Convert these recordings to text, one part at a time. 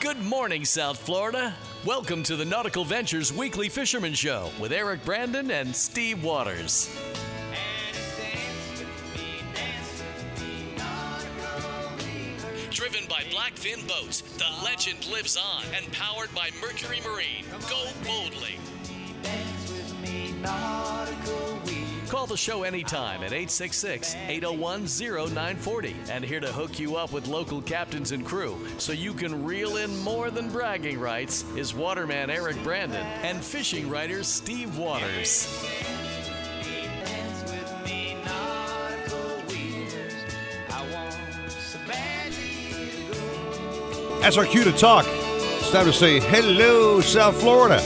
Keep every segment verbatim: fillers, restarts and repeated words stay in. Good morning, South Florida. Welcome to the Nautical Ventures Weekly Fisherman Show with Eric Brandon and Steve Waters. Driven by Blackfin Boats, the legend lives on, and powered by Mercury Marine. Go boldly. Call the show anytime at eight six six, eight oh one, oh nine four oh. And here to hook you up with local captains and crew so you can reel in more than bragging rights is waterman Eric Brandon and fishing writer Steve Waters. That's our cue to talk. It's time to say hello, South Florida.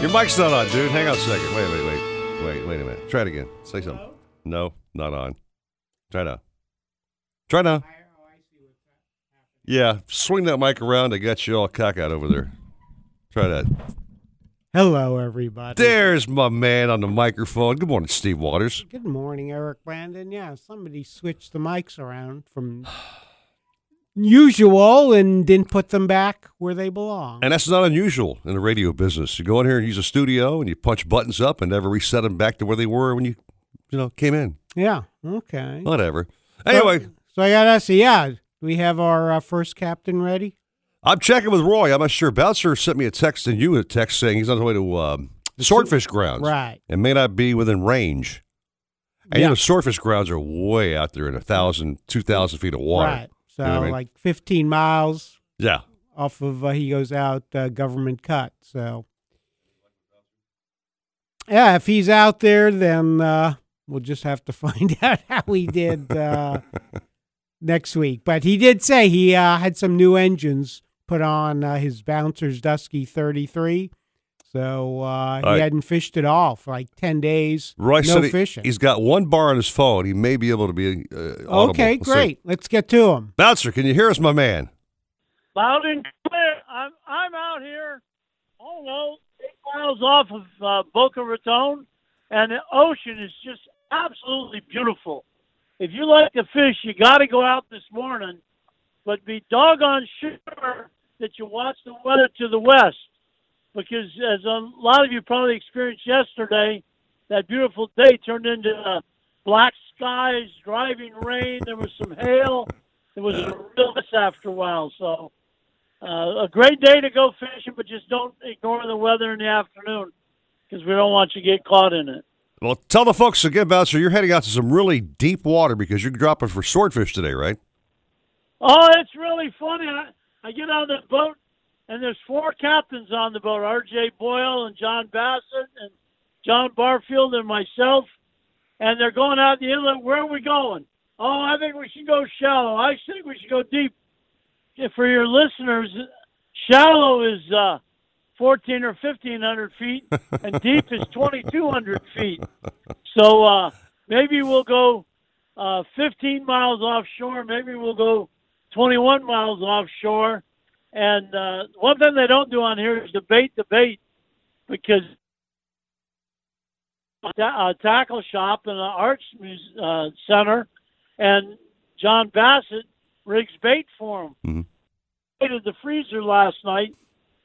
Your mic's not on, dude. Hang on a second. Wait, wait, wait. Wait, wait a minute. Try it again. Say something. Hello? No, not on. Try now. Try now. Yeah, swing that mic around. I got you all cock out over there. Try that. Hello, everybody. There's my man on the microphone. Good morning, Steve Waters. Good morning, Eric Brandon. Yeah, somebody switched the mics around from usual and didn't put them back where they belong. And that's not unusual in the radio business. You go in here and use a studio and you punch buttons up and never reset them back to where they were when you, you know, came in. Yeah. Okay. Whatever. Anyway. So, so I got to see, yeah, we have our uh, first captain ready? I'm checking with Roy. I'm not sure. Bouncer sent me a text and you a text saying he's on his way to um, Swordfish Grounds. Right. And may not be within range. And yeah. You know, Swordfish Grounds are way out there in one thousand, two thousand feet of water. Right. So, you know what I mean? Like fifteen miles. Yeah. Off of, uh, he goes out, uh, Government Cut. So, yeah, if he's out there, then uh, we'll just have to find out how he did uh, next week. But he did say he uh, had some new engines put on uh, his Bouncer's Dusky thirty-three. So, uh, he uh, hadn't fished at all for like ten days. Roy no he, fishing. He's got one bar on his phone. He may be able to be uh, audible. Okay, Let's great. See. Let's get to him. Bouncer, can you hear us, my man? Loud and clear. I'm I'm out here. Oh no, eight miles off of uh, Boca Raton, and the ocean is just absolutely beautiful. If you like to fish, you got to go out this morning, but be doggone sure that you watch the weather to the west. Because as a lot of you probably experienced yesterday, that beautiful day turned into uh, black skies, driving rain. There was some hail. It was a real mess after a while. So uh, a great day to go fishing, but just don't ignore the weather in the afternoon because we don't want you to get caught in it. Well, tell the folks again, Bouncer, you're heading out to some really deep water because you're dropping for swordfish today, right? Oh, it's really funny. I, I get on the boat. And there's four captains on the boat, R J Boyle and John Bassett and John Barfield and myself. And they're going out the inlet. Where are we going? Oh, I think we should go shallow. I think we should go deep. For your listeners, shallow is uh, fourteen or fifteen hundred feet, and deep is twenty-two hundred feet. So uh, maybe we'll go uh, fifteen miles offshore. Maybe we'll go twenty-one miles offshore. And uh, one thing they don't do on here is debate the bait, because a tackle shop and an arts uh, center, and John Bassett rigs bait for them. Mm-hmm. They did the freezer last night,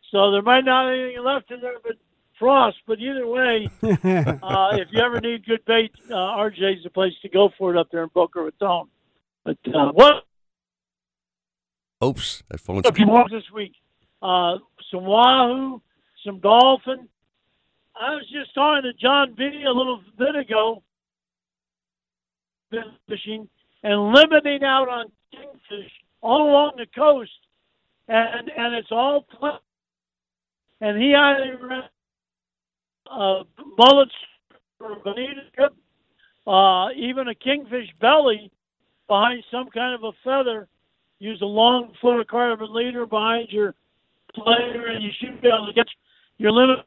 so there might not be anything left in there but frost. But either way, uh, if you ever need good bait, uh, R J's the place to go for it up there in Boca Raton. But uh, what? Oops, that phone's more this week. Uh, some wahoo, some dolphin. I was just talking to John B a little bit ago, been fishing and limiting out on kingfish all along the coast, and and it's all pl- and he had uh, mullets or bonita, uh, even a kingfish belly behind some kind of a feather. Use a long fluorocarbon leader behind your player, and you should be able to get your limit.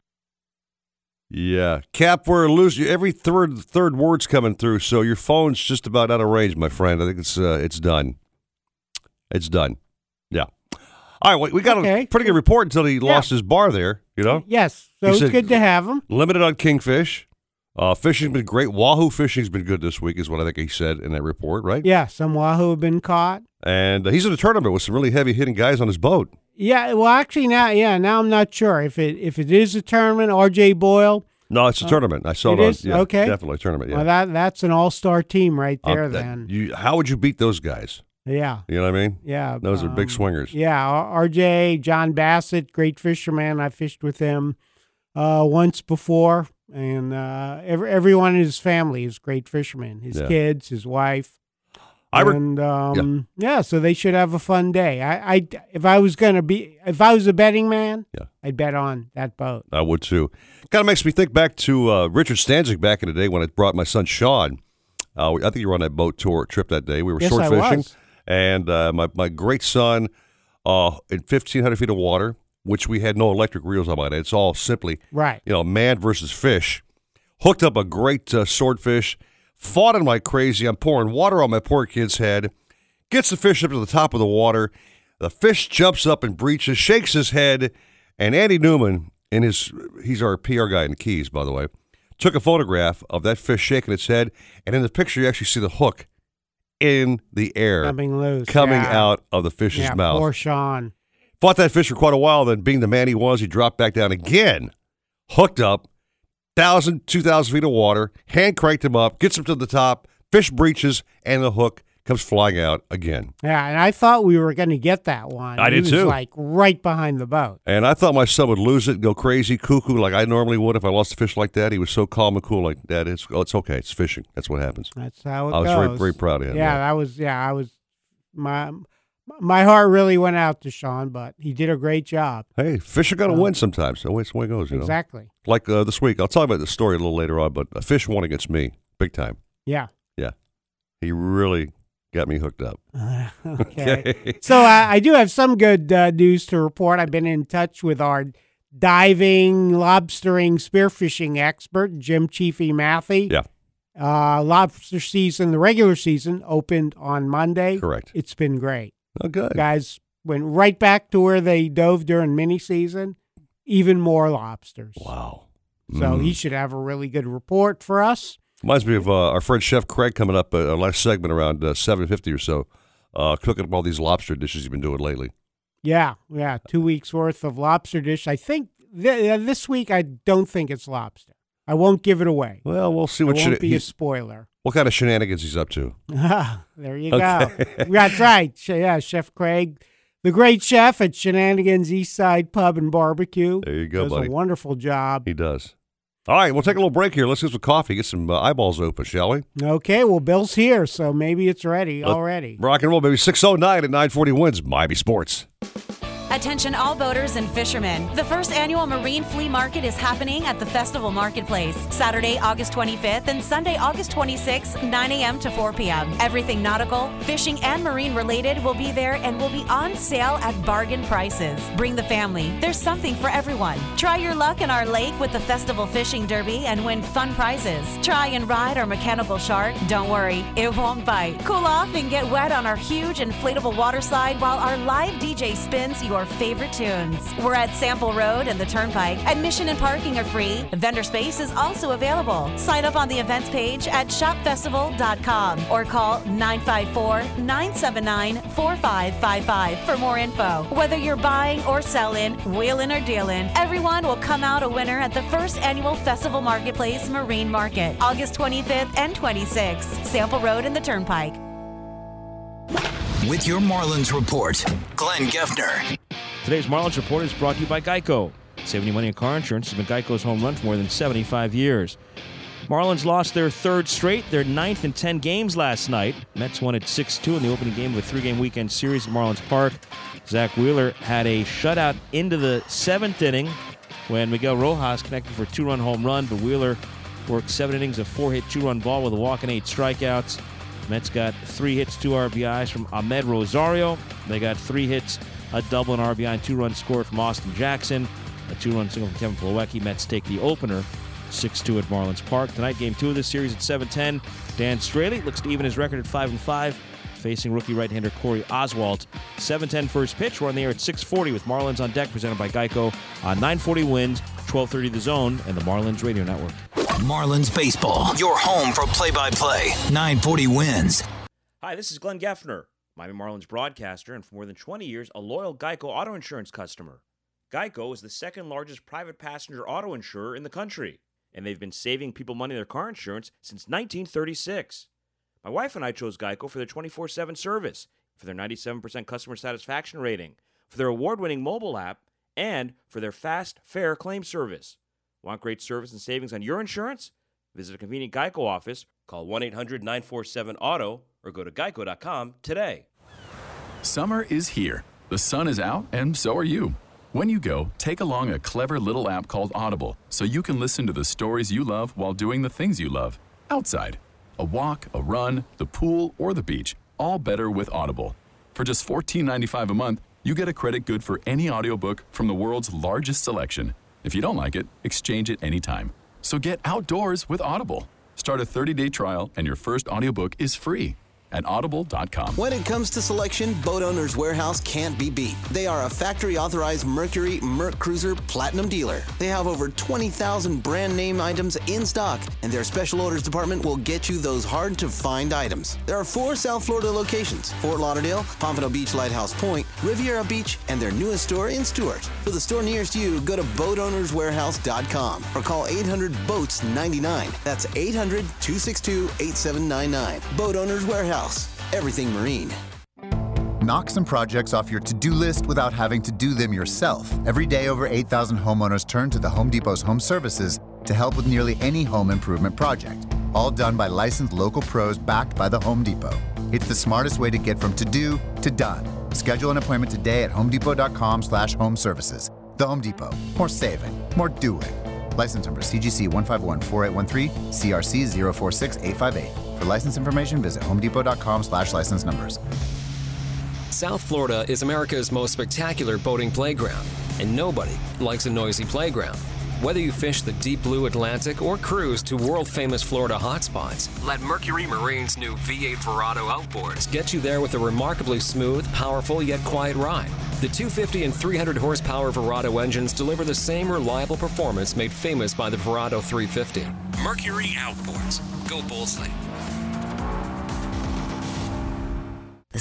Yeah, cap, we're losing you. Every third third word's coming through, so your phone's just about out of range, my friend. I think it's uh, it's done. It's done. Yeah. All right, well, we got okay. a pretty good report until he yeah. lost his bar there. You know. Yes, so he it's said, good to have him. Limited on kingfish. Uh, fishing's been great. Wahoo fishing's been good this week, is what I think he said in that report, right? Yeah, some wahoo have been caught. And uh, he's in a tournament with some really heavy-hitting guys on his boat. Yeah, well, actually, now, yeah, now I'm not sure if it if it is a tournament. R J Boyle. No, it's a uh, tournament. I saw it, it on. Is? Yeah, okay, definitely a tournament. Yeah, well, that that's an all-star team right there. Um, that, then you, how would you beat those guys? Yeah, you know what I mean. Yeah, those um, are big swingers. Yeah, R J, John Bassett, great fisherman. I fished with him uh, once before, and uh, every, everyone in his family is great fishermen. His yeah. kids, his wife. I re- and um, yeah. yeah, so they should have a fun day. I, I, if I was gonna be, if I was a betting man, yeah. I'd bet on that boat. I would too. Kind of makes me think back to uh, Richard Stanzik back in the day when I brought my son Sean. Uh, I think you were on that boat tour trip that day. We were yes, short I fishing, was. and uh, my my great son uh, in fifteen hundred feet of water, which we had no electric reels on. It. It's all simply right. You know, man versus fish. Hooked up a great uh, swordfish. Fought him like crazy. I'm pouring water on my poor kid's head. Gets the fish up to the top of the water. The fish jumps up and breaches, shakes his head. And Andy Newman, and his he's our P R guy in the Keys, by the way, took a photograph of that fish shaking its head. And in the picture, you actually see the hook in the air. Coming loose. Coming yeah. out of the fish's yeah, mouth. Poor Sean. Fought that fish for quite a while. Then, being the man he was, he dropped back down again. Hooked up. Thousand, two thousand feet of water, hand cranked him up, gets him to the top, fish breaches, and the hook comes flying out again. Yeah, and I thought we were going to get that one. I did too. He was like right behind the boat. And I thought my son would lose it and go crazy, cuckoo, like I normally would if I lost a fish like that. He was so calm and cool, like, Dad, it's oh, it's okay, it's fishing. That's what happens. That's how it goes. I was very, very proud of him. Yeah, yeah, I was. Yeah, I was. My my heart really went out to Sean, but he did a great job. Hey, fish are going to um, win sometimes. So that's the way it goes. You exactly. Know? Like uh, this week, I'll talk about this story a little later on, but a fish won against me, big time. Yeah. Yeah. He really got me hooked up. Uh, okay. okay. So uh, I do have some good uh, news to report. I've been in touch with our diving, lobstering, spearfishing expert, Jim Chiefy Mathy. Yeah. Uh, lobster season, the regular season, opened on Monday. Correct. It's been great. Oh, good. Guys went right back to where they dove during mini season. Even more lobsters. Wow. So mm. he should have a really good report for us. Reminds me of uh, our friend Chef Craig coming up uh, our last segment around uh, seven fifty or so, uh, cooking up all these lobster dishes you've been doing lately. Yeah, yeah, two weeks' worth of lobster dish. I think th- this week I don't think it's lobster. I won't give it away. Well, we'll see what it won't shen- be a spoiler. What kind of shenanigans he's up to? There you okay. go. That's right. Yeah, Chef Craig. The great chef at Shenanigans Eastside Pub and Barbecue. There you go, does buddy. Does a wonderful job. He does. All right, we'll take a little break here. Let's get some coffee, get some uh, eyeballs open, shall we? Okay, well, Bill's here, so maybe it's ready Let's already. Rock and roll, baby. six oh nine at nine forty wins. Miami Sports. Attention all boaters and fishermen. The first annual Marine Flea Market is happening at the Festival Marketplace, Saturday, August twenty-fifth and Sunday, August twenty-sixth, nine a.m. to four p.m. Everything nautical, fishing, and marine related will be there and will be on sale at bargain prices. Bring the family. There's something for everyone. Try your luck in our lake with the Festival Fishing Derby and win fun prizes. Try and ride our mechanical shark. Don't worry, it won't bite. Cool off and get wet on our huge inflatable water slide while our live D J spins your favorite tunes. We're at Sample Road and the Turnpike. Admission and parking are free. Vendor space is also available. Sign up on the events page at shop festival dot com or call nine five four, nine seven nine, four five five five for more info. Whether you're buying or selling, wheeling or dealing, everyone will come out a winner at the first annual Festival Marketplace Marine Market, August twenty-fifth and twenty-sixth, Sample Road and the Turnpike. With your Marlins Report, Glenn Geffner. Today's Marlins Report is brought to you by Geico. Saving you money on car insurance has been Geico's home run for more than seventy-five years. Marlins lost their third straight, their ninth in ten games last night. Mets won at six two in the opening game of a three-game weekend series at Marlins Park. Zach Wheeler had a shutout into the seventh inning when Miguel Rojas connected for a two-run home run, but Wheeler worked seven innings of four-hit, two-run ball with a walk and eight strikeouts. Mets got three hits, two R B Is from Ahmed Rosario. They got three hits, a double, an R B I, and two-run score from Austin Jackson. A two-run single from Kevin Plawecki. Mets take the opener, six two at Marlins Park. Tonight, game two of this series at seven ten. Dan Straley looks to even his record at five and five, facing rookie right-hander Corey Oswalt. seven ten first pitch. We're on the air at six forty with Marlins on Deck, presented by Geico on nine forty wins, twelve thirty The Zone, and the Marlins Radio Network. Marlins Baseball, your home for play-by-play. nine forty wins. Hi, this is Glenn Geffner. Miami Marlins broadcaster and for more than twenty years, a loyal Geico auto insurance customer. Geico is the second largest private passenger auto insurer in the country, and they've been saving people money on their car insurance since nineteen thirty-six. My wife and I chose Geico for their twenty-four seven service, for their ninety-seven percent customer satisfaction rating, for their award-winning mobile app, and for their fast, fair claim service. Want great service and savings on your insurance? Visit a convenient Geico office, call one eight hundred nine four seven auto, or go to geico dot com today. Summer is here. The sun is out, and so are you. When you go, take along a clever little app called Audible so you can listen to the stories you love while doing the things you love outside. A walk, a run, the pool, or the beach, all better with Audible. For just fourteen dollars and ninety-five cents a month, you get a credit good for any audiobook from the world's largest selection. If you don't like it, exchange it anytime. So get outdoors with Audible. Start a thirty-day trial and your first audiobook is free at audible dot com. When it comes to selection, Boat Owners Warehouse can't be beat. They are a factory-authorized Mercury Merc Cruiser Platinum dealer. They have over twenty thousand brand-name items in stock, and their special orders department will get you those hard-to-find items. There are four South Florida locations, Fort Lauderdale, Pompano Beach, Lighthouse Point, Riviera Beach, and their newest store in Stuart. For the store nearest you, go to boat owners warehouse dot com or call eight hundred boats ninety-nine. That's eight hundred two six two eight seven nine nine. Boat Owners Warehouse. Everything marine. Knock some projects off your to-do list without having to do them yourself. Every day, over eight thousand homeowners turn to the Home Depot's Home Services to help with nearly any home improvement project, all done by licensed local pros backed by the Home Depot. It's the smartest way to get from to-do to done. Schedule an appointment today at home depot dot com slash home services. The Home Depot. More saving. More doing. License number C G C one five one four eight one three, C R C zero four six eight five eight. For license information, visit home depot dot com slash license numbers. South Florida is America's most spectacular boating playground, and nobody likes a noisy playground. Whether you fish the deep blue Atlantic or cruise to world-famous Florida hotspots, let Mercury Marine's new V eight Verado outboards get you there with a remarkably smooth, powerful, yet quiet ride. The two fifty and three hundred horsepower Verado engines deliver the same reliable performance made famous by the Verado three fifty. Mercury Outboards. Go boldly. The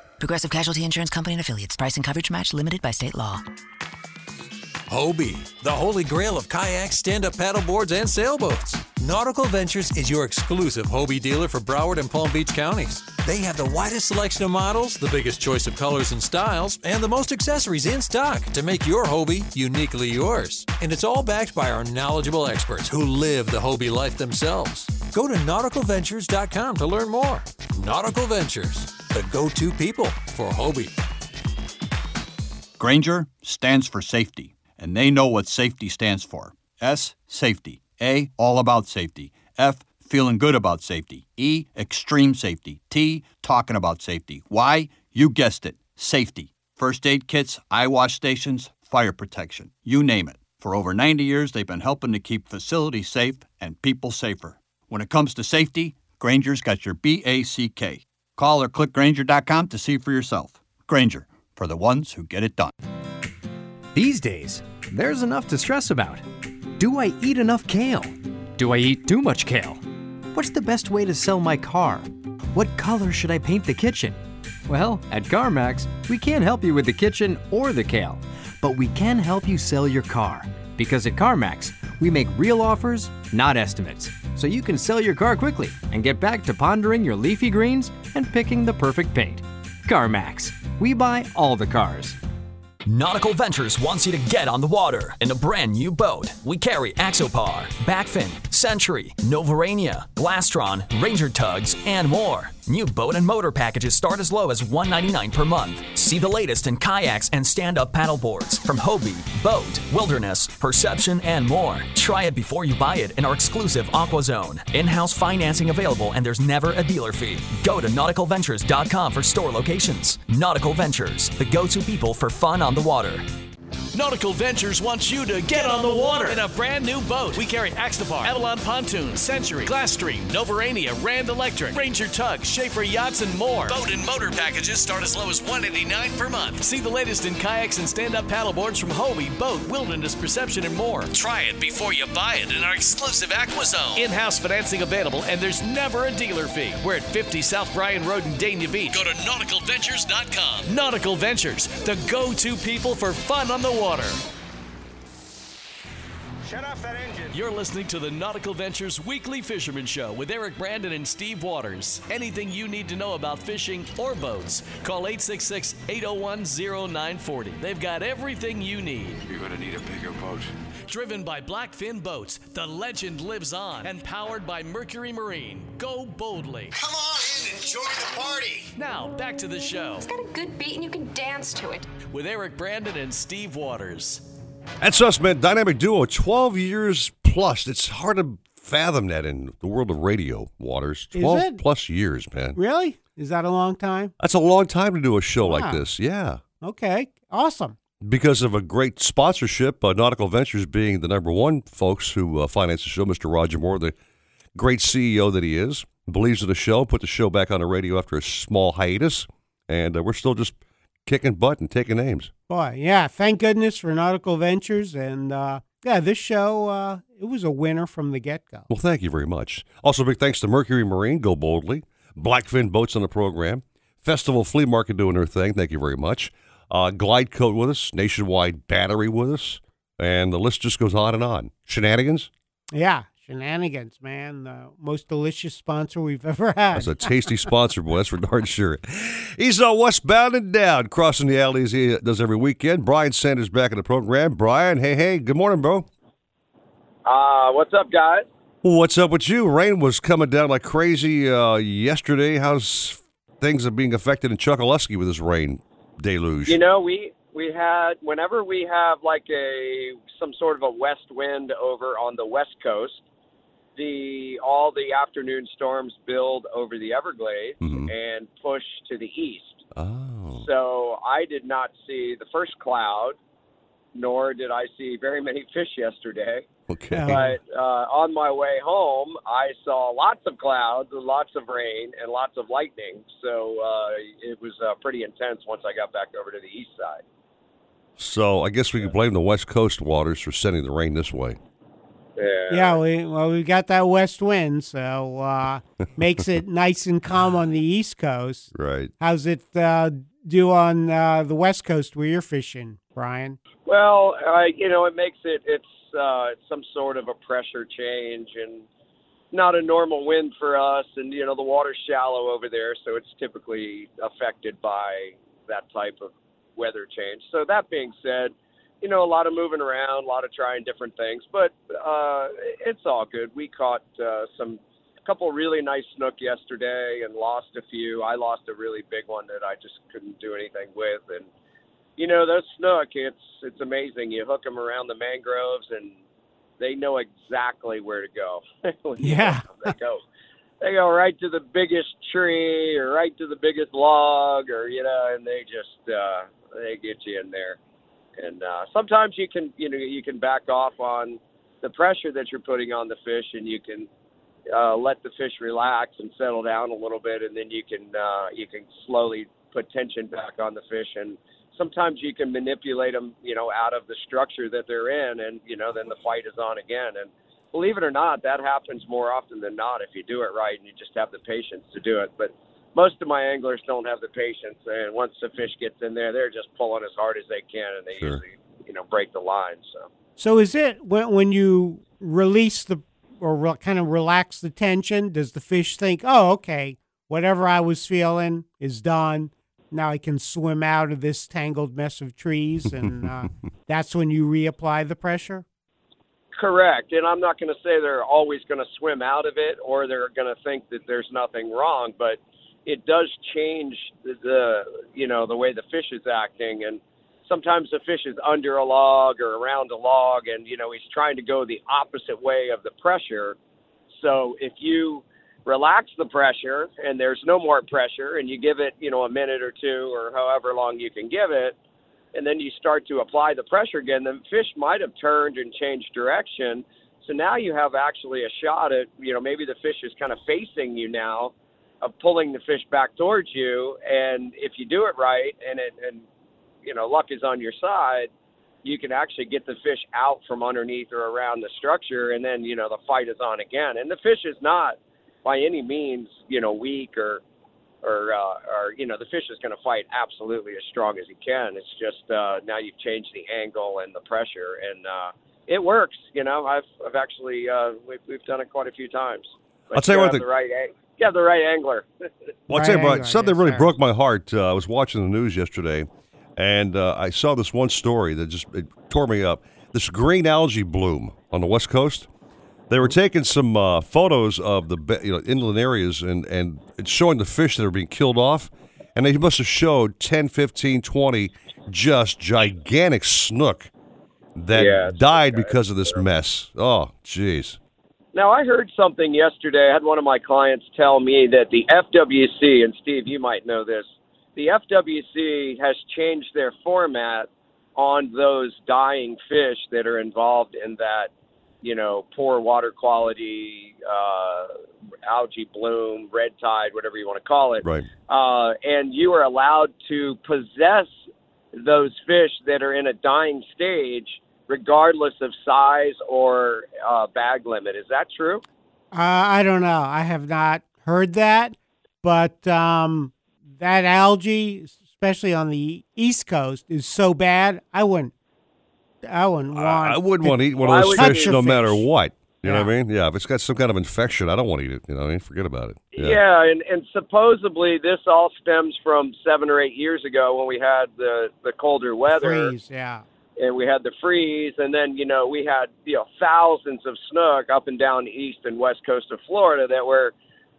Progressive Casualty Insurance Company and Affiliates. Price and coverage match limited by state law. Hobie, the holy grail of kayaks, stand-up paddleboards, and sailboats. Nautical Ventures is your exclusive Hobie dealer for Broward and Palm Beach counties. They have the widest selection of models, the biggest choice of colors and styles, and the most accessories in stock to make your Hobie uniquely yours. And it's all backed by our knowledgeable experts who live the Hobie life themselves. Go to nautical ventures dot com to learn more. Nautical Ventures, the go-to people for Hobie. Granger stands for safety. And they know what safety stands for. S, safety. A, all about safety. F, feeling good about safety. E, extreme safety. T, talking about safety. Y, you guessed it, safety. First aid kits, eye wash stations, fire protection, you name it. For over ninety years, they've been helping to keep facilities safe and people safer. When it comes to safety, Granger's got your B A C K. Call or click Granger dot com to see for yourself. Granger, for the ones who get it done. These days, there's enough to stress about. Do I eat enough kale? Do I eat too much kale? What's the best way to sell my car? What color should I paint the kitchen? Well, at CarMax, we can't help you with the kitchen or the kale, but we can help you sell your car. Because at CarMax, we make real offers, not estimates, so you can sell your car quickly and get back to pondering your leafy greens and picking the perfect paint. CarMax, we buy all the cars. Nautical Ventures wants you to get on the water in a brand new boat. We carry Axopar, Blackfin, Century, Novurania, Glastron, Ranger Tugs, and more. New boat and motor packages start as low as one hundred ninety-nine dollars per month. See the latest in kayaks and stand-up paddleboards from Hobie, Boat, Wilderness, Perception, and more. Try it before you buy it in our exclusive Aqua Zone. In-house financing available, and there's never a dealer fee. Go to nautical ventures dot com for store locations. Nautical Ventures, the go-to people for fun on the water. Nautical Ventures wants you to get on the water in a brand new boat. We carry Axopar, Avalon Pontoon, Century, Glassstream, Novurania, Rand Electric, Ranger Tug, Schaefer Yachts, and more. Boat and motor packages start as low as one hundred eighty-nine dollars per month. See the latest in kayaks and stand-up paddleboards from Hobie, Boat, Wilderness Perception, and more. Try it before you buy it in our exclusive Aqua Zone. In-house financing available, and there's never a dealer fee. We're at fifty South Bryan Road in Dania Beach. Go to nautical ventures dot com. Nautical Ventures, the go-to people for fun on the water. Shut off that engine. You're listening to the Nautical Ventures Weekly Fisherman Show with Eric Brandon and Steve Waters. Anything you need to know about fishing or boats, call eight six six, eight oh one, oh nine four oh. They've got everything you need. You're going to need a bigger boat. Driven by Blackfin Boats, the legend lives on, and powered by Mercury Marine. Go boldly. Come on in, enjoy the party. Now, back to the show. It's got a good beat and you can dance to it. With Eric Brandon and Steve Waters. That's us, man. Dynamic duo, twelve years plus. It's hard to fathom that in the world of radio, Waters. twelve plus years, man. Really? Is that a long time? That's a long time to do a show wow. like this. Yeah. Okay. Awesome. Because of a great sponsorship, uh, Nautical Ventures being the number one folks who uh, finance the show, Mister Roger Moore, the great C E O that he is, believes in the show, put the show back on the radio after a small hiatus, and uh, we're still just kicking butt and taking names. Boy, yeah, thank goodness for Nautical Ventures. And, uh, yeah, this show, uh, it was a winner from the get-go. Well, thank you very much. Also, big thanks to Mercury Marine, go boldly, Blackfin Boats on the program, Festival Flea Market doing their thing, thank you very much, uh, GlideCoat with us, Nationwide Battery with us, and the list just goes on and on. Shenanigans? Yeah, Shenanigans, man. The most delicious sponsor we've ever had. That's a tasty sponsor, boy. That's for darn sure. He's uh, westbound and down, crossing the alleys he does every weekend. Brian Sanders back in the program. Brian, hey, hey, good morning, bro. Uh, what's up, guys? What's up with you? Rain was coming down like crazy uh, yesterday. How's things are being affected in Chuckalusky with this rain deluge? You know, we... We had, whenever we have like a, some sort of a west wind over on the west coast, the, all the afternoon storms build over the Everglades mm-hmm. and push to the east. Oh. So I did not see the first cloud, nor did I see very many fish yesterday. Okay. But uh, on my way home, I saw lots of clouds and lots of rain and lots of lightning. So uh, it was uh, pretty intense once I got back over to the east side. So I guess we can blame the West Coast waters for sending the rain this way. Yeah, yeah we, well, we got that west wind, so uh, makes it nice and calm on the East Coast. Right. How's it uh, do on uh, the West Coast where you're fishing, Brian? Well, uh, you know, it makes it, it's uh, some sort of a pressure change and not a normal wind for us. And, you know, the water's shallow over there, so it's typically affected by that type of weather change. So that being said, you know, a lot of moving around, a lot of trying different things, but uh, it's all good. We caught uh, some, a couple really nice snook yesterday and lost a few. I lost a really big one that I just couldn't do anything with. And, you know, those snook, it's it's amazing. You hook them around the mangroves and they know exactly where to go. Yeah. They go. They go right to the biggest tree or right to the biggest log or, you know, and they just, uh, they get you in there. And uh, sometimes you can, you know, you can back off on the pressure that you're putting on the fish and you can uh, let the fish relax and settle down a little bit. And then you can, uh, you can slowly put tension back on the fish. And sometimes you can manipulate them, you know, out of the structure that they're in and, you know, then the fight is on again. And believe it or not, that happens more often than not if you do it right and you just have the patience to do it. But most of my anglers don't have the patience, and once the fish gets in there, they're just pulling as hard as they can, and they sure. usually, you know, break the line. So, so is it when when you release the or re- kind of relax the tension? Does the fish think, "Oh, okay, whatever I was feeling is done. Now I can swim out of this tangled mess of trees," and uh, that's when you reapply the pressure? Correct. And I'm not going to say they're always going to swim out of it or they're going to think that there's nothing wrong, but it does change the, the, you know, the way the fish is acting. And sometimes the fish is under a log or around a log and, you know, he's trying to go the opposite way of the pressure. So if you relax the pressure and there's no more pressure and you give it, you know, a minute or two or however long you can give it, and then you start to apply the pressure again, the fish might have turned and changed direction. So now you have actually a shot at, you know, maybe the fish is kind of facing you now, of pulling the fish back towards you. And if you do it right and, it, and you know, luck is on your side, you can actually get the fish out from underneath or around the structure, and then, you know, the fight is on again. And the fish is not by any means, you know, weak or, or, uh, or you know, the fish is going to fight absolutely as strong as he can. It's just uh, now you've changed the angle and the pressure, and uh, it works. You know, I've I've actually, uh, we've, we've done it quite a few times. But I'll tell you, you what, the, the right angle. Yeah, the right angler. Well, I'll tell you about something that really broke my heart. Uh, I was watching the news yesterday, and uh, I saw this one story that just it tore me up. This green algae bloom on the West Coast. They were taking some uh, photos of the you know, inland areas and, and it's showing the fish that are being killed off, and they must have showed ten, fifteen, twenty just gigantic snook that yeah, died because of this mess. Oh, jeez. Now, I heard something yesterday. I had one of my clients tell me that the F W C, and Steve, you might know this, the F W C has changed their format on those dying fish that are involved in that, you know, poor water quality, uh, algae bloom, red tide, whatever you want to call it. Right. Uh, and you are allowed to possess those fish that are in a dying stage regardless of size or uh, bag limit. Is that true? Uh, I don't know. I have not heard that, but um, that algae, especially on the East Coast, is so bad. I wouldn't. I wouldn't want. Uh, I wouldn't to, want to eat one of those fish, no fish. matter what. You yeah. know what I mean? Yeah. If it's got some kind of infection, I don't want to eat it. You know what I mean? Forget about it. Yeah. yeah and, and supposedly this all stems from seven or eight years ago when we had the, the colder weather. Freeze, yeah. And we had the freeze, and then, you know, we had, you know, thousands of snook up and down the east and west coast of Florida that were,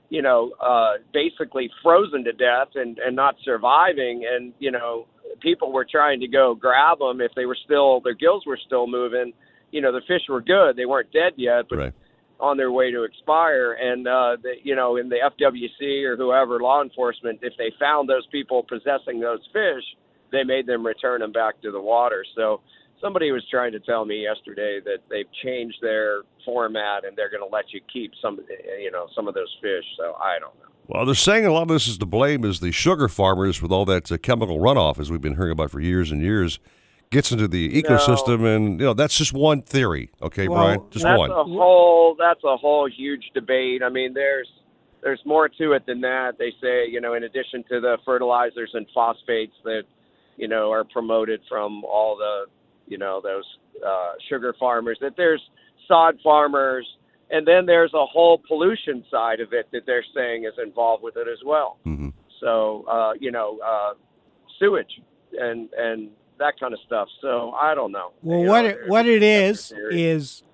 you know, uh, basically frozen to death and, and not surviving. And, you know, people were trying to go grab them if they were still, their gills were still moving. You know, the fish were good. They weren't dead yet, but right. on their way to expire. And, uh, the, you know, in the F W C or whoever, law enforcement, if they found those people possessing those fish, they made them return them back to the water. So somebody was trying to tell me yesterday that they've changed their format and they're going to let you keep some, you know, some of those fish. So I don't know. Well, they're saying a lot of this is to blame is the sugar farmers with all that uh, chemical runoff, as we've been hearing about for years and years, gets into the ecosystem. No. And, you know, that's just one theory. Okay, well, Brian, just that's one. A whole, that's a whole huge debate. I mean, there's, there's more to it than that. They say, you know, in addition to the fertilizers and phosphates that, you know, are promoted from all the, you know, those uh, sugar farmers, that there's sod farmers, and then there's a whole pollution side of it that they're saying is involved with it as well. Mm-hmm. So, uh, you know, uh, sewage and and that kind of stuff. So I don't know. Well, you what know, it, what it is, is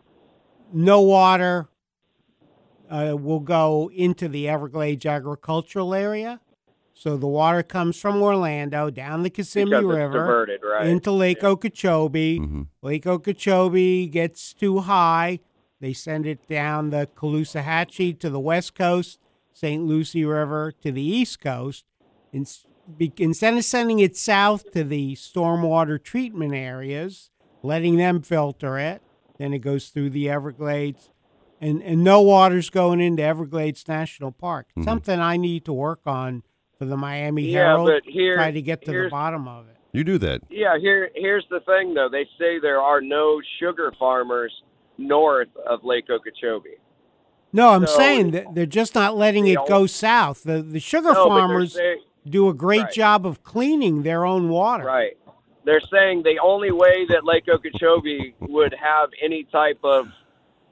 no water uh, will go into the Everglades agricultural area. So the water comes from Orlando down the Kissimmee River diverted, right? into Lake yeah. Okeechobee. Mm-hmm. Lake Okeechobee gets too high. They send it down the Caloosahatchee to the west coast, Saint Lucie River to the east coast. And instead of sending it south to the stormwater treatment areas, letting them filter it, then it goes through the Everglades. And, and no water's going into Everglades National Park. Mm-hmm. Something I need to work on for the Miami Herald, yeah, but here, try to get to the bottom of it. You do that. Yeah, here, here's the thing, though. They say there are no sugar farmers north of Lake Okeechobee. No, I'm so, saying that they're just not letting it go south. The the sugar no, farmers saying, do a great right. job of cleaning their own water. Right. They're saying the only way that Lake Okeechobee would have any type of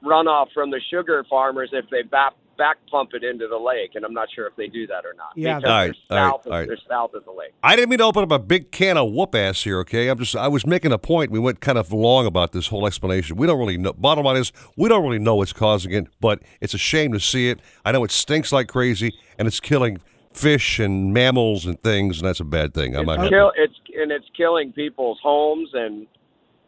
runoff from the sugar farmers if they bap. back pump it into the lake, and I'm not sure if they do that or not. Yeah, because all right, they're, all south right, of, right. they're south of the lake. I didn't mean to open up a big can of whoop-ass here, okay? I'm just, I was making a point. We went kind of long about this whole explanation. We don't really know. Bottom line is, we don't really know what's causing it, but it's a shame to see it. I know it stinks like crazy, and it's killing fish and mammals and things, and that's a bad thing. I'm not kill, it's, and it's killing people's homes and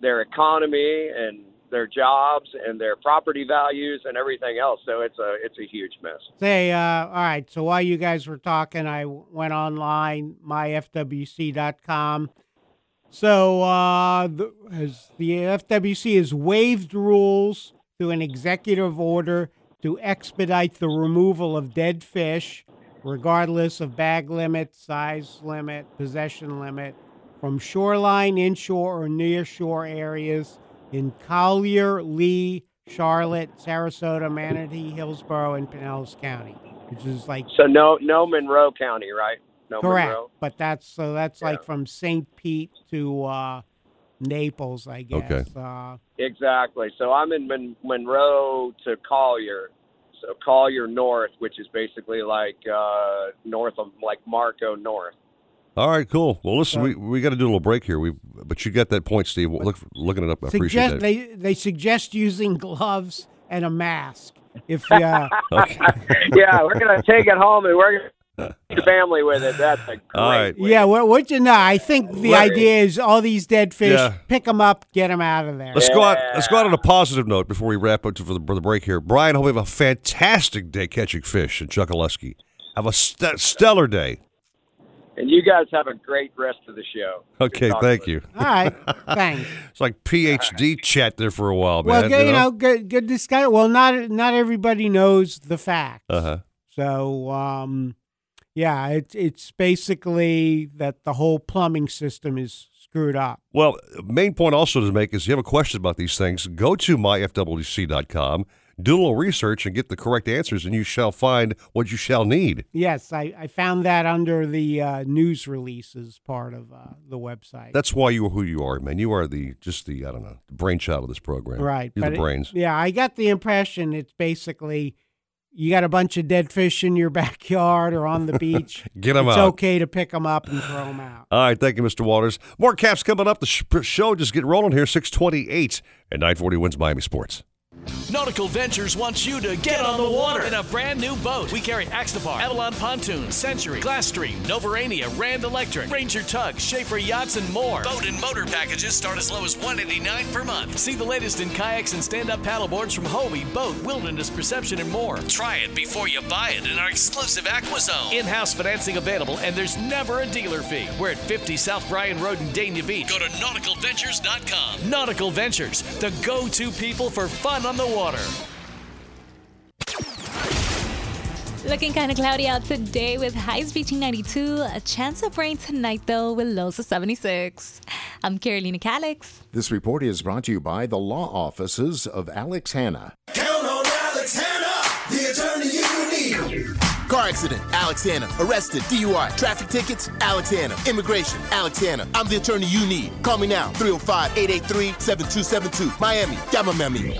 their economy and their jobs and their property values and everything else. So it's a it's a huge mess. Say, uh, all right, so while you guys were talking, I went online, my f w c dot com, So uh, the, as the F W C has waived rules through an executive order to expedite the removal of dead fish, regardless of bag limit, size limit, possession limit, from shoreline, inshore, or nearshore areas in Collier, Lee, Charlotte, Sarasota, Manatee, Hillsborough, and Pinellas County, which is like... So no no Monroe County, right? No correct, Monroe. But that's so that's yeah. like from Saint Pete to uh, Naples, I guess. Okay. Uh, exactly. So I'm in Mon- Monroe to Collier, so Collier North, which is basically like uh, north of like Marco North. All right, cool. Well, listen, so, we we got to do a little break here. We but you got that point, Steve. Look, looking it up, I appreciate that. They they suggest using gloves and a mask if uh... okay. Yeah, we're gonna take it home and we're gonna. The family with it. That's a great all right. Yeah, well, what you know, I think the right. idea is all these dead fish, yeah. pick them up, get them out of there. Let's yeah. go out. Let's go out on a positive note before we wrap up for the, for the break here. Brian, hope you have a fantastic day catching fish in Chuckaluskee. Have a st- stellar day. And you guys have a great rest of the show. Okay, thank you. All right, thanks. It's like PhD right. chat there for a while, man. Well, good, you, you know, know good, good discussion. Well, not not everybody knows the facts. Uh huh. So, um. Yeah, it's it's basically that the whole plumbing system is screwed up. Well, main point also to make is if you have a question about these things, go to my f w c dot com, do a little research, and get the correct answers, and you shall find what you shall need. Yes, I, I found that under the uh, news releases part of uh, the website. That's why you are who you are, man. You are the just the, I don't know, the brainchild of this program. Right. You're the it, brains. Yeah, I got the impression it's basically... You got a bunch of dead fish in your backyard or on the beach. Get them it's out. It's okay to pick them up and throw them out. All right. Thank you, Mister Waters. More Caps coming up. The sh- show just get rolling here, six twenty-eight and nine forty wins Miami Sports. Nautical Ventures wants you to get on the water in a brand new boat. We carry Axopar, Avalon Pontoon, Century, Glassstream, Novurania, Rand Electric, Ranger Tug, Schaefer Yachts, and more. Boat and motor packages start as low as one hundred eighty-nine dollars per month. See the latest in kayaks and stand-up paddleboards from Hobie, Boat, Wilderness Perception, and more. Try it before you buy it in our exclusive AquaZone. In-house financing available, and there's never a dealer fee. We're at fifty South Bryan Road in Dania Beach. Go to nautical ventures dot com. Nautical Ventures, the go-to people for fun on the water. Looking kind of cloudy out today with highs reaching ninety-two. A chance of rain tonight, though, with lows of seventy-six. I'm Carolina Calix. This report is brought to you by the law offices of Alex Hanna. Count on Alex Hanna, the attorney you need. Car accident, Alex Hanna. Arrested, D U I. Traffic tickets, Alex Hanna. Immigration, Alex Hanna. I'm the attorney you need. Call me now, three oh five, eight eight three, seven two seven two. Miami, Yamamami.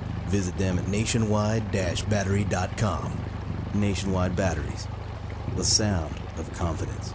Visit them at nationwide dash battery dot com. Nationwide Batteries, the sound of confidence.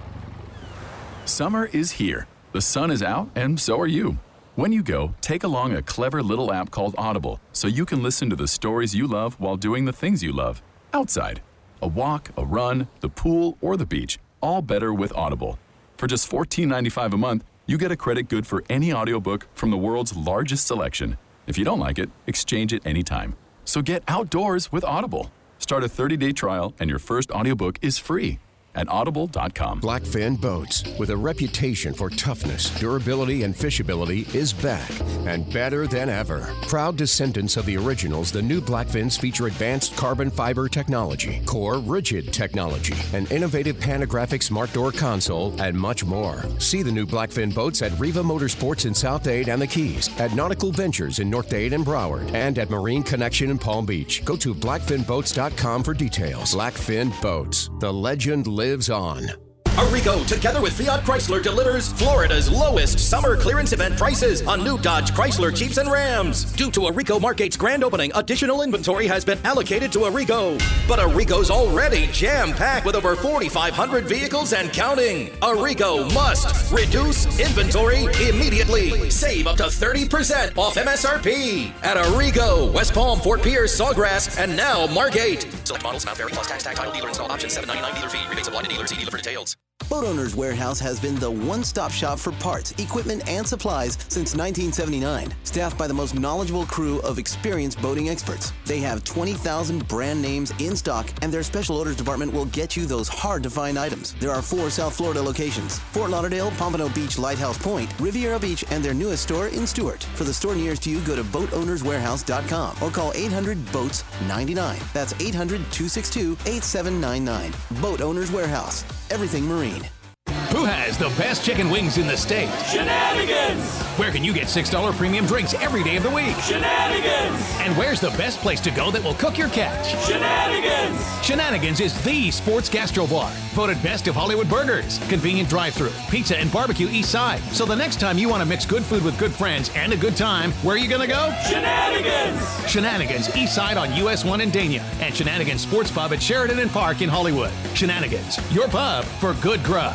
Summer is here. The sun is out, and so are you. When you go, take along a clever little app called Audible so you can listen to the stories you love while doing the things you love. Outside. A walk, a run, the pool, or the beach. All better with Audible. For just fourteen dollars and ninety-five cents a month, you get a credit good for any audiobook from the world's largest selection. If you don't like it, exchange it anytime. So get outdoors with Audible. Start a thirty-day trial and your first audiobook is free at audible dot com. Blackfin Boats, with a reputation for toughness, durability, and fishability, is back and better than ever. Proud descendants of the originals, the new Blackfins feature advanced carbon fiber technology, core rigid technology, an innovative panographic smart door console, and much more. See the new Blackfin Boats at Riva Motorsports in Southdade and the Keys, at Nautical Ventures in Northdade and Broward, and at Marine Connection in Palm Beach. Go to blackfin boats dot com for details. Blackfin Boats, the legend lives on. Arrigo, together with Fiat Chrysler, delivers Florida's lowest summer clearance event prices on new Dodge, Chrysler, Jeeps, and Rams. Due to Arrigo Margate's grand opening, additional inventory has been allocated to Arrigo. But Arrigo's already jam-packed with over forty-five hundred vehicles and counting. Arrigo must reduce inventory immediately. Save up to thirty percent off M S R P at Arrigo, West Palm, Fort Pierce, Sawgrass, and now Margate. Select models, amount vary, plus tax, tax, title, dealer, install option, seven dollars and ninety-nine cents dealer fee. Rebates applied to dealers. See dealer for details. Boat Owners Warehouse has been the one-stop shop for parts, equipment, and supplies since nineteen seventy-nine. Staffed by the most knowledgeable crew of experienced boating experts. They have twenty thousand brand names in stock, and their special orders department will get you those hard-to-find items. There are four South Florida locations: Fort Lauderdale, Pompano Beach, Lighthouse Point, Riviera Beach, and their newest store in Stuart. For the store nearest to you, go to boat owners warehouse dot com or call eight hundred boats ninety-nine. That's eight hundred two six two eight seven nine nine. Boat Owners Warehouse. Everything Marine. Who has the best chicken wings in the state? Shenanigans! Where can you get six dollars premium drinks every day of the week? Shenanigans! And where's the best place to go that will cook your catch? Shenanigans! Shenanigans is the sports gastro bar. Voted best of Hollywood burgers, convenient drive-thru, pizza and barbecue east side. So the next time you want to mix good food with good friends and a good time, where are you going to go? Shenanigans! Shenanigans east side on U S one in Dania and Shenanigans Sports Pub at Sheridan and Park in Hollywood. Shenanigans, your pub for good grub.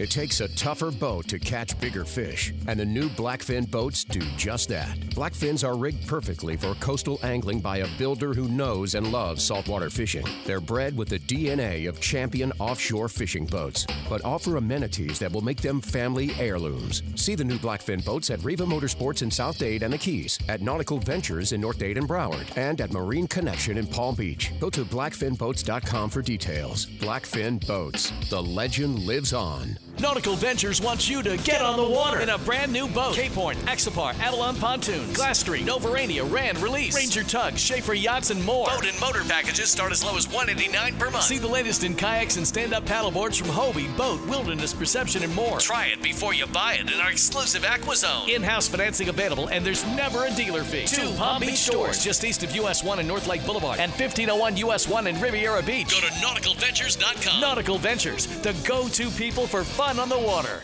It takes a tougher boat to catch bigger fish, and the new Blackfin boats do just that. Blackfins are rigged perfectly for coastal angling by a builder who knows and loves saltwater fishing. They're bred with the D N A of champion offshore fishing boats, but offer amenities that will make them family heirlooms. See the new Blackfin boats at Riva Motorsports in South Dade and the Keys, at Nautical Ventures in North Dade and Broward, and at Marine Connection in Palm Beach. Go to blackfin boats dot com for details. Blackfin Boats, the legend lives on. Nautical Ventures wants you to get, get on the water in a brand new boat. Cape Horn, Axopar, Avalon Pontoon, Glassstream, Novurania, Rand, Release, Ranger Tug, Schaefer Yachts, and more. Boat and motor packages start as low as one hundred eighty-nine dollars per month. See the latest in kayaks and stand-up paddleboards from Hobie, Boat, Wilderness, Perception, and more. Try it before you buy it in our exclusive Aqua Zone. In-house financing available, and there's never a dealer fee. Two Palm Beach stores just east of U S one and North Lake Boulevard, and fifteen oh one U S one and Riviera Beach. Go to nautical ventures dot com. Nautical Ventures, the go-to people for fun on the water.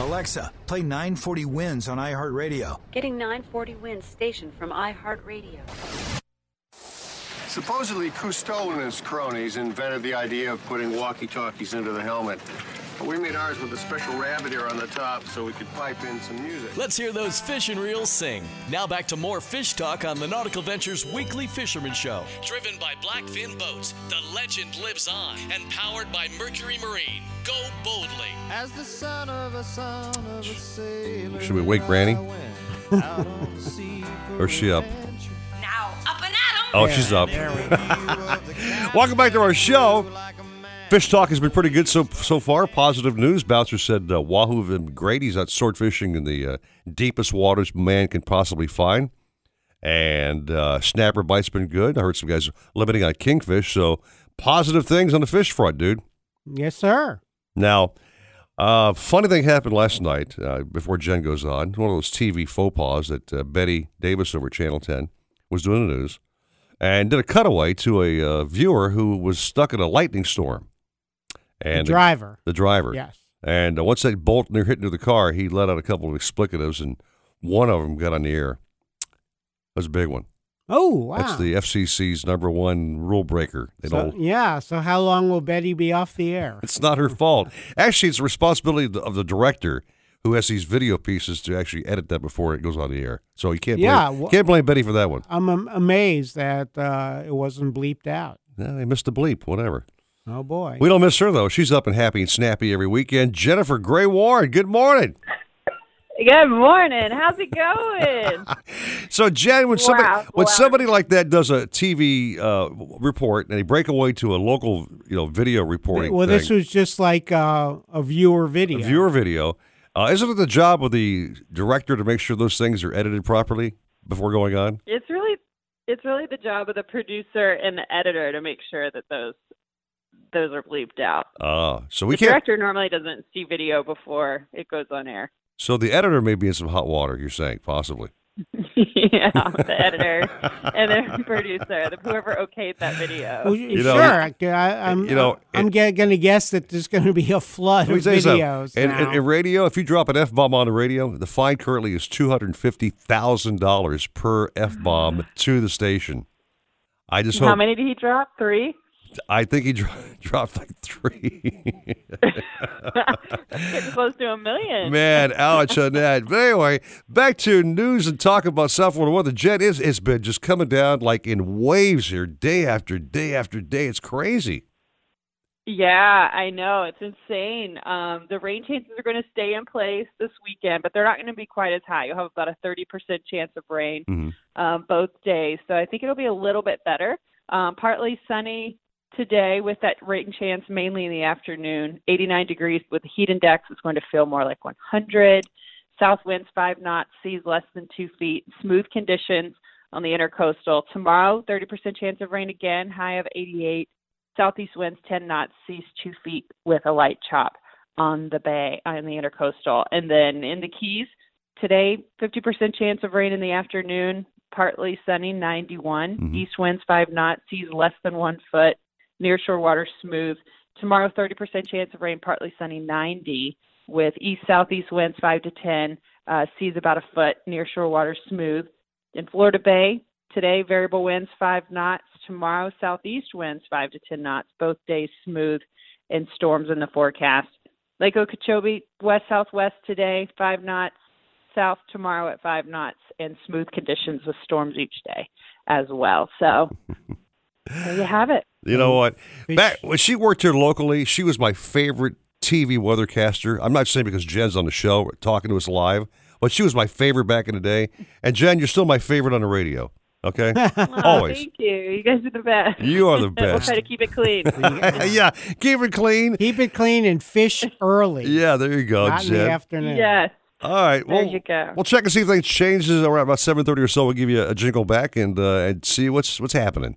Alexa, play nine forty Winds on iHeartRadio. Getting nine forty Winds station from iHeartRadio. Supposedly, Cousteau and his cronies invented the idea of putting walkie-talkies into the helmet. But we made ours with a special rabbit ear on the top so we could pipe in some music. Let's hear those fish and reels sing. Now back to more fish talk on the Nautical Ventures Weekly Fisherman Show. Driven by Blackfin Boats, the legend lives on, and powered by Mercury Marine. Go boldly. As the son of a son of a sailor. Should we wake Granny? Or is she up? Now, up and at 'em. Oh, she's up. Welcome back to our show. Fish talk has been pretty good so so far. Positive news. Bouncer said uh, wahoo and Grady's out sword fishing in the uh, deepest waters man can possibly find. And uh, snapper bite's been good. I heard some guys limiting on kingfish. So positive things on the fish front, dude. Yes, sir. Now, uh, funny thing happened last night uh, before Jen goes on. One of those T V faux pas that uh, Betty Davis over Channel ten was doing the news and did a cutaway to a uh, viewer who was stuck in a lightning storm. And the driver. The, the driver. Yes. And uh, once that bolt near hit into the car, he let out a couple of explicatives, and one of them got on the air. That was a big one. Oh, wow. That's the F C C's number one rule breaker. They so, don't... Yeah, so how long will Betty be off the air? It's not her fault. Actually, it's the responsibility of the, of the director who has these video pieces to actually edit that before it goes on the air. So you can't, yeah, blame, well, can't blame Betty for that one. I'm am- amazed that uh, it wasn't bleeped out. No, they missed the bleep, whatever. Oh, boy. We don't miss her, though. She's up and happy and snappy every weekend. Jennifer Gray Warren, good morning. Good morning. How's it going? So, Jen, when somebody wow. when wow. somebody like that does a T V uh, report and they break away to a local, you know, video reporting. Well, thing, this was just like uh, a viewer video. A viewer video. Uh, isn't it the job of the director to make sure those things are edited properly before going on? It's really, it's really the job of the producer and the editor to make sure that those. Those are bleeped out. Ah, uh, so we the can't. The director normally doesn't see video before it goes on air. So the editor may be in some hot water. You're saying possibly. Yeah, the editor and the producer, the whoever okayed that video. Well, you sure, know, I, I'm. You know, I'm going to guess that there's going to be a flood of videos. So. And, and, and radio, if you drop an F-bomb on the radio, the fine currently is two hundred fifty thousand dollars per F-bomb to the station. I just hope. How many did he drop? Three. I think he dro- dropped like three. That's getting close to a million. Man, ouch on that. But anyway, back to news and talk about South Florida weather. Jet is, it's been just coming down like in waves here day after day after day. It's crazy. Yeah, I know. It's insane. Um, the rain chances are going to stay in place this weekend, but they're not going to be quite as high. You'll have about a thirty percent chance of rain mm-hmm. um, both days. So I think it'll be a little bit better. Um, partly sunny today with that rain chance mainly in the afternoon. eighty-nine degrees with the heat index is going to feel more like one hundred. South winds five knots, seas less than two feet, smooth conditions on the intercoastal. Tomorrow, thirty percent chance of rain again, high of eighty-eight. Southeast winds ten knots, seas two feet with a light chop on the bay, on the intercoastal. And then in the Keys, today, fifty percent chance of rain in the afternoon, partly sunny, ninety-one. Mm-hmm. East winds five knots, seas less than one foot. Nearshore water smooth. Tomorrow, thirty percent chance of rain, partly sunny, ninety, with east-southeast winds five to ten, uh, seas about a foot, nearshore water smooth. In Florida Bay, today, variable winds five knots. Tomorrow, southeast winds five to ten knots, both days smooth, and storms in the forecast. Lake Okeechobee, west-southwest today, five knots, south tomorrow at five knots, and smooth conditions with storms each day as well. So there you have it. You know what? Back, when she worked here locally, she was my favorite T V weathercaster. I'm not saying because Jen's on the show talking to us live, but she was my favorite back in the day. And Jen, you're still my favorite on the radio. Okay? Oh, always. Thank you. You guys are the best. You are the best. We'll try to keep it clean. Yeah. Keep it clean. Keep it clean and fish early. Yeah, there you go, not Jen. In the afternoon. Yes. All right. Well, there you go. We'll check and see if things changes around about seven thirty or so. We'll give you a jingle back and uh, and see what's what's happening.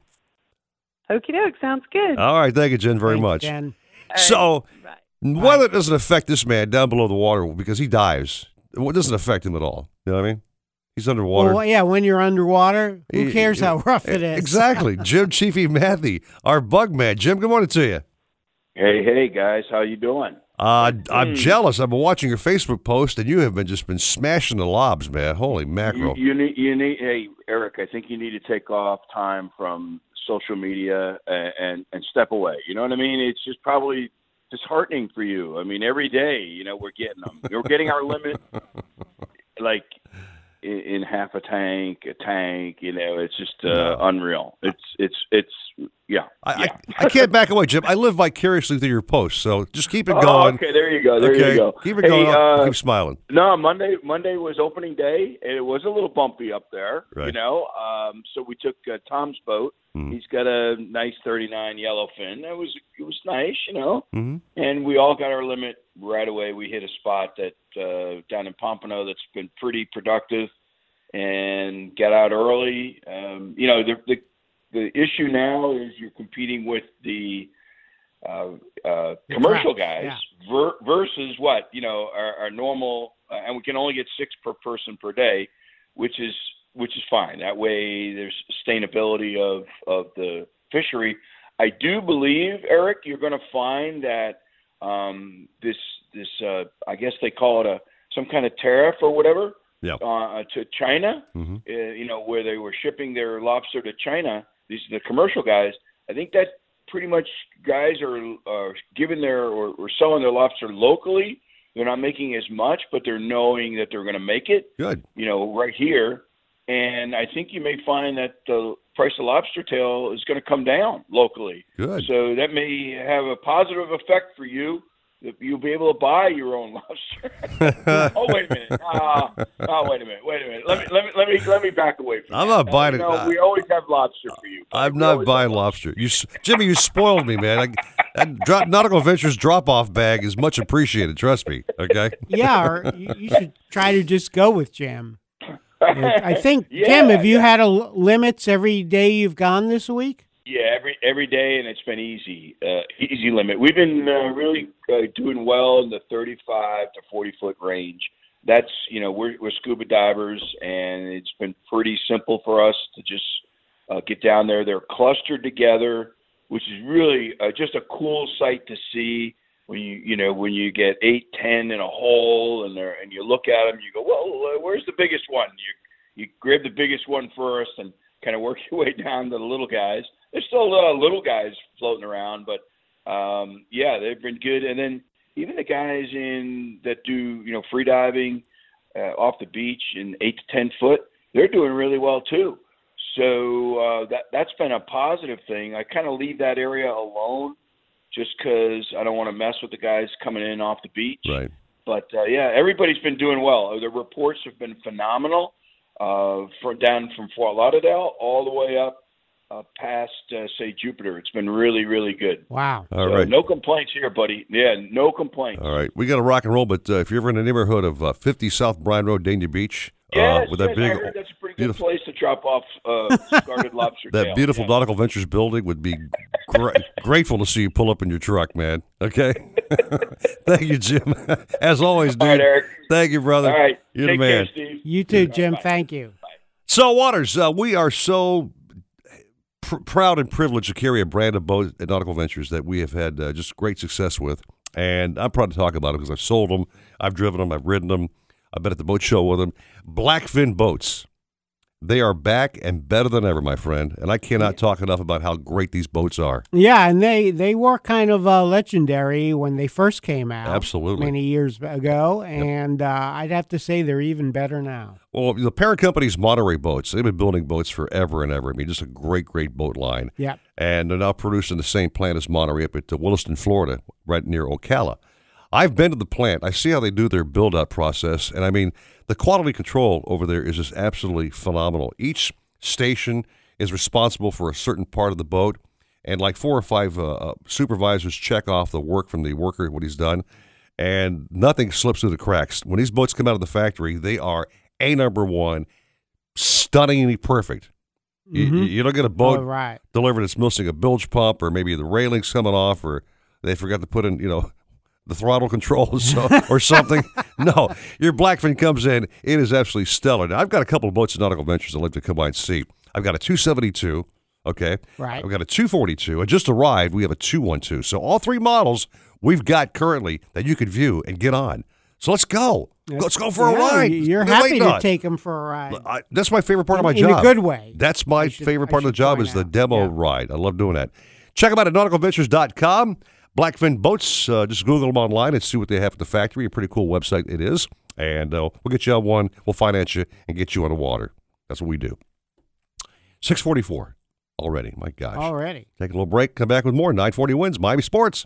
Okie doke, sounds good. All right, thank you, Jen, very Thanks, much. Jen. Right. So, Bye. Weather doesn't affect this man down below the water because he dives. It doesn't affect him at all. You know what I mean? He's underwater. Well, yeah, when you're underwater, who he, cares he, how rough it is? Exactly. Jim Chiefy Mathy, our bug man. Jim, good morning to you. Hey, hey, guys, how you doing? Uh, I'm jealous. I've been watching your Facebook post, and you have been just been smashing the lobs, man. Holy mackerel! You, you need, you need. Hey, Eric, I think you need to take off time from social media and, and and step away. You know what I mean? It's just probably disheartening for you. I mean, every day, you know, we're getting them. We're getting our limit, like in, in half a tank, a tank. You know, it's just uh, yeah. unreal. It's it's it's yeah. I, yeah. I, I can't back away, Jim. I live vicariously through your posts, so just keep it oh, going. Okay, there you go. There okay. you go. Keep it hey, going. Uh, keep smiling. No, Monday. Monday was opening day. It was a little bumpy up there. Right. You know, um, so we took uh, Tom's boat. Mm-hmm. He's got a nice thirty-nine yellowfin. That was it was nice, you know. Mm-hmm. And we all got our limit right away. We hit a spot that uh, down in Pompano that's been pretty productive, and got out early. Um, you know, the, the the issue now is you're competing with the uh, uh, commercial guys yeah. ver- versus what you know our, our normal, uh, and we can only get six per person per day, which is. Which is fine. That way there's sustainability of, of the fishery. I do believe, Eric, you're going to find that um, this, this uh, I guess they call it a some kind of tariff or whatever yep. uh, to China, mm-hmm. uh, you know, where they were shipping their lobster to China. These are the commercial guys. I think that pretty much guys are, are giving their or, or selling their lobster locally. They're not making as much, but they're knowing that they're going to make it, Good. you know, right here. And I think you may find that the price of lobster tail is going to come down locally. Good. So that may have a positive effect for you you'll be able to buy your own lobster. oh wait a minute! Uh, oh wait a minute! Wait a minute! Let me let me let me let me back away from. I'm that. not buying. You know, it. We always have lobster for you. I'm we not buying lobster. lobster. You, Jimmy, you spoiled me, man. I, I drop, Nautical Ventures drop-off bag is much appreciated. Trust me. Okay. Yeah, or you, you should try to just go with Jim. I think yeah, Jim, have you yeah. had a limits every day you've gone this week? Yeah, every every day, and it's been easy, uh, easy limit. We've been uh, really uh, doing well in the thirty-five to forty foot range. That's, you know, we're, we're scuba divers, and it's been pretty simple for us to just uh, get down there. They're clustered together, which is really uh, just a cool sight to see. When you you know when you get eight, ten in a hole, and they're and you look at them, you go, well, uh, where's the biggest one? You you grab the biggest one first, and kind of work your way down to the little guys. There's still uh, little guys floating around, but, um, yeah, they've been good. And then even the guys in that do, you know, free diving uh, off the beach in eight to ten foot, they're doing really well too. So uh, that, that's been a positive thing. I kind of leave that area alone just because I don't want to mess with the guys coming in off the beach. Right. But, uh, yeah, everybody's been doing well. The reports have been phenomenal uh, for down from Fort Lauderdale all the way up. Uh, past, uh, say, Jupiter. It's been really, really good. Wow. All so, right. No complaints here, buddy. Yeah, no complaints. All right. We got to rock and roll, but uh, if you're ever in the neighborhood of uh, fifty South Bryan Road, Dania Beach, yes, uh, with that yes, big, I heard that's a pretty good place to drop off uh, discarded lobster tail. That beautiful yeah. Nautical Ventures building would be gra- grateful to see you pull up in your truck, man. Okay? Thank you, Jim. As always, dude. All right, Eric. Thank you, brother. All right. You're Take the man. Care, Steve. You too, Jim. Right, Thank you. Bye. So, Waters, uh, we are so... Pr- proud and privileged to carry a brand of boat at Nautical Ventures that we have had uh, just great success with, and I'm proud to talk about it because I've sold them, I've driven them, I've ridden them, I've been at the boat show with them. Blackfin Boats, they are back and better than ever, my friend, and I cannot talk enough about how great these boats are. Yeah, and they, they were kind of uh, legendary when they first came out. Absolutely. Many years ago, and yep. uh, I'd have to say they're even better now. Well, the parent company's Monterey Boats. They've been building boats forever and ever. I mean, just a great, great boat line. Yeah. And they're now produced in the same plant as Monterey up at Williston, Florida, right near Ocala. I've been to the plant. I see how they do their build-out process. And, I mean, the quality control over there is just absolutely phenomenal. Each station is responsible for a certain part of the boat. And like four or five uh, supervisors check off the work from the worker, what he's done. And nothing slips through the cracks. When these boats come out of the factory, they are A number one, stunningly perfect. Mm-hmm. You, you don't get a boat oh, right. delivered that's missing a bilge pump, or maybe the railing's coming off, or they forgot to put in, you know, the throttle controls so, or something. No, your Blackfin comes in, it is absolutely stellar. Now, I've got a couple of boats at Nautical Ventures I'd like to come by and see. I've got a two seventy-two, okay? Right. I've got a two forty-two. I just arrived. We have a two twelve. So all three models we've got currently that you could view and get on. So let's go. Let's go for yeah, a ride. You're They're happy to on. take them for a ride. I, that's my favorite part in, of my in job. In a good way. That's my should, favorite part of the job is out. the demo yeah. ride. I love doing that. Check them out at nautical ventures dot com. Blackfin Boats, uh, just Google them online and see what they have at the factory. A pretty cool website it is. And uh, we'll get you on one. We'll finance you and get you on the water. That's what we do. six forty-four already. My gosh. Already. Take a little break. Come back with more. nine forty Wins, Miami Sports.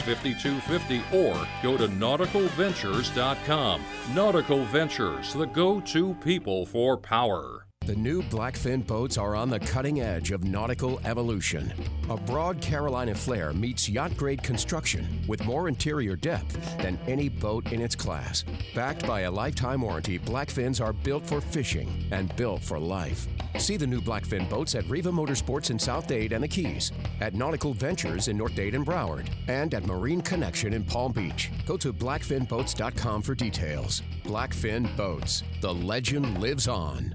five two five zero or go to nautical ventures dot com. Nautical Ventures, the go-to people for power. The new Blackfin boats are on the cutting edge of nautical evolution. A broad Carolina flare meets yacht-grade construction with more interior depth than any boat in its class. Backed by a lifetime warranty, Blackfins are built for fishing and built for life. See the new Blackfin boats at Riva Motorsports in South Dade and the Keys, at Nautical Ventures in North Dade and Broward, and at Marine Connection in Palm Beach. Go to blackfin boats dot com for details. Blackfin Boats, the legend lives on.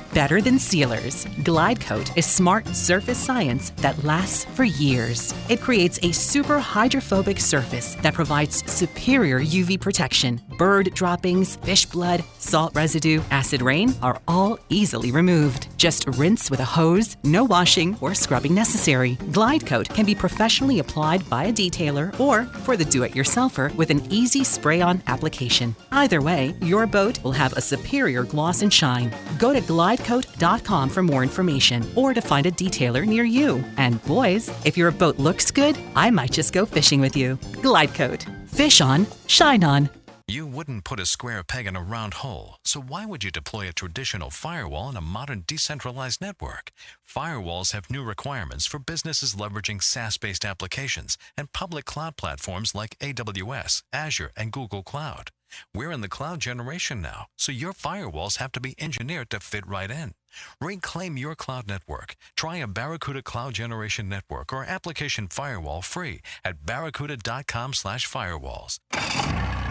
better than sealers. GlideCoat is smart surface science that lasts for years. It creates a super hydrophobic surface that provides superior U V protection. Bird droppings, fish blood, salt residue, acid rain are all easily removed. Just rinse with a hose, no washing or scrubbing necessary. GlideCoat can be professionally applied by a detailer or for the do-it-yourselfer with an easy spray-on application. Either way, your boat will have a superior gloss and shine. Go to glide coat dot com for more information or to find a detailer near you. And boys, if your boat looks good, I might just go fishing with you. GlideCoat. Fish on, shine on. You wouldn't put a square peg in a round hole, so why would you deploy a traditional firewall in a modern decentralized network? Firewalls have new requirements for businesses leveraging SaaS-based applications and public cloud platforms like A W S, Azure, and Google Cloud. We're in the cloud generation now, so your firewalls have to be engineered to fit right in. Reclaim your cloud network. Try a Barracuda Cloud Generation Network or application firewall free at barracuda.com slash firewalls.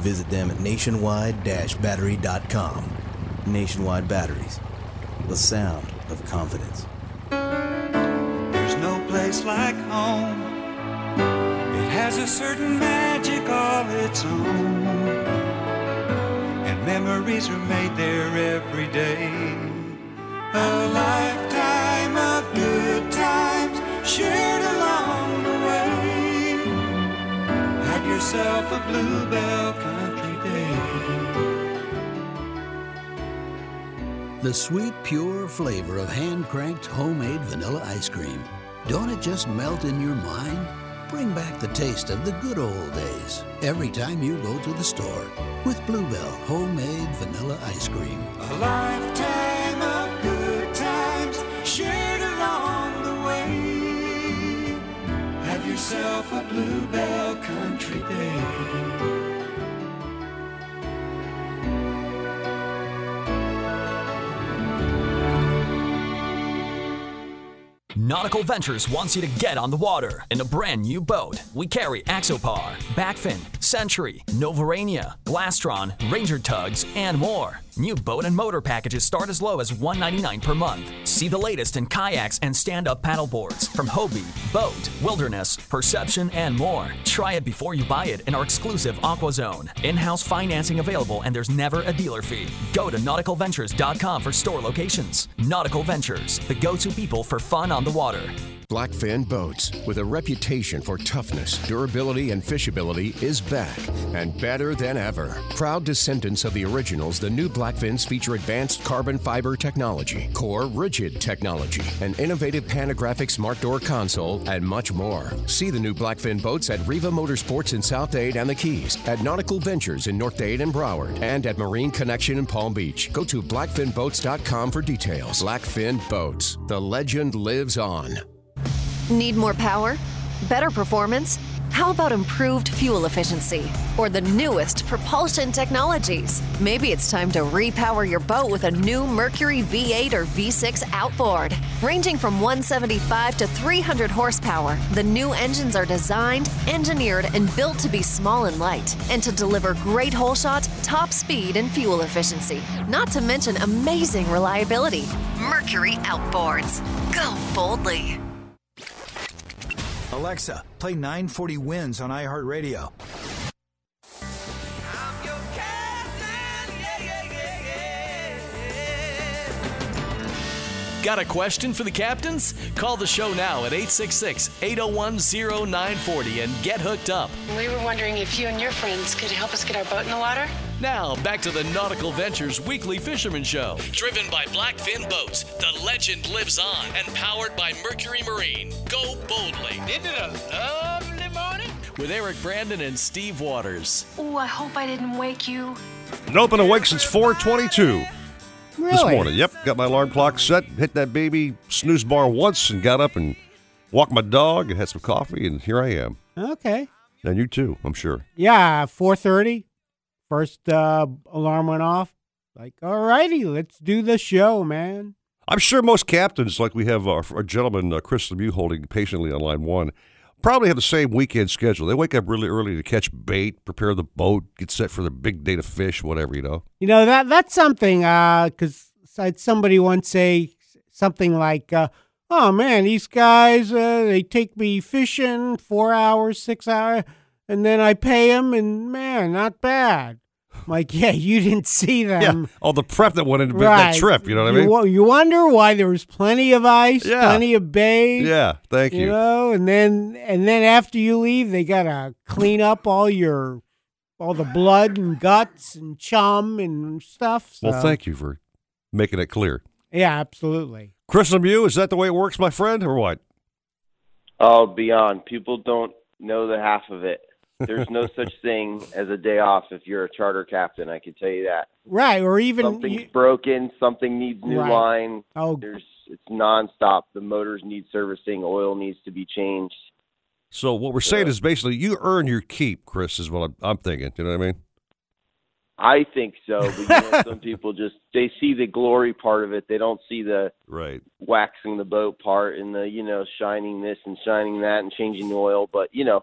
Visit them at nationwide dash battery dot com. Nationwide Batteries, the sound of confidence. There's no place like home. It has a certain magic all its own. And memories are made there every day. A lifetime of good times shared along the way. Have yourself a bluebell country day. The sweet, pure flavor of hand-cranked homemade vanilla ice cream. Don't it just melt in your mind? Bring back the taste of the good old days every time you go to the store with Bluebell homemade vanilla ice cream. A lifetime of good times shared along the way. Have yourself a Bluebell country day. Nautical Ventures wants you to get on the water in a brand new boat. We carry Axopar, Blackfin, Century, Novurania, Glastron, Ranger Tugs, and more. New boat and motor packages start as low as one hundred ninety-nine dollars per month. See the latest in kayaks and stand-up paddleboards from Hobie, Boat, Wilderness, Perception, and more. Try it before you buy it in our exclusive Aqua Zone. In-house financing available, and there's never a dealer fee. Go to nautical ventures dot com for store locations. Nautical Ventures, the go-to people for fun on the water. Blackfin Boats, with a reputation for toughness, durability, and fishability, is back and better than ever. Proud descendants of the originals, the new Blackfins feature advanced carbon fiber technology, core rigid technology, an innovative panographic smart door console, and much more. See the new Blackfin Boats at Riva Motorsports in Southgate and the Keys, at Nautical Ventures in Northgate and Broward, and at Marine Connection in Palm Beach. Go to blackfin boats dot com for details. Blackfin Boats, the legend lives on. Need more power? Better performance? How about improved fuel efficiency or the newest propulsion technologies? Maybe it's time to repower your boat with a new Mercury V eight or V six outboard. Ranging from one seventy-five to three hundred horsepower, the new engines are designed, engineered, and built to be small and light, and to deliver great hole shot, top speed, and fuel efficiency. Not to mention amazing reliability. Mercury outboards. Go boldly. Alexa, play nine forty Winds on iHeartRadio. I'm your captain, yeah, yeah, yeah, yeah. Got a question for the captains? Call the show now at eight six six, eight oh one, oh nine four oh and get hooked up. We were wondering if you and your friends could help us get our boat in the water? Now, back to the Nautical Ventures Weekly Fisherman Show. Driven by Blackfin Boats, the legend lives on, and powered by Mercury Marine. Go boldly. Isn't it a lovely morning? With Eric Brandon and Steve Waters. Oh, I hope I didn't wake you. Nope, been awake since four twenty-two really? This morning. Yep, got my alarm clock set, hit that baby snooze bar once, and got up and walked my dog and had some coffee, and here I am. Okay. And you too, I'm sure. Yeah, four thirty First uh, alarm went off. Like, all righty, let's do the show, man. I'm sure most captains, like we have our, our gentleman, uh, Chris Lemieux, holding patiently on line one, probably have the same weekend schedule. They wake up really early to catch bait, prepare the boat, get set for the big day to fish, whatever, you know. You know, that that's something, because uh, somebody once say something like, uh, oh, man, these guys, uh, they take me fishing four hours, six hours. And then I pay them, and, man, not bad. I'm like, yeah, you didn't see them. Yeah, all the prep that went into right. that trip, you know what you, I mean? You wonder why there was plenty of ice, yeah. plenty of bait. Yeah, thank you. You know, and then and then after you leave, they got to clean up all your all the blood and guts and chum and stuff. So. Well, thank you for making it clear. Yeah, absolutely. Chris Lemieux, is that the way it works, my friend, or what? Oh, beyond. People don't know the half of it. There's no such thing as a day off if you're a charter captain, I can tell you that. Right, or even... Something's you, broken, something needs new right. line. Oh, There's, it's nonstop. The motors need servicing, oil needs to be changed. So what we're so, saying is basically you earn your keep, Chris, is what I'm, I'm thinking. You know what I mean? I think so. But you know, some people just, they see the glory part of it. They don't see the right waxing the boat part and the, you know, shining this and shining that and changing the oil. But, you know,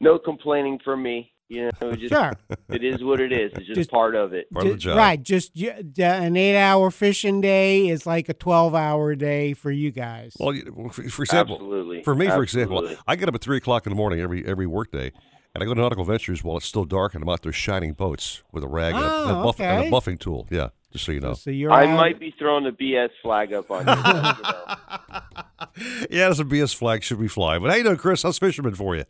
no complaining from me. You know, just, sure. It is what it is. It's just, just part of it. Part just, of the job. Right. Just uh, an eight-hour fishing day is like a twelve-hour day for you guys. Well, for example, Absolutely. for me, Absolutely. for example, I get up at three o'clock in the morning every every workday, and I go to Nautical Ventures while it's still dark, and I'm out there shining boats with a rag oh, and, a, and, a buff, okay. and a buffing tool. Yeah, just so you know. So you're I out. might be throwing a B S flag up on you. Yeah, there's a B S flag. Should we fly? But how you doing, Chris? How's fisherman for you?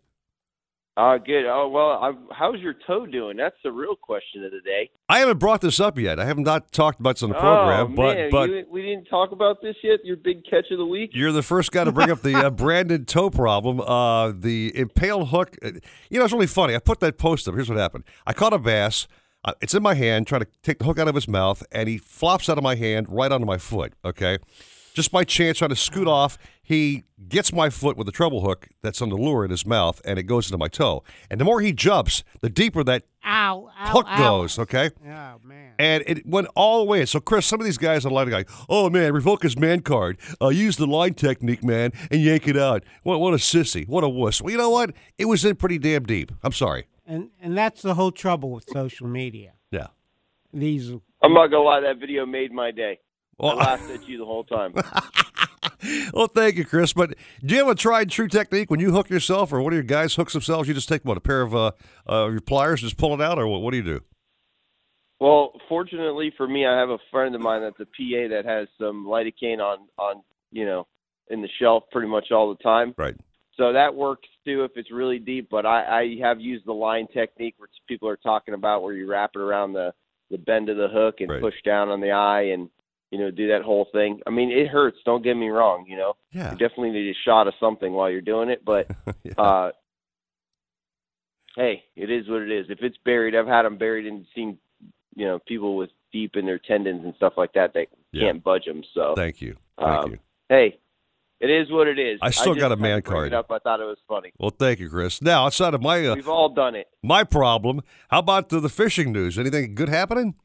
Uh, good. Oh, well, I'm, how's your toe doing? That's the real question of the day. I haven't brought this up yet. I have not talked about this on the program. Oh, but, man. But you, we didn't talk about this yet? Your big catch of the week? You're the first guy to bring up the uh, branded toe problem. Uh, the impaled hook. You know, it's really funny. I put that post up. Here's what happened. I caught a bass. Uh, it's in my hand, trying to take the hook out of his mouth, and he flops out of my hand right onto my foot, okay? Just by chance, trying to scoot off, he gets my foot with a treble hook that's on the lure in his mouth, and it goes into my toe. And the more he jumps, the deeper that ow, ow, hook ow. goes, okay? Oh, man. And it went all the way. So, Chris, some of these guys online are like, oh, man, revoke his man card. Uh, use the line technique, man, and yank it out. What, what a sissy. What a wuss. Well, you know what? It was in pretty damn deep. I'm sorry. And and that's the whole trouble with social media. Yeah. These. I'm not going to lie. That video made my day. Well, I laughed at you the whole time. Well, thank you, Chris. But do you have a tried and true technique when you hook yourself, or one of your guys hooks themselves? You just take what, a pair of uh, uh, your pliers, and just pull it out, or what? What do you do? Well, fortunately for me, I have a friend of mine that's a P A that has some lidocaine on, on you know, in the shelf pretty much all the time. Right. So that works too if it's really deep. But I, I have used the line technique, which people are talking about, where you wrap it around the, the bend of the hook and right. push down on the eye and. You know, do that whole thing. I mean, it hurts. Don't get me wrong, you know. Yeah. You definitely need a shot of something while you're doing it. But, yeah. uh, hey, it is what it is. If it's buried, I've had them buried and seen, you know, people with deep in their tendons and stuff like that that yeah. can't budge them. So Thank you. Thank um, you. Hey, It is what it is. I still I got a man card. Up. I thought it was funny. Well, thank you, Chris. Now, outside of my... Uh, We've all done it. My problem, how about the, the fishing news? Anything good happening?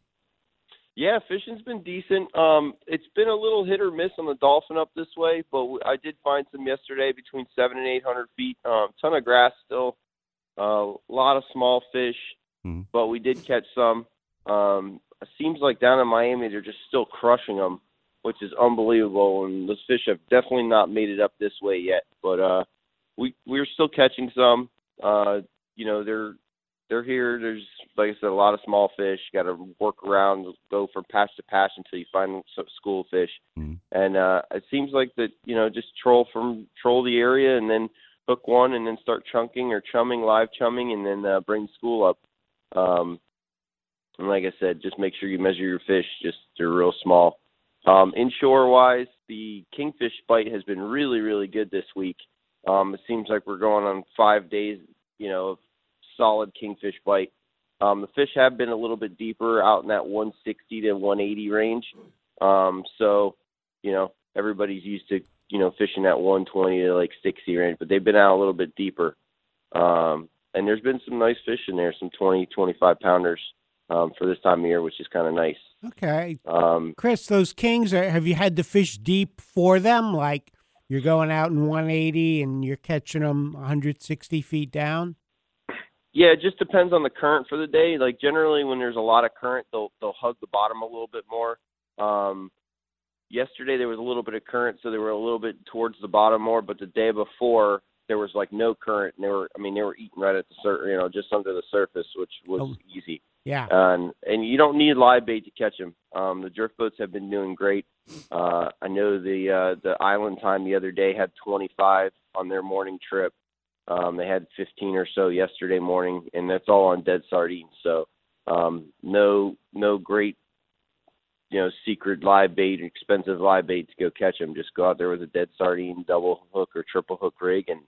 Yeah, fishing's been decent. Um, it's been a little hit or miss on the dolphin up this way, but I did find some yesterday between seven and eight hundred feet. Um, ton of grass still. A uh, lot of small fish, mm-hmm. but we did catch some. Um, it seems like down in Miami, they're just still crushing them, which is unbelievable, and those fish have definitely not made it up this way yet. But uh, we we're still catching some. Uh, you know, they're they're here. There's, like I said, a lot of small fish. Got to work around, go from patch to patch until you find some school fish. Mm-hmm. And uh, it seems like that, you know, just troll from troll the area and then hook one and then start chunking or chumming, live chumming, and then uh, bring school up. Um, and like I said, just make sure you measure your fish. Just they're real small. Um, inshore-wise, the kingfish bite has been really, really good this week. Um, it seems like we're going on five days, you know, of solid kingfish bite. Um, the fish have been a little bit deeper, out in that one sixty to one eighty range. Um, so, you know, everybody's used to, you know, fishing at one twenty to like sixty range, but they've been out a little bit deeper. Um, and there's been some nice fish in there, some twenty, twenty-five pounders. Um, for this time of year, which is kind of nice. Okay. Um, Chris, those kings, are, have you had to fish deep for them? Like you're going out in one eighty and you're catching them one sixty feet down? Yeah, it just depends on the current for the day. Like generally when there's a lot of current, they'll they'll hug the bottom a little bit more. Um, yesterday there was a little bit of current, so they were a little bit towards the bottom more, but the day before there was like no current. And they were, I mean, they were eating right at the sur- you know, just under the surface, which was oh. easy. Yeah, and and you don't need live bait to catch them. Um, the drift boats have been doing great. Uh, I know the uh, the Island Time the other day had twenty-five on their morning trip. Um, they had fifteen or so yesterday morning, and that's all on dead sardines. So um, no no great you know secret live bait, expensive live bait to go catch them. Just go out there with a dead sardine, double hook or triple hook rig, and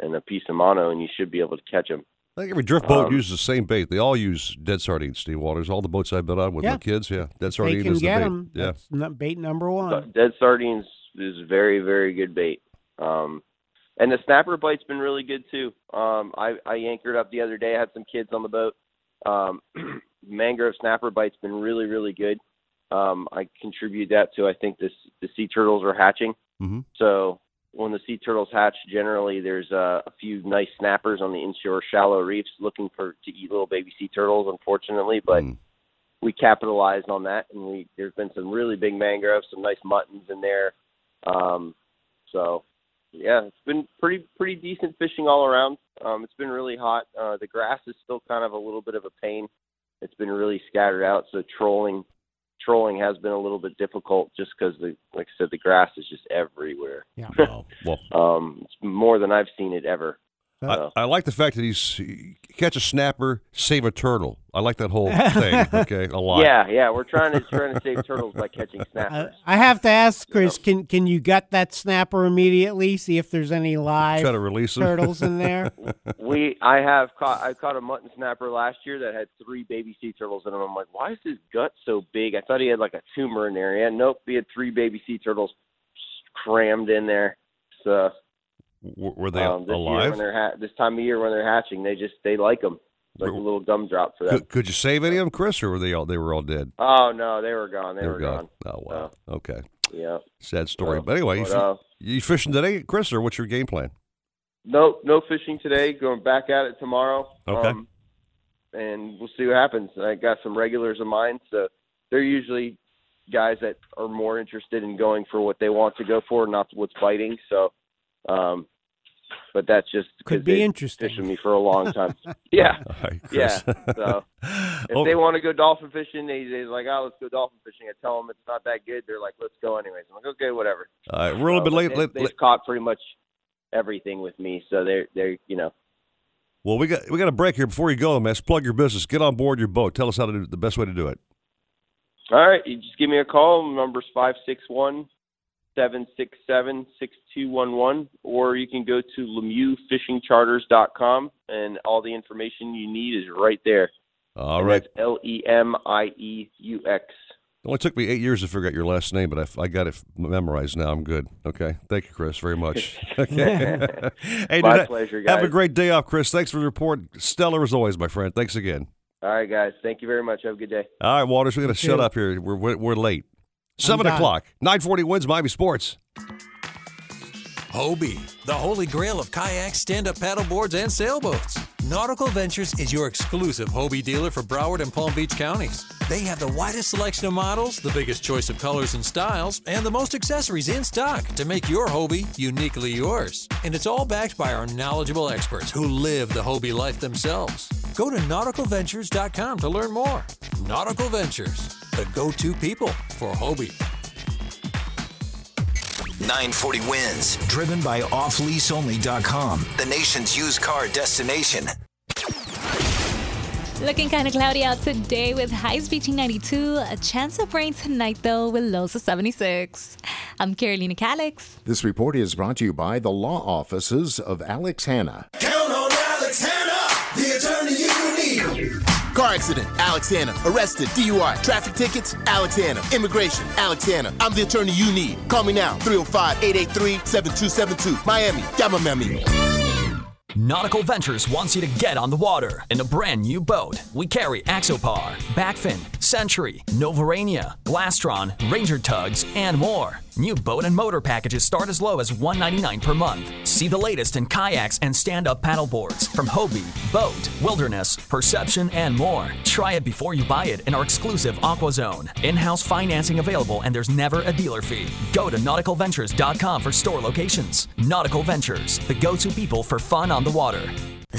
and a piece of mono, and you should be able to catch them. I think every drift boat um, uses the same bait. They all use dead sardines, Steve Waters. All the boats I've been on with yeah. my kids, yeah, dead sardines is the bait. Them. Yeah, that's not bait number one. Dead sardines is very, very good bait. Um, and the snapper bite's been really good too. Um, I, I anchored up the other day. I had some kids on the boat. Um, mangrove snapper bite's been really, really good. Um, I contribute that to I think this the sea turtles are hatching. Mm-hmm. So. When the sea turtles hatch, generally there's uh, a few nice snappers on the inshore shallow reefs looking for to eat little baby sea turtles, unfortunately. But mm. we capitalized on that, and we there's been some really big mangroves, some nice muttons in there. Um, so, yeah, it's been pretty pretty decent fishing all around. Um, it's been really hot. Uh, the grass is still kind of a little bit of a pain. It's been really scattered out, so trolling Trolling has been a little bit difficult just because, like I said, the grass is just everywhere. Yeah, well, well. um, it's more than I've seen it ever. I, so. I like the fact that he's catch a snapper, save a turtle. I like that whole thing. Okay, a lot. Yeah, yeah, we're trying to trying to save turtles by catching snappers. I, I have to ask, Chris, you know? can can you gut that snapper immediately? See if there's any live Try to release turtles in there. We, I have caught I caught a mutton snapper last year that had three baby sea turtles in him. I'm like, why is his gut so big? I thought he had like a tumor in there. Yeah, nope, he had three baby sea turtles crammed in there. So. Were they um, this alive? Year ha- this time of year when they're hatching, they just they like them. Like were, a little gumdrop for them. Could, could you save any of them, Chris, or were they all they were all dead? Oh no, they were gone. They, they were, were gone. gone. Oh wow. So, okay. Yeah. Sad story. So, but anyway, but, you, uh, you fishing today, Chris, or what's your game plan? No, no fishing today. Going back at it tomorrow. Okay. Um, and we'll see what happens. I got some regulars of mine, so they're usually guys that are more interested in going for what they want to go for, not what's biting. So. Um, but that's just could be interesting fishing me for a long time. Yeah, right, yeah. So if oh. they want to go dolphin fishing, they they're like, oh, let's go dolphin fishing. I tell them it's not that good. They're like, let's go anyways. I'm like, okay, whatever. All right, we're a little bit late. They, late they've late. caught pretty much everything with me, so they're they're you know. Well, we got we got a break here before you go, man. Plug your business. Get on board your boat. Tell us how to do the best way to do it. All right, you just give me a call. Number's five six one. seven six seven, six two one one, or you can go to lemieux fishing charters dot com, and all the information you need is right there. All and right. That's L E M I E U X. It only took me eight years to figure out your last name, but I, I got it memorized now. I'm good. Okay. Thank you, Chris, very much. Okay. Hey, my dude, pleasure, guys. Have a great day off, Chris. Thanks for the report. Stellar as always, my friend. Thanks again. All right, guys. Thank you very much. Have a good day. All right, Waters, we're going to shut up here. We're, we're, we're late. seven o'clock. nine forty wins Miami Sports. Hobie, the holy grail of kayaks, stand-up paddleboards, and sailboats. Nautical Ventures is your exclusive Hobie dealer for Broward and Palm Beach counties. They have the widest selection of models, the biggest choice of colors and styles, and the most accessories in stock to make your Hobie uniquely yours. And it's all backed by our knowledgeable experts who live the Hobie life themselves. Go to nautical ventures dot com to learn more. Nautical Ventures, the go-to people for Hobie. nine forty wins, driven by off lease only dot com, the nation's used car destination. Looking kind of cloudy out today with highs reaching ninety-two. A chance of rain tonight, though, with lows of seventy-six. I'm Carolina Calix. This report is brought to you by the law offices of Alex Hanna. Count on Alex Hanna, the attorney you need. Car accident, Alex Hanna. Arrested, D U I. Traffic tickets, Alex Hanna. Immigration, Alex Hanna. I'm the attorney you need. Call me now, three oh five, eight eight three, seven two seven two. Miami, Yamamami. Nautical Ventures wants you to get on the water in a brand new boat. We carry Axopar, Blackfin, Century, Novurania, Glastron, Ranger Tugs, and more. New boat and motor packages start as low as one hundred ninety-nine dollars per month. See the latest in kayaks and stand-up paddleboards from Hobie, Boat, Wilderness, Perception, and more. Try it before you buy it in our exclusive Aqua Zone. In-house financing available, and there's never a dealer fee. Go to nautical ventures dot com for store locations. Nautical Ventures, the go-to people for fun on the water. The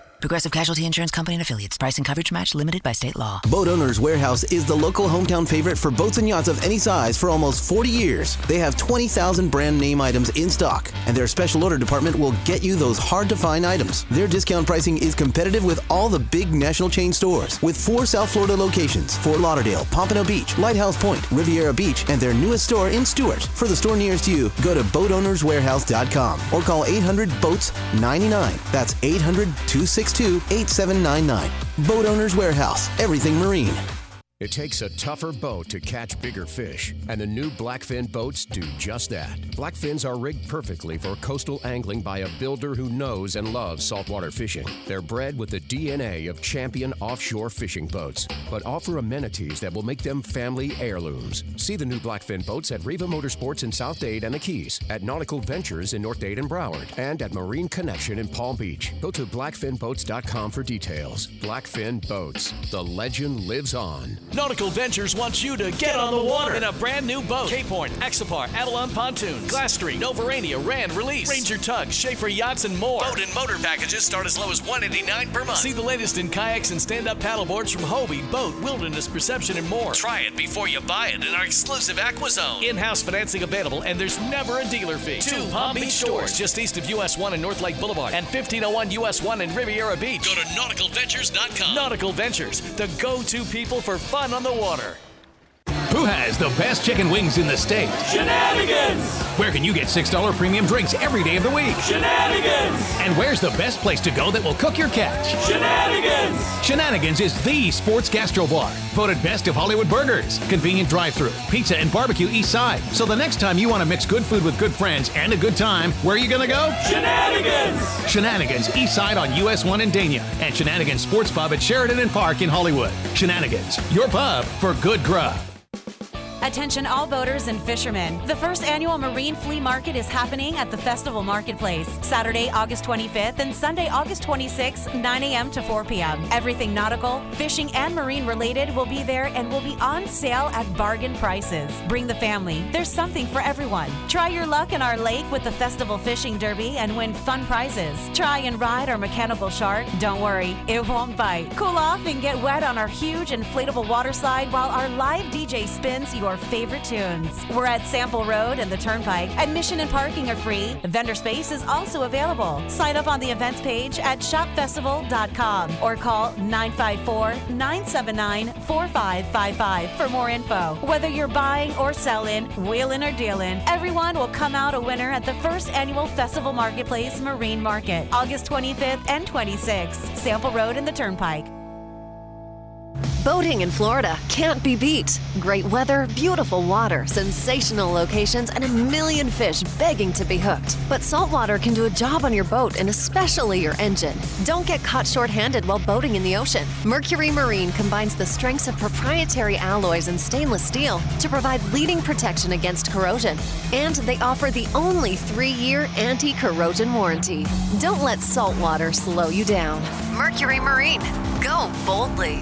Progressive Casualty Insurance Company and Affiliates. Price and coverage match limited by state law. Boat Owners Warehouse is the local hometown favorite for boats and yachts of any size for almost forty years. They have twenty thousand brand name items in stock, and their special order department will get you those hard-to-find items. Their discount pricing is competitive with all the big national chain stores. With four South Florida locations, Fort Lauderdale, Pompano Beach, Lighthouse Point, Riviera Beach, and their newest store in Stuart. For the store nearest you, go to boat owners warehouse dot com or call eight hundred boats ninety-nine. That's eight hundred two six two eight seven nine nine. Boat Owners Warehouse. Everything marine. It takes a tougher boat to catch bigger fish, and the new Blackfin boats do just that. Blackfins are rigged perfectly for coastal angling by a builder who knows and loves saltwater fishing. They're bred with the D N A of champion offshore fishing boats, but offer amenities that will make them family heirlooms. See the new Blackfin boats at Riva Motorsports in South Dade and the Keys, at Nautical Ventures in North Dade and Broward, and at Marine Connection in Palm Beach. Go to blackfin boats dot com for details. Blackfin Boats. The legend lives on. Nautical Ventures wants you to get on the water in a brand new boat. Cape Horn, Axopar, Avalon Pontoon, Glassstream, Novurania, Rand, Release, Ranger Tug, Schaefer Yachts, and more. Boat and motor packages start as low as one hundred eighty-nine dollars per month. See the latest in kayaks and stand-up paddleboards from Hobie, Boat, Wilderness, Perception, and more. Try it before you buy it in our exclusive Aqua Zone. In-house financing available, and there's never a dealer fee. Two Palm Beach stores just east of U S one and North Lake Boulevard, and fifteen oh one U S one and Riviera Beach. Go to nautical ventures dot com. Nautical Ventures, the go-to people for fun on the water. Who has the best chicken wings in the state? Shenanigans! Where can you get six dollars premium drinks every day of the week? Shenanigans! And where's the best place to go that will cook your catch? Shenanigans! Shenanigans is the sports gastro bar. Voted best of Hollywood burgers, convenient drive-thru, pizza and barbecue east side. So the next time you want to mix good food with good friends and a good time, where are you going to go? Shenanigans! Shenanigans east side on U S one in Dania, and Shenanigans Sports Pub at Sheridan and Park in Hollywood. Shenanigans, your pub for good grub. Attention all boaters and fishermen. The first annual Marine Flea Market is happening at the Festival Marketplace, Saturday, August twenty-fifth and Sunday, August twenty-sixth, nine a.m. to four p.m. Everything nautical, fishing, and marine related will be there and will be on sale at bargain prices. Bring the family. There's something for everyone. Try your luck in our lake with the Festival Fishing Derby and win fun prizes. Try and ride our mechanical shark. Don't worry, it won't bite. Cool off and get wet on our huge inflatable water slide while our live D J spins your your favorite tunes. We're at Sample Road and the Turnpike. Admission and parking are free. Vendor space is also available. Sign up on the events page at shop festival dot com or call nine five four, nine seven nine, four five five five for more info. Whether you're buying or selling, wheeling or dealing, everyone will come out a winner at the first annual Festival Marketplace Marine Market, August twenty-fifth and twenty-sixth. Sample Road and the Turnpike. Boating in Florida can't be beat. Great weather, beautiful water, sensational locations, and a million fish begging to be hooked. But saltwater can do a job on your boat and especially your engine. Don't get caught short-handed while boating in the ocean. Mercury Marine combines the strengths of proprietary alloys and stainless steel to provide leading protection against corrosion. And they offer the only three-year anti-corrosion warranty. Don't let saltwater slow you down. Mercury Marine. Go boldly.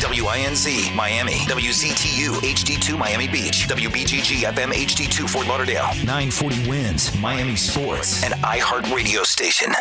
W I N Z Miami, W Z T U H D two Miami Beach, W B G G F M H D two Fort Lauderdale, nine forty Winds, Miami Sports, and iHeartRadio station.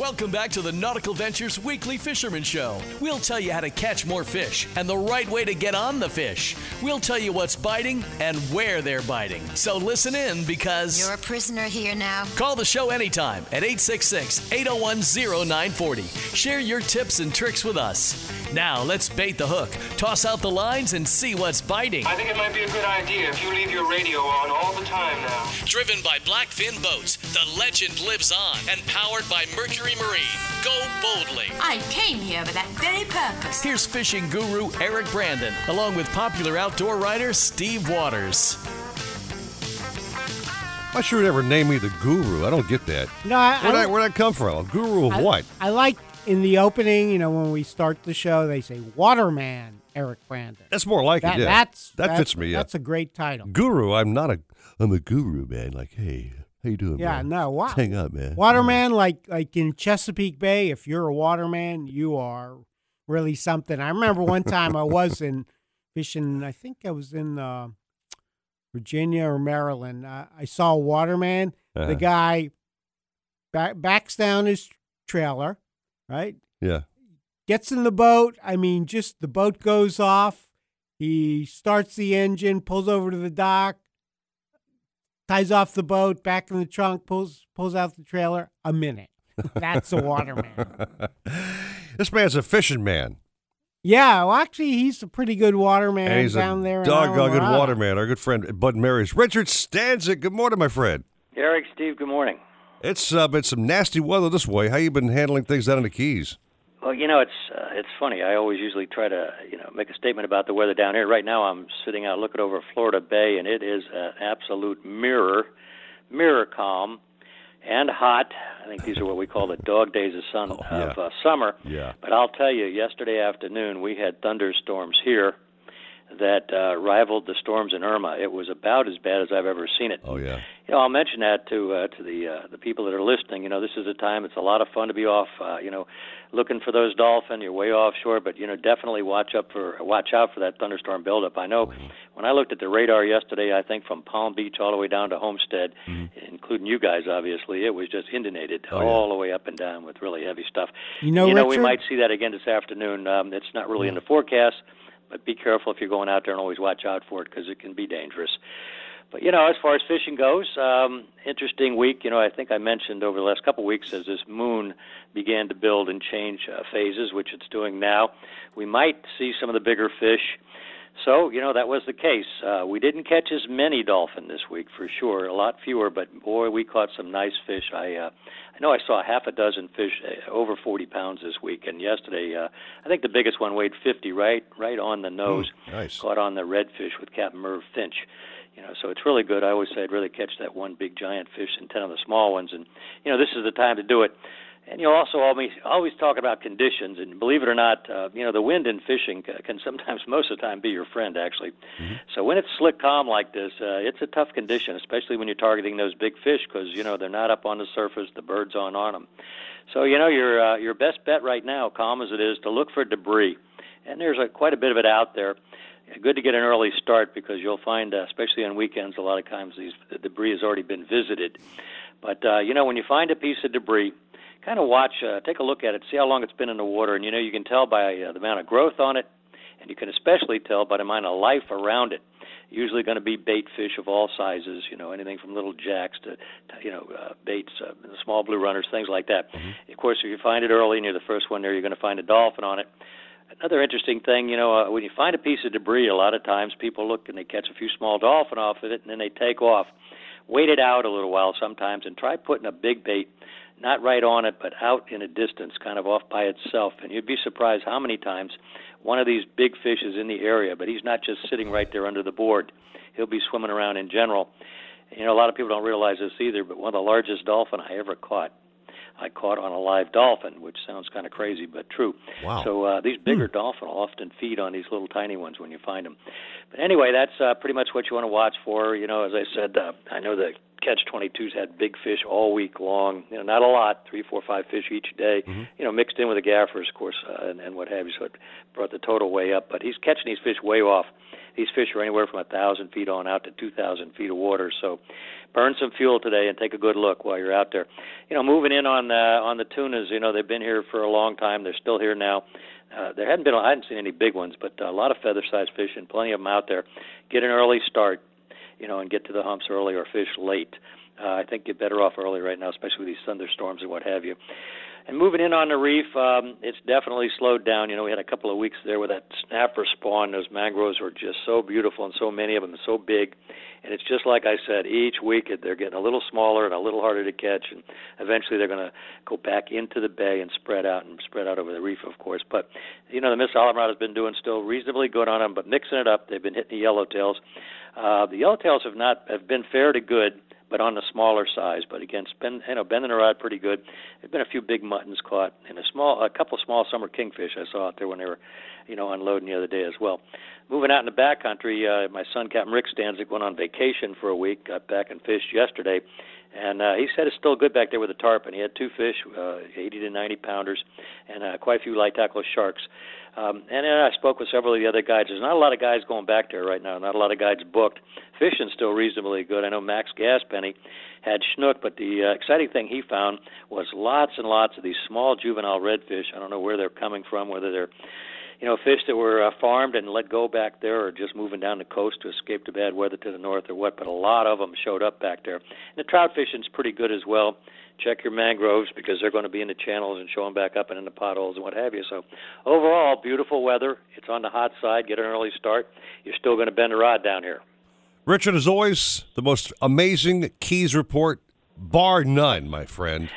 Welcome back to the Nautical Ventures Weekly Fisherman Show. We'll tell you how to catch more fish and the right way to get on the fish. We'll tell you what's biting and where they're biting. So listen in because... you're a prisoner here now. Call the show anytime at eight six six, eight oh one, oh nine four oh. Share your tips and tricks with us. Now let's bait the hook, toss out the lines, and see what's biting. I think it might be a good idea if you leave your radio on all the time now. Driven by Blackfin Boats, the legend lives on, and powered by Mercury Marine. Go boldly. I came here for that very purpose. Here's fishing guru Eric Brandon, along with popular outdoor writer Steve Waters. Why should you ever name me the guru? I don't get that. No, I, where'd, I, I, where'd I come from? A guru of I, what? I like in the opening, you know, when we start the show, they say Waterman Eric Brandon. That's more like that, it. Yeah. That's, that that's, fits me. That's yeah. a great title. Guru. I'm not a. I'm a guru, man. Like, hey. How you doing, yeah, man? Yeah, no, wow. Hang up, man. Waterman, yeah. like like in Chesapeake Bay, if you're a waterman, you are really something. I remember one time I was in fishing, I think I was in uh, Virginia or Maryland. Uh, I saw a waterman. Uh-huh. The guy back, backs down his trailer, right? Yeah. Gets in the boat. I mean, just the boat goes off. He starts the engine, pulls over to the dock. Ties off the boat, back in the trunk, pulls pulls out the trailer, a minute. That's a waterman. This man's a fishing man. Yeah, well, actually, he's a pretty good waterman and he's down a there. Doggone good waterman. Our good friend Bud Marys. Richard Stanzik, good morning, my friend. Eric, Steve, good morning. It's uh, been some nasty weather this way. How you been handling things down in the Keys? Well, you know, it's uh, it's funny. I always usually try to, you know, make a statement about the weather down here. Right now I'm sitting out looking over Florida Bay, and it is an absolute mirror, mirror calm and hot. I think these are what we call the dog days of sun, oh, yeah. of uh, summer. Yeah. But I'll tell you, yesterday afternoon we had thunderstorms here that uh, rivaled the storms in Irma. It was about as bad as I've ever seen it. Oh, yeah. You know, I'll mention that to uh, to the uh, the people that are listening. You know, this is a time, it's a lot of fun to be off, uh, you know, looking for those dolphin. You're way offshore, but, you know, definitely watch up for watch out for that thunderstorm buildup. I know mm-hmm. when I looked at the radar yesterday, I think from Palm Beach all the way down to Homestead, mm-hmm. including you guys, obviously, it was just inundated oh, all yeah. the way up and down with really heavy stuff. You know, you know Richard, we might see that again this afternoon. Um, it's not really yeah. in the forecast. But be careful if you're going out there, and always watch out for it because it can be dangerous. But, you know, as far as fishing goes, um, interesting week. You know, I think I mentioned over the last couple of weeks as this moon began to build and change uh, phases, which it's doing now, we might see some of the bigger fish. So, you know, that was the case. Uh, we didn't catch as many dolphin this week for sure, a lot fewer, but, boy, we caught some nice fish. I uh, I know I saw half a dozen fish uh, over forty pounds this week, and yesterday uh, I think the biggest one weighed fifty, right right on the nose, mm, nice. Caught on the redfish with Captain Merv Finch. You know, so it's really good. I always say I'd really catch that one big giant fish and ten of the small ones, and, you know, this is the time to do it. And you also always, always talk about conditions, and believe it or not, uh, you know, the wind in fishing can sometimes, most of the time, be your friend, actually. Mm-hmm. So when it's slick calm like this, uh, it's a tough condition, especially when you're targeting those big fish because, you know, they're not up on the surface, the bird's on on them. So, you know, your, uh, your best bet right now, calm as it is, to look for debris. And there's uh, quite a bit of it out there. Good to get an early start because you'll find, uh, especially on weekends, a lot of times these the debris has already been visited. But, uh, you know, when you find a piece of debris, kind of watch, uh, take a look at it, see how long it's been in the water. And, you know, you can tell by uh, the amount of growth on it, and you can especially tell by the amount of life around it. Usually going to be bait fish of all sizes, you know, anything from little jacks to, to you know, uh, baits, uh, small blue runners, things like that. Mm-hmm. Of course, if you find it early and you're the first one there, you're going to find a dolphin on it. Another interesting thing, you know, uh, when you find a piece of debris, a lot of times people look and they catch a few small dolphin off of it, and then they take off. Wait it out a little while sometimes and try putting a big bait, not right on it, but out in a distance, kind of off by itself. And you'd be surprised how many times one of these big fish is in the area, but he's not just sitting right there under the board. He'll be swimming around in general. You know, a lot of people don't realize this either, but one of the largest dolphin I ever caught, I caught on a live dolphin, which sounds kind of crazy, but true. Wow. So uh, these bigger mm. dolphin often feed on these little tiny ones when you find them. But anyway, that's uh, pretty much what you want to watch for. You know, as I said, uh, I know the Catch twenty-twos had big fish all week long. You know, not a lot, three, four, five fish each day, mm-hmm. you know, mixed in with the gaffers, of course, uh, and, and what have you. So it brought the total way up. But he's catching these fish way off. These fish are anywhere from one thousand feet on out to two thousand feet of water. So burn some fuel today and take a good look while you're out there. You know, moving in on uh, on the tunas, you know, they've been here for a long time. They're still here now. Uh, there hadn't been, I hadn't seen any big ones, but a lot of feather-sized fish and plenty of them out there. Get an early start, you know, and get to the humps early or fish late. Uh, I think you're better off early right now, especially with these thunderstorms and what have you. And moving in on the reef, um, it's definitely slowed down. You know, we had a couple of weeks there with that snapper spawn. Those mangroves were just so beautiful and so many of them so big. And it's just like I said, each week they're getting a little smaller and a little harder to catch. And eventually they're going to go back into the bay and spread out and spread out over the reef, of course. But, you know, the Miss Alamrod has been doing still reasonably good on them, but mixing it up. They've been hitting the yellowtails. Uh, the yellowtails have not have been fair to good, but on the smaller size. But again, spend, you know, bending the rod pretty good. There've been a few big muttons caught, and a small, a couple small summer kingfish I saw out there when they were, you know, unloading the other day as well. Moving out in the backcountry, uh, my son Captain Rick Stanzik went on vacation for a week. Got back and fished yesterday, and uh, he said it's still good back there with the tarpon. He had two fish, uh, eighty to ninety pounders, and uh, quite a few light tackle sharks. Um, and then I spoke with several of the other guides. There's not a lot of guys going back there right now, not a lot of guides booked. Fishing's still reasonably good. I know Max Gaspenny had schnook, but the uh, exciting thing he found was lots and lots of these small juvenile redfish. I don't know where they're coming from, whether they're, you know, fish that were uh, farmed and let go back there or just moving down the coast to escape the bad weather to the north or what, but a lot of them showed up back there. And the trout fishing's pretty good as well. Check your mangroves because they're going to be in the channels and showing back up and in the potholes and what have you. So overall, beautiful weather. It's on the hot side. Get an early start. You're still going to bend the rod down here. Richard, as always, the most amazing Keys report, bar none, my friend.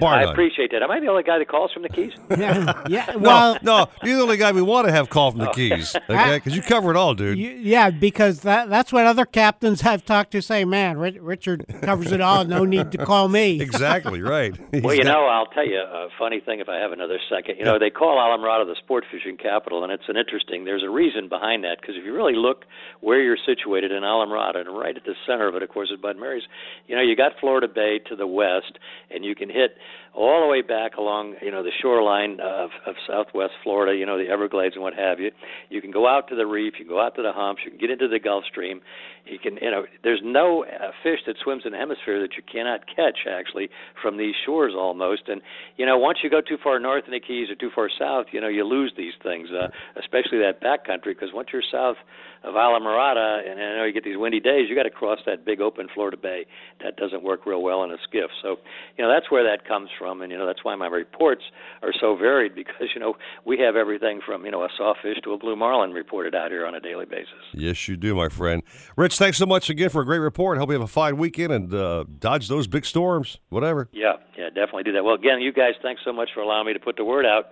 Bar I none. Appreciate that. Am I the only guy that calls from the Keys? yeah. yeah. Well, no, no, you're the only guy we want to have call from the oh. Keys. Okay, because you cover it all, dude. You, yeah, because that, that's what other captains I've talked to say, man, Richard covers it all. No need to call me. Exactly, right. He's well, you got... know, I'll tell you a funny thing if I have another second. You know, yeah. they call Alamrata the sport fishing capital, and it's an interesting, there's a reason behind that, because if you really look where you're situated in Alamrata, and right at the center of it, of course, is Bud Mary's, you know, you got Florida Bay to the west, and you can hit all the way back along, you know, the shoreline of, of southwest Florida, you know, the Everglades and what have you. You can go out to the reef, you can go out to the humps, you can get into the Gulf Stream. You can, you know, there's no uh, fish that swims in the hemisphere that you cannot catch, actually, from these shores almost. And, you know, once you go too far north in the Keys or too far south, you know, you lose these things, uh, especially that backcountry, because once you're south of Alamorada, and I know you get these windy days, you got to cross that big open Florida Bay. That doesn't work real well in a skiff. So, you know, that's where that comes from, and you know that's why my reports are so varied, because you know we have everything from you know a sawfish to a blue marlin reported out here on a daily basis. Yes, you do, my friend. Rich, thanks so much again for a great report. Hope you have a fine weekend and uh, dodge those big storms, whatever. Yeah, yeah, definitely do that. Well, again, you guys, thanks so much for allowing me to put the word out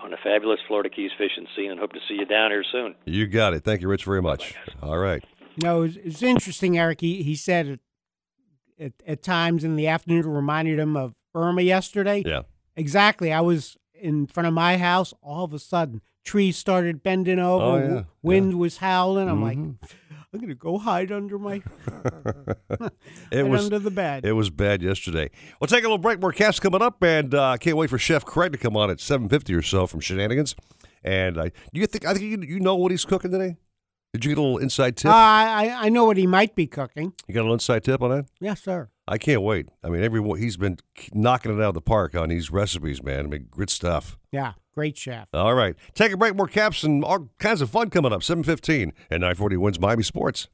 on the fabulous Florida Keys fishing scene, and hope to see you down here soon. You got it. Thank you, Rich, very much. Oh, all right. No, it's it interesting, Eric. He, he said it at, at times in the afternoon reminded him of Irma yesterday. Yeah, exactly. I was in front of my house. All of a sudden, trees started bending over. Oh, yeah. Wind yeah. was howling. I'm mm-hmm. like, I'm going to go hide under my it was, under the bed. It was bad yesterday. We'll take a little break. More cast coming up, and I uh, can't wait for Chef Craig to come on at seven fifty or so from Shenanigans. And uh, do you think I think you, you know what he's cooking today? Did you get a little inside tip? Uh, I I know what he might be cooking. You got a little inside tip on that? Yes, sir. I can't wait. I mean, everyone he's been knocking it out of the park on these recipes, man. I mean, good stuff. Yeah, great chef. All right. Take a break. More caps and all kinds of fun coming up. seven fifteen and nine forty Wins Miami Sports.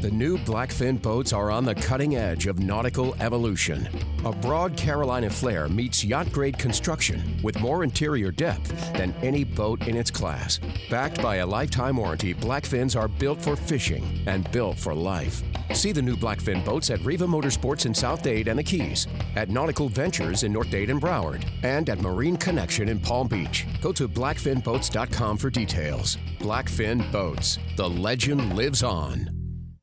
The new Blackfin boats are on the cutting edge of nautical evolution. A broad Carolina flare meets yacht-grade construction with more interior depth than any boat in its class. Backed by a lifetime warranty, Blackfins are built for fishing and built for life. See the new Blackfin boats at Riva Motorsports in South Dade and the Keys, at Nautical Ventures in North Dade and Broward, and at Marine Connection in Palm Beach. Go to blackfin boats dot com for details. Blackfin Boats. The legend lives on.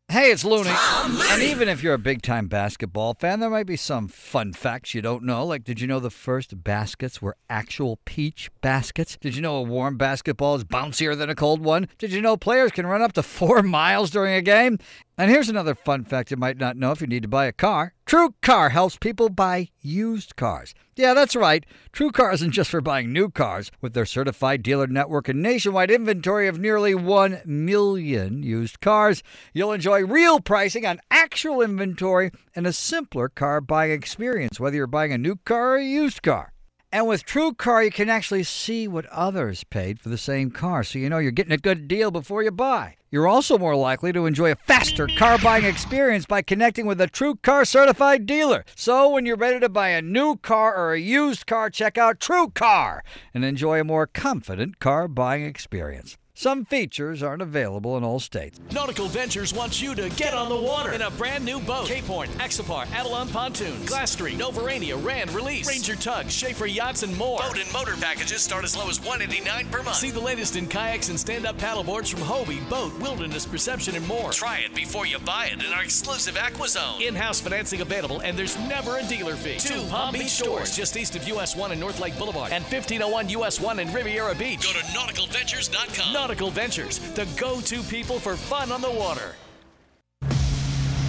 Hey, it's Looney. And even if you're a big-time basketball fan, there might be some fun facts you don't know. Like, did you know the first baskets were actual peach baskets? Did you know a warm basketball is bouncier than a cold one? Did you know players can run up to four miles during a game? And here's another fun fact you might not know if you need to buy a car. TrueCar helps people buy used cars. Yeah, that's right. TrueCar isn't just for buying new cars. With their certified dealer network and nationwide inventory of nearly one million used cars, you'll enjoy real pricing on actual inventory and a simpler car buying experience, whether you're buying a new car or a used car. And with TrueCar, you can actually see what others paid for the same car, so you know you're getting a good deal before you buy. You're also more likely to enjoy a faster car buying experience by connecting with a TrueCar certified dealer. So when you're ready to buy a new car or a used car, check out TrueCar and enjoy a more confident car buying experience. Some features aren't available in all states. Nautical Ventures wants you to get on the water in a brand new boat. Cape Horn, Axopar, Avalon Pontoon, Glassstream, Novurania, Rand, Release, Ranger Tug, Schaefer Yachts, and more. Boat and motor packages start as low as one hundred eighty-nine dollars per month. See the latest in kayaks and stand-up paddleboards from Hobie, Boat, Wilderness, Perception, and more. Try it before you buy it in our exclusive AquaZone. In-house financing available, and there's never a dealer fee. Two, Two Palm Beach, Beach stores, stores just east of U S one and North Lake Boulevard, and fifteen oh one U S one in Riviera Beach. Go to nautical ventures dot com. Not Nautical Ventures, the go-to people for fun on the water.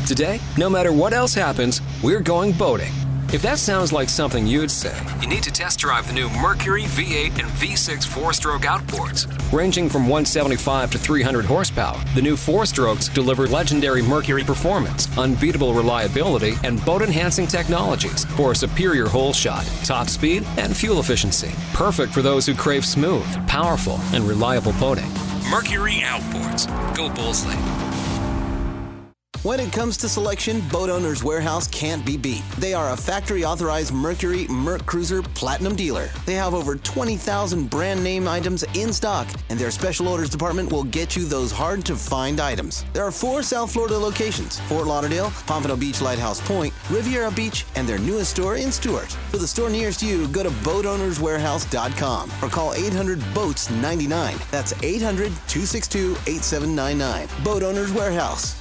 Today, no matter what else happens, we're going boating. If that sounds like something you'd say, you need to test drive the new Mercury V eight and V six four-stroke outboards. Ranging from one seventy-five to three hundred horsepower, the new four-strokes deliver legendary Mercury performance, unbeatable reliability, and boat-enhancing technologies for a superior hole shot, top speed, and fuel efficiency. Perfect for those who crave smooth, powerful, and reliable boating. Mercury outboards. Go boldly. When it comes to selection, Boat Owners Warehouse can't be beat. They are a factory-authorized Mercury Merc Cruiser Platinum dealer. They have over twenty thousand brand-name items in stock, and their special orders department will get you those hard-to-find items. There are four South Florida locations, Fort Lauderdale, Pompano Beach, Lighthouse Point, Riviera Beach, and their newest store in Stuart. For the store nearest you, go to boat owners warehouse dot com or call eight hundred boats ninety-nine. That's eight hundred two six two eight seven nine nine. Boat Owners Warehouse.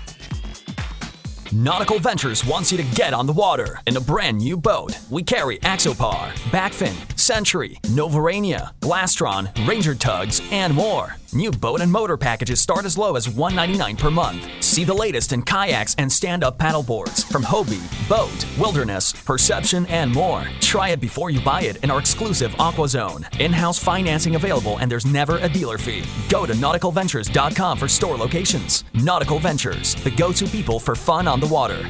Nautical Ventures wants you to get on the water in a brand new boat. We carry Axopar, Blackfin, Century, Novurania, Glastron, Ranger Tugs, and more. New boat and motor packages start as low as one hundred ninety-nine dollars per month. See the latest in kayaks and stand-up paddleboards from Hobie, Boat, Wilderness, Perception, and more. Try it before you buy it in our exclusive AquaZone. In-house financing available, and there's never a dealer fee. Go to nautical ventures dot com for store locations. Nautical Ventures, the go-to people for fun on the water.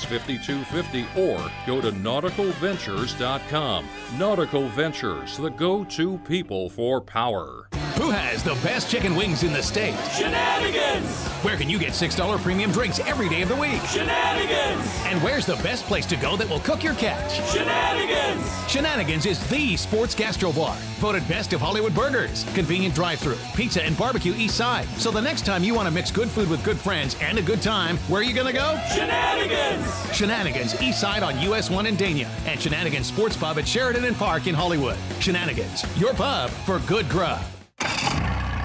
five two five zero or go to nautical ventures dot com. Nautical Ventures, the go-to people for power. Who has the best chicken wings in the state? Shenanigans! Where can you get six dollar premium drinks every day of the week? Shenanigans! And where's the best place to go that will cook your catch? Shenanigans! Shenanigans is the sports gastro bar. Voted best of Hollywood burgers, convenient drive-thru, pizza and barbecue east side. So the next time you want to mix good food with good friends and a good time, where are you gonna go? Shenanigans! Shenanigans east side on U S one in Dania and Shenanigans Sports Pub at Sheridan and Park in Hollywood. Shenanigans, your pub for good grub.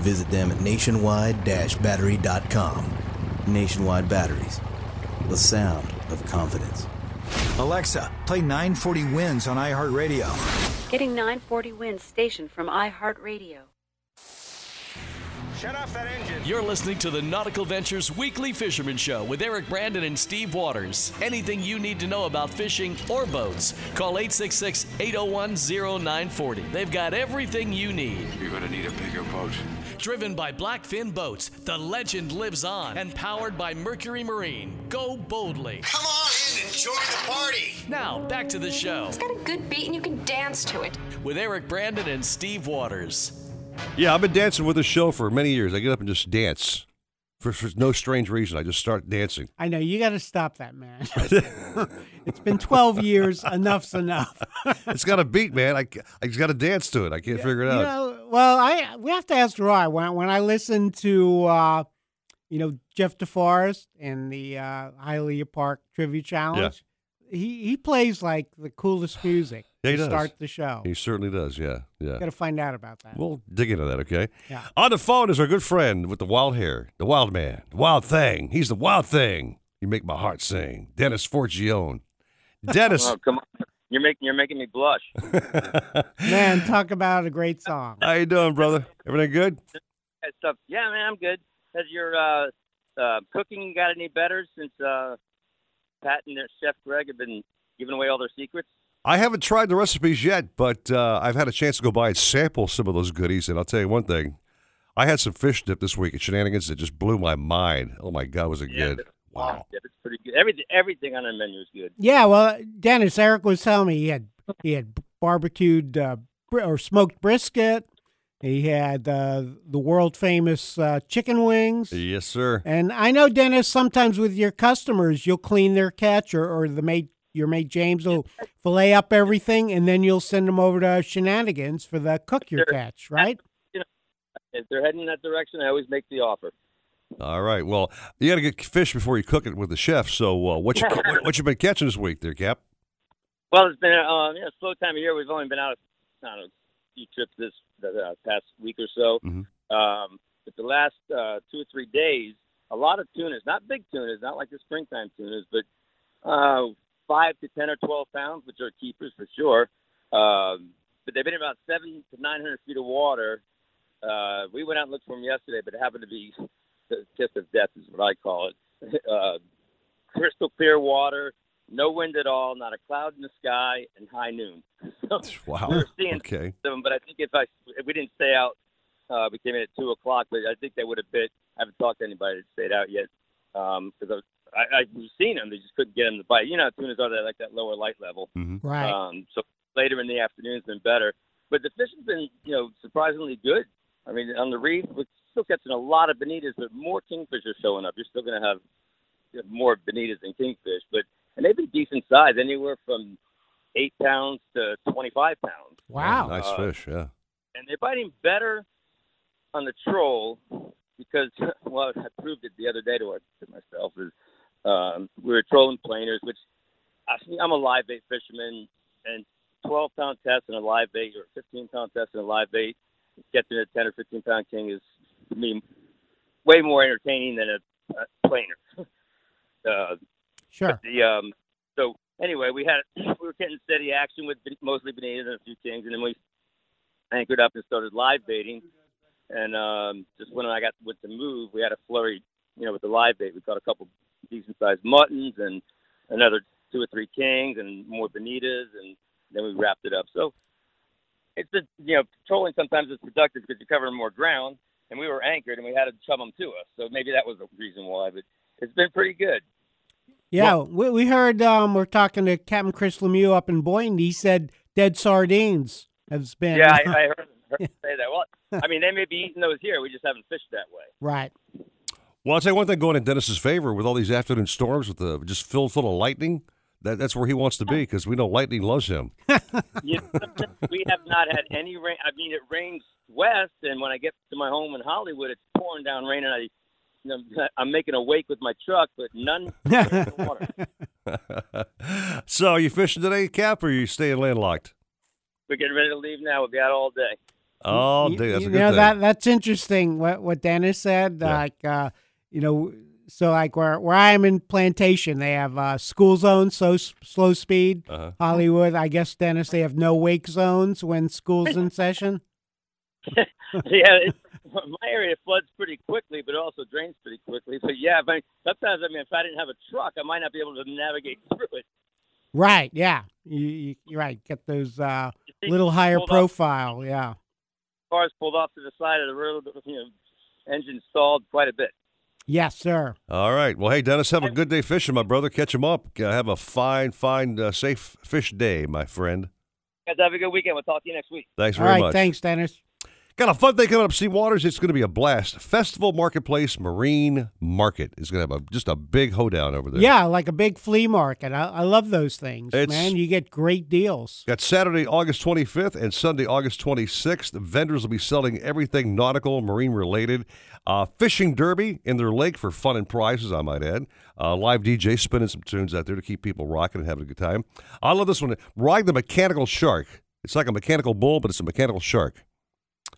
Visit them at nationwide dash battery dot com. Nationwide Batteries, the sound of confidence. Alexa, play nine forty Winds on iHeartRadio. Getting nine forty Winds station from iHeartRadio. Shut off that engine. You're listening to the Nautical Ventures Weekly Fisherman Show with Eric Brandon and Steve Waters. Anything you need to know about fishing or boats, call eight six six, eight oh one, oh nine four oh. They've got everything you need. You're going to need a bigger boat. Driven by Blackfin Boats, the legend lives on. And powered by Mercury Marine. Go boldly. Come on in and join the party. Now, back to the show. It's got a good beat and you can dance to it. With Eric Brandon and Steve Waters. Yeah, I've been dancing with the show for many years. I get up and just dance for, for no strange reason. I just start dancing. I know. You got to stop that, man. It's been twelve years. Enough's enough. It's got a beat, man. I, I just got to dance to it. I can't yeah, figure it out. You know, well, I we have to ask Roy. When, when I listen to, uh, you know, Jeff DeForest and the uh, Hialeah Park Trivia Challenge, yeah. he, he plays, like, the coolest music. Yeah, he does. Start the show. He certainly does, yeah. yeah. Got to find out about that. We'll dig into that, okay? Yeah. On the phone is our good friend with the wild hair, the wild man, the wild thing. He's the wild thing. You make my heart sing. Dennis Forgione. Dennis. Oh, come on. You're making, you're making me blush. Man, talk about a great song. How you doing, brother? Everything good? Yeah, man, I'm good. Has your uh, uh, cooking got any better since uh, Pat and Chef Craig have been giving away all their secrets? I haven't tried the recipes yet, but uh, I've had a chance to go by and sample some of those goodies. And I'll tell you one thing. I had some fish dip this week at Shenanigans that just blew my mind. Oh, my God, was it yeah, good. Wow. Yeah, it's pretty good. Everything, everything on the menu is good. Yeah, well, Dennis, Eric was telling me he had he had barbecued uh, or smoked brisket. He had uh, the world-famous uh, chicken wings. Yes, sir. And I know, Dennis, sometimes with your customers, you'll clean their catch or, or the made. Your mate James will fillet up everything, and then you'll send them over to Shenanigans for the cook your catch, right? You know, if they're heading in that direction, I always make the offer. All right. Well, you got to get fish before you cook it with the chef. So, uh, what you what, what you been catching this week, there, Cap? Well, it's been uh, you know, a slow time of year. We've only been out on a few trips this uh, past week or so. Mm-hmm. Um, but the last uh, two or three days, a lot of tunas, not big tunas, not like the springtime tunas, but. Uh, Five to ten or twelve pounds, which are keepers for sure, um, but they've been about seven to nine hundred feet of water. Uh, we went out and looked for them yesterday, but it happened to be the kiss of death, is what I call it. Uh, crystal clear water, no wind at all, not a cloud in the sky, and high noon. Wow. We were seeing okay. them, but I think if I if we didn't stay out, uh, we came in at two o'clock. But I think they would have bit. I haven't talked to anybody that stayed out yet because um, I was. I, I've seen them. They just couldn't get them to bite. You know, how tunas are that like that lower light level, mm-hmm. right? Um, so later in the afternoon's been better, but the fish has been, you know, surprisingly good. I mean, on the reef, we're still catching a lot of bonitas, but more kingfish are showing up. You're still going to have you know, more bonitas than kingfish, but and they've been decent size, anywhere from eight pounds to twenty-five pounds. Wow, nice uh, fish, yeah. And they're biting better on the troll because, well, I proved it the other day to, to myself is. Um, we were trolling planers, which actually, I'm a live bait fisherman, and twelve-pound test and a live bait or fifteen-pound test and a live bait, catching a ten- or fifteen-pound king is, to me, way more entertaining than a, a planer. uh, sure. The, um, so, anyway, we had we were getting steady action with mostly bonitas and a few kings, and then we anchored up and started live baiting. And um, just when I got with the move, we had a flurry, you know, with the live bait. We caught a couple decent-sized muttons and another two or three kings and more bonitas, and then we wrapped it up. So it's just, you know, trolling sometimes is productive because you're covering more ground, and we were anchored, and we had to chum them to us. So maybe that was the reason why, but it's been pretty good. Yeah, well, we, we heard um, we're talking to Captain Chris Lemieux up in Boynton. He said dead sardines has been. Yeah, I, I heard him say that. Well, I mean, they may be eating those here. We just haven't fished that way. Right. Well, I'll tell you one thing going in Dennis's favor with all these afternoon storms with the just filled full of lightning. That, that's where he wants to be because we know lightning loves him. You know, we have not had any rain. I mean, it rains west, and when I get to my home in Hollywood, it's pouring down rain, and I, you know, I'm making a wake with my truck, but none in the water. So are you fishing today, Cap, or are you staying landlocked? We're getting ready to leave now. We'll be out all day. All day. That's you, a good you know, thing. That, that's interesting, what, what Dennis said. Yeah. Like, uh, you know, so like where where I am in Plantation, they have uh, school zones, so s- slow speed. Uh-huh. Hollywood, I guess, Dennis, they have no wake zones when school's in session. Yeah, it, my area floods pretty quickly, but also drains pretty quickly. So yeah, if I, sometimes I mean, if I didn't have a truck, I might not be able to navigate through it. Right. Yeah. You, you you're right. Get those uh, little higher profile. Off. Yeah. Cars pulled off to the side of the road. You know, engine stalled quite a bit. Yes, sir. All right. Well, hey, Dennis, have a good day fishing, my brother. Catch him up. Have a fine, fine, uh, safe fish day, my friend. Guys, have a good weekend. We'll talk to you next week. Thanks very much. All right. Much. Thanks, Dennis. Got a fun thing coming up, Steve Waters. It's going to be a blast. Festival Marketplace Marine Market is going to have a, just a big hoedown over there. Yeah, like a big flea market. I, I love those things, it's, man. You get great deals. Got Saturday, August twenty-fifth and Sunday, August twenty-sixth. The vendors will be selling everything nautical, marine related. Uh, fishing derby in their lake for fun and prizes, I might add. Uh, live D J spinning some tunes out there to keep people rocking and having a good time. I love this one. Ride the mechanical shark. It's like a mechanical bull, but it's a mechanical shark.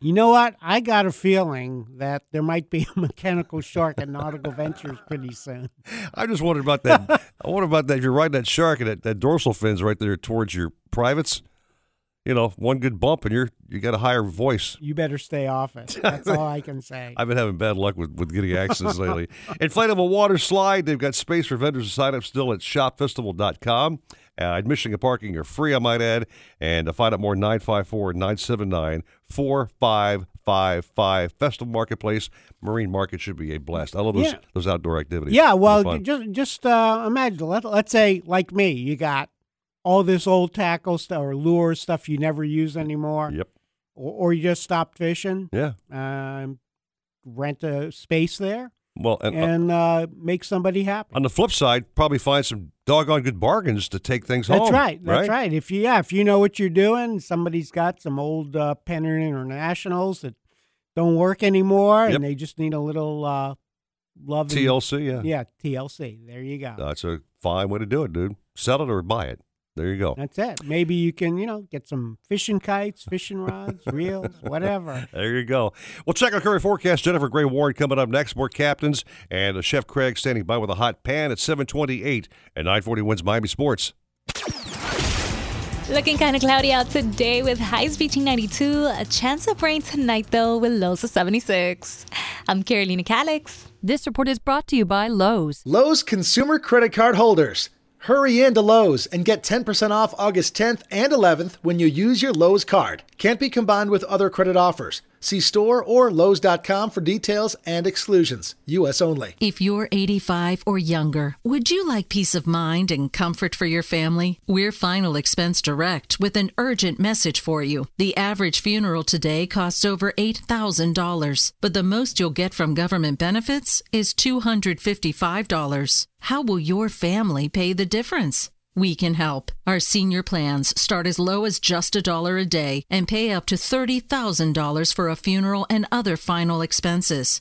You know what? I got a feeling that there might be a mechanical shark at Nautical Ventures pretty soon. I just wondered about that. I wonder about that. If you're riding that shark and that, that dorsal fin's right there towards your privates, you know, one good bump and you're you got a higher voice. You better stay off it. That's all I can say. I've been having bad luck with, with getting accidents lately. Inflatable water slide. They've got space for vendors to sign up still at shop festival dot com. Uh, admission and parking are free, I might add. And to find out more, nine five four, nine seven nine, four five five five. Festival Marketplace, Marine Market should be a blast. I love those, yeah. those outdoor activities. Yeah, well, just just uh, imagine, let, let's say, like me, you got all this old tackle stuff or lure stuff you never use anymore. Yep. Or, or you just stopped fishing. Yeah. Um, rent a space there. Well, and, and uh, uh, make somebody happy. On the flip side, probably find some doggone good bargains to take things that's home. That's right. That's right. right. If you, yeah, if you know what you're doing, somebody's got some old uh, Penner Internationals that don't work anymore, yep. and they just need a little uh, love. T L C, yeah. Yeah, T L C. There you go. That's a fine way to do it, dude. Sell it or buy it. There you go. That's it. Maybe you can, you know, get some fishing kites, fishing rods, reels, whatever. There you go. We'll check our current forecast. Jennifer Gray Warren coming up next. More captains and uh, Chef Craig standing by with a hot pan at seven twenty-eight and nine forty wins Miami Sports. Looking kind of cloudy out today with highs reaching ninety-two. A chance of rain tonight, though, with lows of seventy-six. I'm Carolina Calix. This report is brought to you by Lowe's. Lowe's consumer credit card holders. Hurry in to Lowe's and get ten percent off August tenth and eleventh when you use your Lowe's card. Can't be combined with other credit offers. See store or Lowe's dot com for details and exclusions. U S only. If you're eighty-five or younger, would you like peace of mind and comfort for your family? We're Final Expense Direct with an urgent message for you. The average funeral today costs over eight thousand dollars, but the most you'll get from government benefits is two hundred fifty-five dollars. How will your family pay the difference? We can help. Our senior plans start as low as just a dollar a day and pay up to thirty thousand dollars for a funeral and other final expenses.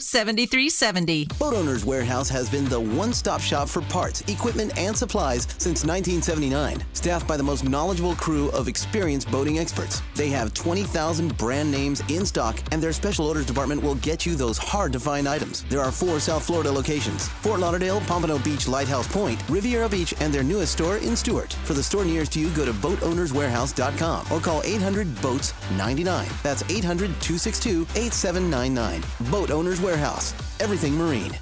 seven three seven zero. Boat Owners Warehouse has been the one-stop shop for parts, equipment, and supplies since nineteen seventy-nine. Staffed by the most knowledgeable crew of experienced boating experts. They have twenty thousand brand names in stock, and their special orders department will get you those hard-to-find items. There are four South Florida locations: Fort Lauderdale, Pompano Beach, Lighthouse Point, Riviera Beach, and their newest store in Stuart. For the store nearest to you, go to boat owners warehouse dot com or call eight hundred, boats, ninety-nine. That's eight hundred, two six two, eight seven nine nine. Boat Owners Warehouse. Everything Marine.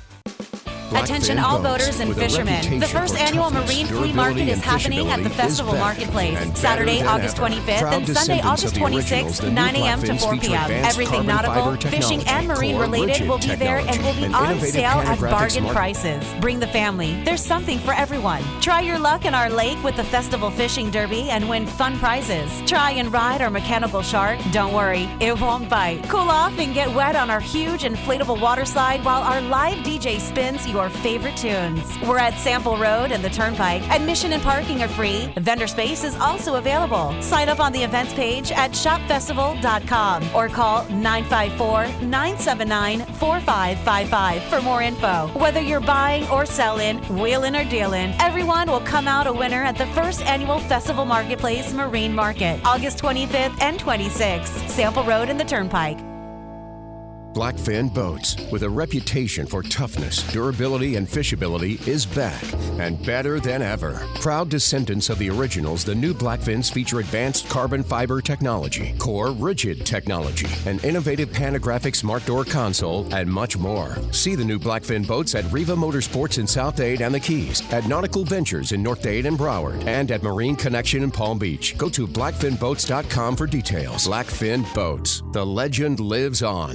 Attention all boaters and fishermen. The first annual Marine Flea Market is happening at the Festival Marketplace. Saturday, August twenty-fifth and Sunday, August twenty-sixth, nine a.m. to four p.m. Everything nautical, fishing, and marine related will be there and will be on sale at bargain prices. Bring the family. There's something for everyone. Try your luck in our lake with the Festival Fishing Derby and win fun prizes. Try and ride our mechanical shark. Don't worry, it won't bite. Cool off and get wet on our huge inflatable water slide while our live D J spins your Your favorite tunes. We're at Sample Road and the Turnpike. Admission and parking are free. Vendor space is also available. Sign up on the events page at shop festival dot com or call nine five four, nine seven nine, four five five five for more info. Whether you're buying or selling, wheeling or dealing, everyone will come out a winner at the first annual Festival Marketplace Marine Market, August twenty-fifth and twenty-sixth, Sample Road and the Turnpike. Blackfin Boats, with a reputation for toughness, durability, and fishability, is back and better than ever. Proud descendants of the originals, the new Blackfins feature advanced carbon fiber technology, core rigid technology, an innovative panographic smart door console, and much more. See the new Blackfin Boats at Riva Motorsports in South Dade and the Keys, at Nautical Ventures in North Dade and Broward, and at Marine Connection in Palm Beach. Go to blackfin boats dot com for details. Blackfin Boats, the legend lives on.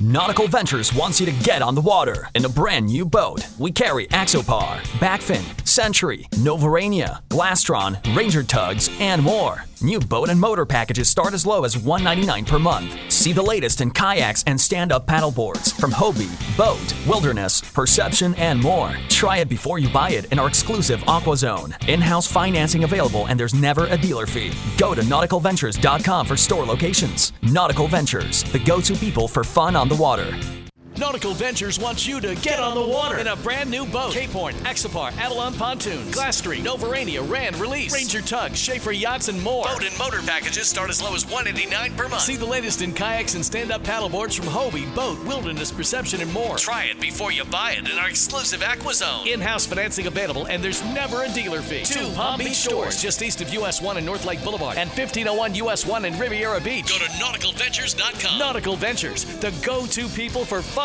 Nautical Ventures wants you to get on the water in a brand new boat. We carry Axopar, Blackfin, Century, Novurania, Glastron, Ranger Tugs, and more. New boat and motor packages start as low as one hundred ninety-nine dollars per month. See the latest in kayaks and stand-up paddleboards from Hobie, Boat, Wilderness, Perception, and more. Try it before you buy it in our exclusive Aqua Zone. In-house financing available, and there's never a dealer fee. Go to nautical ventures dot com for store locations. Nautical Ventures, the go-to people for fun on on the water. Nautical Ventures wants you to get on the water in a brand new boat. Cape Horn, Axopar, Avalon Pontoon, Glassstream, Novurania, Rand, Release, Ranger Tug, Schaefer Yachts, and more. Boat and motor packages start as low as one hundred eighty-nine dollars per month. See the latest in kayaks and stand-up paddleboards from Hobie, Boat, Wilderness, Perception, and more. Try it before you buy it in our exclusive Aqua Zone. In-house financing available, and there's never a dealer fee. Two Palm Beach stores just east of U S one and North Lake Boulevard, and fifteen oh one U S one in Riviera Beach. Go to nautical ventures dot com. Nautical Ventures, the go-to people for fun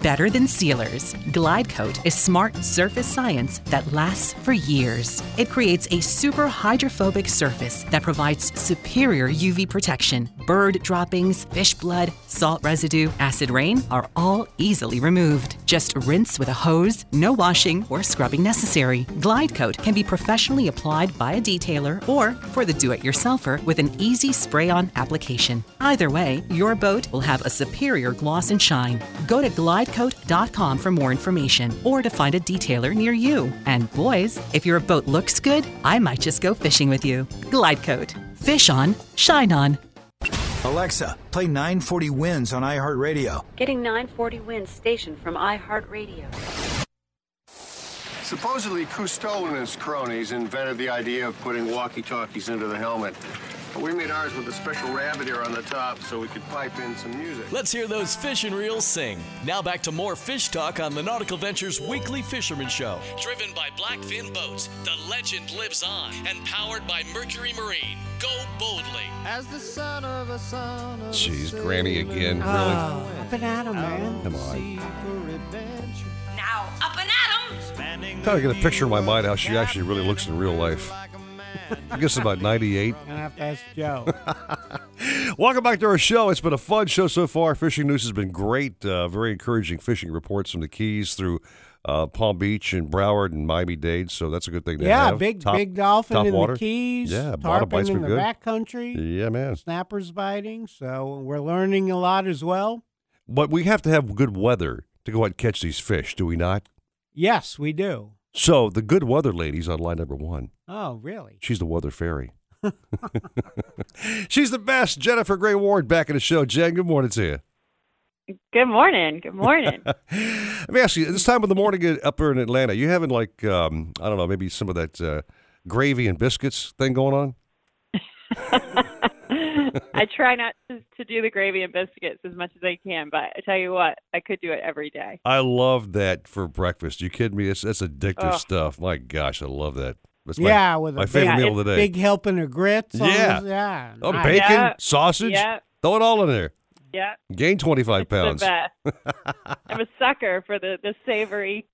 Better than sealers. GlideCoat is smart surface science that lasts for years. It creates a super hydrophobic surface that provides superior U V protection. Bird droppings, fish blood, salt residue, acid rain are all easily removed. Just rinse with a hose, no washing or scrubbing necessary. GlideCoat can be professionally applied by a detailer or for the do-it-yourselfer with an easy spray-on application. Either way, your boat will have a superior gloss and shine. Go to GlideCoat. GlideCoat dot com for more information or to find a detailer near you. And boys, if your boat looks good, I might just go fishing with you. GlideCoat. Fish on, shine on. Alexa, play nine forty Winds on iHeartRadio. Getting nine forty Winds station from iHeartRadio. Supposedly, Cousteau and his cronies invented the idea of putting walkie-talkies into the helmet. But we made ours with a special rabbit ear on the top so we could pipe in some music. Let's hear those fish and reels sing. Now back to more fish talk on the Nautical Ventures Weekly Fisherman Show. Driven by Blackfin Boats, the legend lives on, and powered by Mercury Marine. Go boldly. As the son of a son of Jeez, a Granny again, really? Oh, up and at 'em, man. Come on. Now, up and at 'em. I'm trying to get a picture in my mind how she actually really looks in real life. I guess about ninety-eight. I have to ask Joe. Welcome back to our show. It's been a fun show so far. Fishing news has been great. Uh, very encouraging fishing reports from the Keys through uh, Palm Beach and Broward and Miami-Dade. So that's a good thing to yeah, have. Yeah, big top, big dolphin in water. The Keys. Yeah, bottom bites were good. Tarpon in the backcountry. Yeah, man. Snappers biting. So we're learning a lot as well. But we have to have good weather to go out and catch these fish, do we not? Yes, we do. So, the good weather lady's on line number one. Oh, really? She's the weather fairy. She's the best. Jennifer Gray Warren back in the show. Jen, good morning to you. Good morning. Good morning. Let me ask you, this time of the morning up here in Atlanta, you having like, um, I don't know, maybe some of that uh, gravy and biscuits thing going on? I try not to, to do the gravy and biscuits as much as I can, but I tell you what, I could do it every day. I love that for breakfast. You kidding me? It's, that's addictive oh. stuff. My gosh, I love that. That's my, yeah, with my big, favorite yeah, meal of the day. Big helping of grits. Yeah. Those, yeah. Oh, nice. Bacon, yep. sausage. Yep. Throw it all in there. Yeah. Gain twenty-five it's pounds. The best. I'm a sucker for the, the savory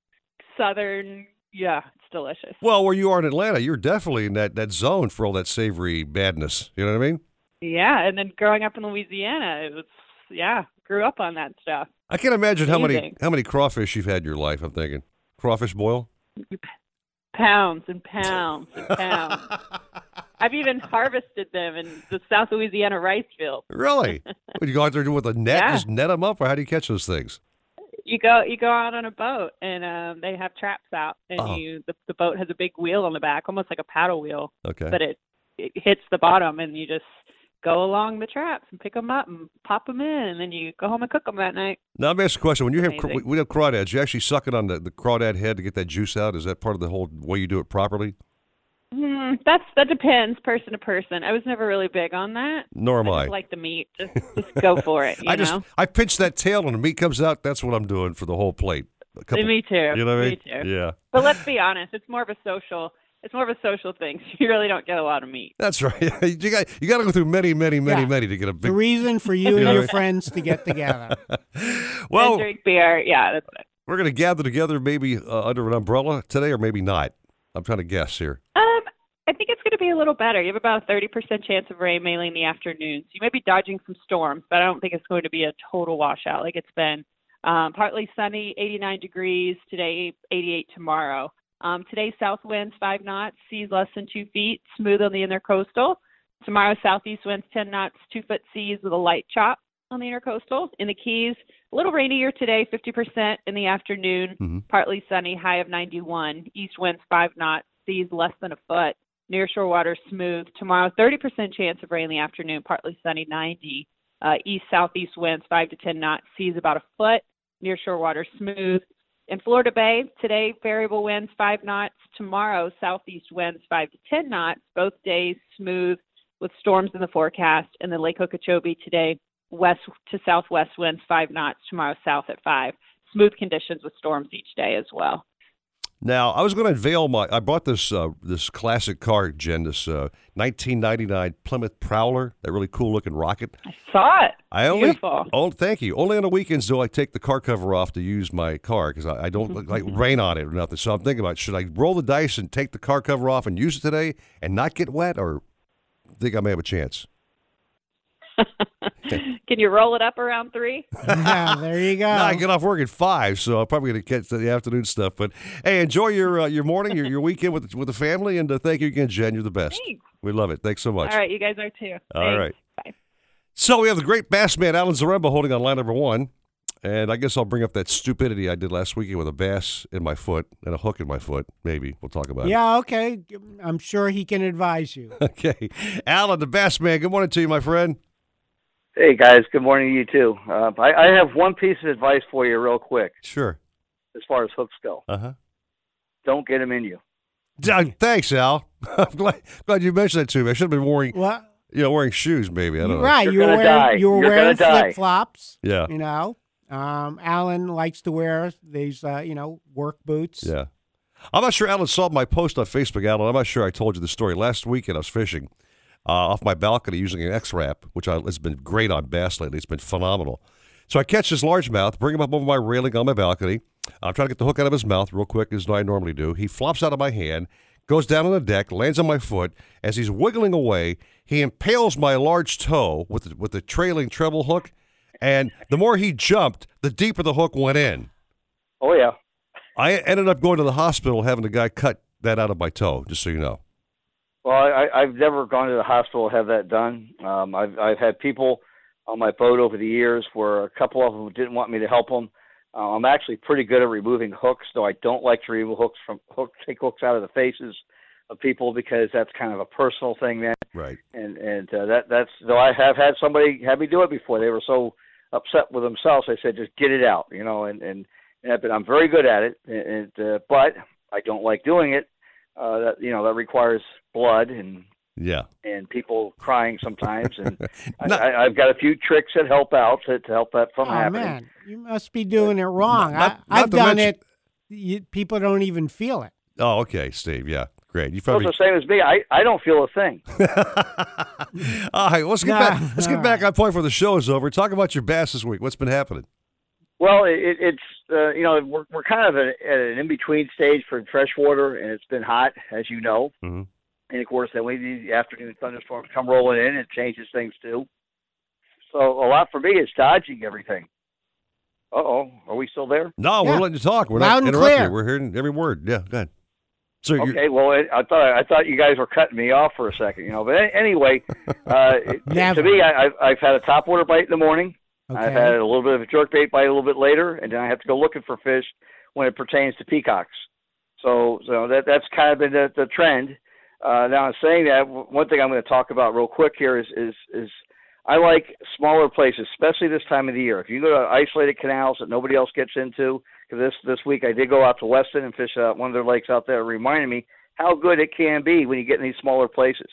southern, yeah. delicious. Well, where you are in Atlanta, you're definitely in that, that zone for all that savory badness. You know what I mean? Yeah, and then growing up in Louisiana, it was, yeah, grew up on that stuff. I can't imagine how many how many crawfish you've had in your life, I'm thinking. Crawfish boil? Pounds and pounds and pounds. I've even harvested them in the South Louisiana rice field. Really? Would you go out there with a net, yeah. just net them up, or how do you catch those things? You go you go out on a boat, and um, they have traps out, and oh. you the, the boat has a big wheel on the back, almost like a paddle wheel. Okay. But it, it hits the bottom, and you just go along the traps and pick them up and pop them in, and then you go home and cook them that night. Now, let me ask you a question. When you Amazing. have we have crawdads, you actually suck it on the, the crawdad head to get that juice out? Is that part of the whole way you do it properly? Mm, that's that depends person to person. I was never really big on that. Nor am I. I just like the meat. Just, just go for it. You I know? just I pinch that tail and the meat comes out. That's what I'm doing for the whole plate. A couple, me too. You know what I mean? Me too. Yeah. But let's be honest. It's more of a social. It's more of a social thing. You really don't get a lot of meat. That's right. You got you got to go through many, many, many, yeah. many to get a big. The reason for you, you and your friends to get together. Well, and drink beer. Yeah, that's it. We're gonna gather together, maybe uh, under an umbrella today, or maybe not. I'm trying to guess here. Um, I think it's going to be a little better. You have about a thirty percent chance of rain, mainly in the afternoons. You may be dodging some storms, but I don't think it's going to be a total washout like it's been. Um, partly sunny, eighty-nine degrees today, eighty-eight tomorrow. Um, today, south winds five knots, seas less than two feet, smooth on the intercoastal. Tomorrow, southeast winds ten knots, two-foot seas with a light chop on the intercoastal. In the Keys, a little rainier today, fifty percent in the afternoon, mm-hmm. partly sunny, high of ninety-one, east winds five knots, seas less than a foot, near shore water smooth. Tomorrow, thirty percent chance of rain in the afternoon, partly sunny, ninety, uh, east southeast winds five to ten knots, seas about a foot, near shore water smooth. In Florida Bay, today, variable winds five knots, tomorrow, southeast winds five to ten knots, both days smooth with storms in the forecast, and then Lake Okeechobee today, west to southwest winds five knots, tomorrow south at five. Smooth conditions with storms each day as well. Now, I was going to unveil my, I bought this uh, this classic car, Jen, this uh, nineteen ninety-nine Plymouth Prowler, that really cool-looking rocket. I saw it. I only, Beautiful. Oh, thank you. Only on the weekends, though, I take the car cover off to use my car because I, I don't like rain on it or nothing. So I'm thinking about, should I roll the dice and take the car cover off and use it today and not get wet, or think I may have a chance? Can you roll it up around three? Yeah, there you go. No, I get off work at five, so I'm probably going to catch the afternoon stuff. But hey, enjoy your uh, your morning, your your weekend with with the family, and uh, thank you again, Jen. You're the best. Thanks. We love it. Thanks so much. All right, you guys are too. All Thanks. Right. Bye. So we have the great bass man, Alan Zaremba, holding on line number one, and I guess I'll bring up that stupidity I did last weekend with a bass in my foot and a hook in my foot. Maybe we'll talk about yeah, it. Yeah, okay. I'm sure he can advise you. Okay, Alan, the bass man. Good morning to you, my friend. Hey, guys. Good morning to you, too. Uh, I, I have one piece of advice for you real quick. Sure. As far as hooks go. Uh-huh. don't get them in you. Doug, thanks, Al. I'm glad, glad you mentioned that to me. I should have been wearing what? You know, wearing shoes, maybe. I don't know. Right, you were wearing, you were wearing flip flops. Yeah, you know. Um, Alan likes to wear these, uh, you know, work boots. Yeah, I'm not sure Alan saw my post on Facebook, Alan. I'm not sure I told you the story. Last weekend, I was fishing uh, off my balcony using an X-Wrap, which I, it's been great on bass lately. It's been phenomenal. So I catch this largemouth, bring him up over my railing on my balcony. I'm trying to get the hook out of his mouth real quick, as I normally do. He flops out of my hand, goes down on the deck, lands on my foot. As he's wiggling away, he impales my large toe with the, with the trailing treble hook. And the more he jumped, the deeper the hook went in. Oh, yeah. I ended up going to the hospital, having the guy cut that out of my toe, just so you know. Well, I, I've never gone to the hospital to have that done. Um, I've, I've had people on my boat over the years where a couple of them didn't want me to help them. Uh, I'm actually pretty good at removing hooks, though I don't like to remove hooks from hook, take hooks out of the faces of people because that's kind of a personal thing then. Right. And and uh, that that's though I have had somebody have me do it before. They were so upset with themselves. I said, just get it out, you know. And and, and but I'm very good at it. And, and uh, but I don't like doing it. Uh, that you know that requires blood and. Yeah, and people crying sometimes, and no. I, I've got a few tricks that help out to, to help that from oh, happening. Oh man, you must be doing it wrong. Not, not, I, I've done mention... it. You, people don't even feel it. Oh, okay, Steve. Yeah, great. You probably it's the same as me. I, I don't feel a thing. All right, let's get nah, back. Let's get back right. on point before the show is over. Talk about your bass this week. What's been happening? Well, it, it's uh, you know we're we're kind of at an in between stage for freshwater, and it's been hot, as you know. Mm-hmm. And, of course, then when the afternoon thunderstorms come rolling in, it changes things, too. So a lot for me is dodging everything. Uh-oh. Are we still there? No, yeah. We're letting you talk. We're Loud not interrupting clear. You. We're hearing every word. Yeah, go ahead. So okay, you're... well, it, I thought I thought you guys were cutting me off for a second, you know. But anyway, uh, to me, I, I've, I've had a topwater bite in the morning. Okay. I've had a little bit of a jerkbait bite a little bit later, and then I have to go looking for fish when it pertains to peacocks. So so that that's kind of been the, the trend. Uh, now, in saying that, one thing I'm going to talk about real quick here is, is is I like smaller places, especially this time of the year. If you go to isolated canals that nobody else gets into, because this, this week I did go out to Weston and fish out one of their lakes out there. It reminded me how good it can be when you get in these smaller places.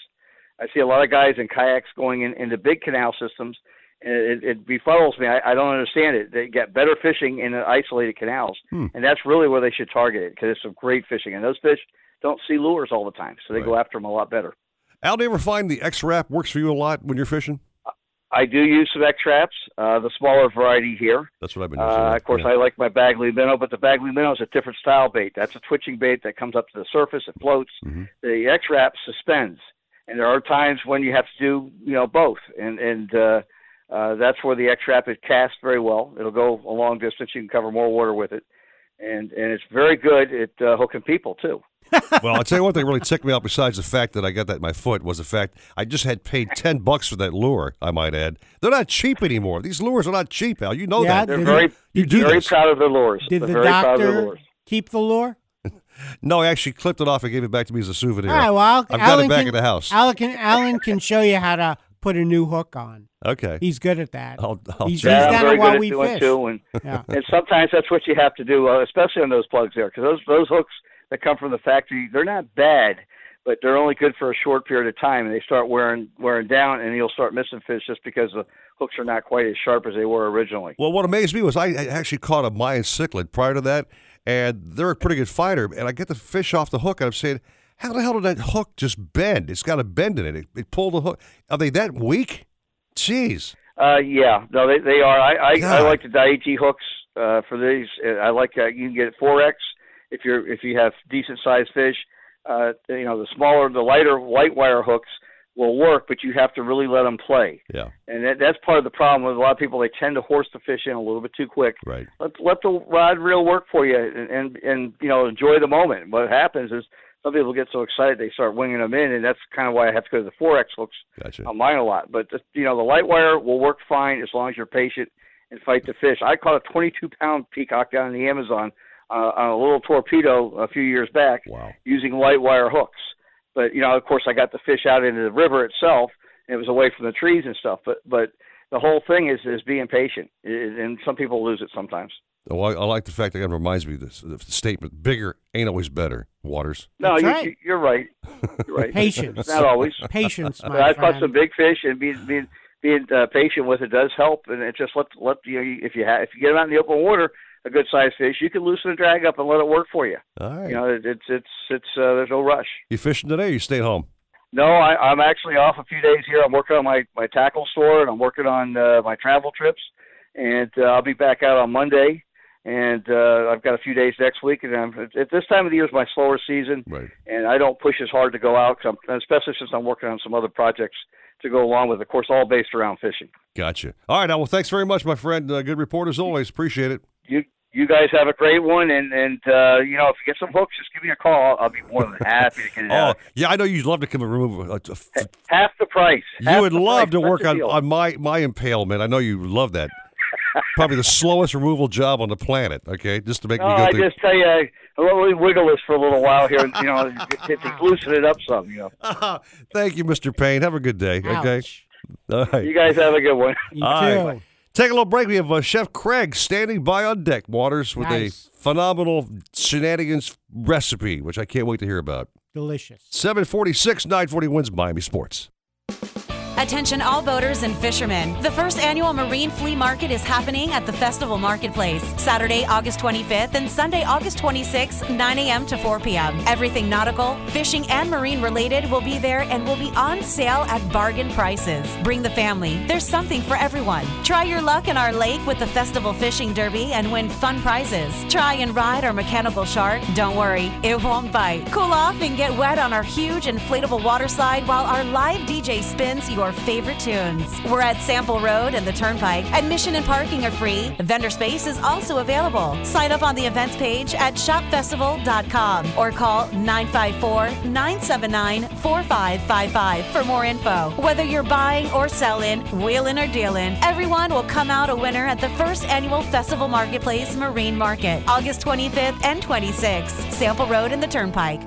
I see a lot of guys in kayaks going in, into big canal systems, and it, it befuddles me. I, I don't understand it. They get better fishing in the isolated canals, hmm. and that's really where they should target it because it's some great fishing. And those fish – don't see lures all the time, so they right. go after them a lot better. Al, do you ever find the X-Wrap works for you a lot when you're fishing? I do use some X-Wraps, uh, the smaller variety here. That's what I've been using. Uh, of course, yeah. I like my Bagley minnow, but the Bagley minnow is a different style bait. That's a twitching bait that comes up to the surface. It floats. Mm-hmm. The X-Wrap suspends, and there are times when you have to do you know both, and, and uh, uh, that's where the X-Wrap is cast very well. It'll go a long distance. You can cover more water with it, and, and it's very good at uh, hooking people, too. Well, I'll tell you one thing really ticked me out besides the fact that I got that in my foot was the fact I just had paid ten bucks for that lure, I might add. They're not cheap anymore. These lures are not cheap, Al. You know yeah, that. They're very, you do very proud of their lures. Did they're the very doctor keep the lure? No, I actually clipped it off and gave it back to me as a souvenir. All right, well, I'll, I've Alan got it back can, in the house. Alan can, Alan can show you how to put a new hook on. Okay. He's good at that. I'll, I'll he's yeah, he's done it while we fish. Too, and, yeah. and sometimes that's what you have to do, uh, especially on those plugs there, because those, those hooks – that come from the factory, they're not bad, but they're only good for a short period of time, and they start wearing wearing down, and you'll start missing fish just because the hooks are not quite as sharp as they were originally. Well, what amazed me was I actually caught a Mayan cichlid prior to that, and they're a pretty good fighter, and I get the fish off the hook, and I'm saying, how the hell did that hook just bend? It's got a bend in it. It, it pulled the hook. Are they that weak? Jeez. Uh, yeah, no, they, they are. I, I, I like the Daiichi hooks uh, for these. I like uh, you can get it four X. If you're if you have decent sized fish, uh, you know the smaller, the lighter light wire hooks will work, but you have to really let them play. Yeah, and that, that's part of the problem with a lot of people. They tend to horse the fish in a little bit too quick. Right. Let let the rod reel work for you, and, and and you know enjoy the moment. What happens is some people get so excited they start winging them in, and that's kind of why I have to go to the four X hooks gotcha. On mine a lot. But just, you know the light wire will work fine as long as you're patient and fight the fish. I caught a twenty-two pound peacock down in the Amazon. Uh, on a little torpedo a few years back wow. using light wire hooks. But, you know, of course, I got the fish out into the river itself, and it was away from the trees and stuff. But but the whole thing is, is being patient, it, and some people lose it sometimes. Oh, I, I like the fact that it reminds me of this the statement: bigger ain't always better. Waters. No, you, right. you're right. You're right. Patience, not always. Patience. My I caught some big fish, and being being, being uh, patient with it does help. And it just let let you know, if you have, if you get them out in the open water, a good sized fish, you can loosen the drag up and let it work for you. All right. You know, it, it's it's it's uh, there's no rush. You fishing today? Or you stayed home? No, I, I'm actually off a few days here. I'm working on my, my tackle store, and I'm working on uh, my travel trips, and uh, I'll be back out on Monday. And uh, I've got a few days next week, and I'm, at this time of the year is my slower season, right. And I don't push as hard to go out, cause I'm, especially since I'm working on some other projects to go along with, of course, all based around fishing. Gotcha. All right, now, well, thanks very much, my friend. Uh, good report as always. Appreciate it. You you guys have a great one, and, and uh, you know, if you get some hooks, just give me a call. I'll be more than happy to get it out. Oh, yeah, I know you'd love to come and remove a, a, a, half the price. Half you would love price. to work on, on my, my impalement. I know you love that. Probably the slowest removal job on the planet, okay? Just to make no, me go I through. I just tell you, I, I wiggle this for a little while here, and, you know, it's, it's loosen it up some, you know. Uh, thank you, Mister Payne. Have a good day, Ouch. okay? All right. You guys have a good one. You All too. Right. Take a little break. We have uh, Chef Craig standing by on deck, Waters, with nice. a phenomenal shenanigans recipe, which I can't wait to hear about. Delicious. seven forty-six, nine forty wins Miami Sports. Attention all boaters and fishermen. The first annual Marine Flea Market is happening at the Festival Marketplace, Saturday, August twenty-fifth and Sunday, August twenty-sixth, nine a.m. to four p.m. Everything nautical, fishing, and marine related will be there and will be on sale at bargain prices. Bring the family. There's something for everyone. Try your luck in our lake with the Festival Fishing Derby and win fun prizes. Try and ride our mechanical shark. Don't worry, it won't bite. Cool off and get wet on our huge inflatable water slide while our live D J spins your favorite tunes. We're at Sample Road and the Turnpike. Admission and parking are free. Vendor space is also available. Sign up on the events page at shop festival dot com or call nine five four, nine seven nine, four five five five for more info. Whether you're buying or selling, wheeling or dealing, everyone will come out a winner at the first annual Festival Marketplace Marine Market, August twenty-fifth and twenty-sixth, Sample Road and the Turnpike.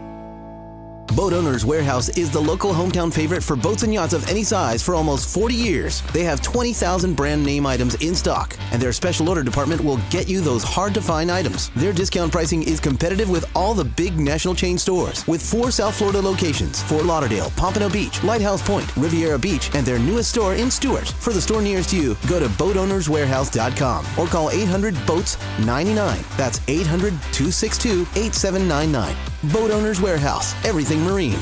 Boat Owners Warehouse is the local hometown favorite for boats and yachts of any size for almost forty years. They have twenty thousand brand name items in stock, and their special order department will get you those hard-to-find items. Their discount pricing is competitive with all the big national chain stores, with four South Florida locations: Fort Lauderdale, Pompano Beach, Lighthouse Point, Riviera Beach, and their newest store in Stuart. For the store nearest you, go to boat owners warehouse dot com or call eight hundred boats ninety-nine. That's eight hundred, two six two, eight seven nine nine. Boat Owners Warehouse. Everything marine.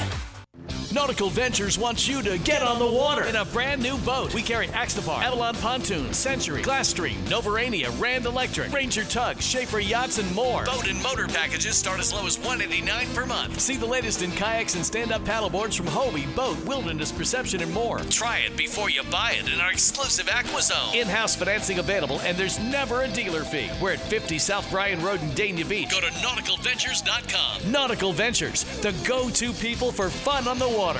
Nautical Ventures wants you to get on the water in a brand new boat. We carry Axopar, Avalon Pontoon, Century, Glassstream, Novurania, Rand Electric, Ranger Tug, Schaefer Yachts, and more. Boat and motor packages start as low as one hundred eighty-nine dollars per month. See the latest in kayaks and stand-up paddleboards from Hobie, Boat, Wilderness Perception, and more. Try it before you buy it in our exclusive Aqua Zone. In-house financing available, and there's never a dealer fee. We're at fifty South Bryan Road in Dania Beach. Go to nautical ventures dot com. Nautical Ventures, the go-to people for fun on the water. Water.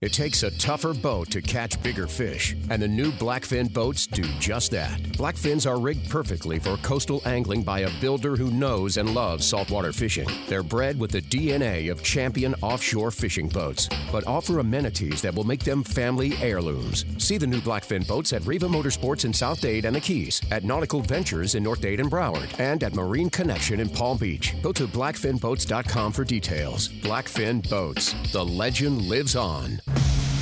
It takes a tougher boat to catch bigger fish, and the new Blackfin boats do just that. Blackfins are rigged perfectly for coastal angling by a builder who knows and loves saltwater fishing. They're bred with the D N A of champion offshore fishing boats, but offer amenities that will make them family heirlooms. See the new Blackfin boats at Riva Motorsports in South Dade and the Keys, at Nautical Ventures in North Dade and Broward, and at Marine Connection in Palm Beach. Go to blackfin boats dot com for details. Blackfin Boats. The legend lives on.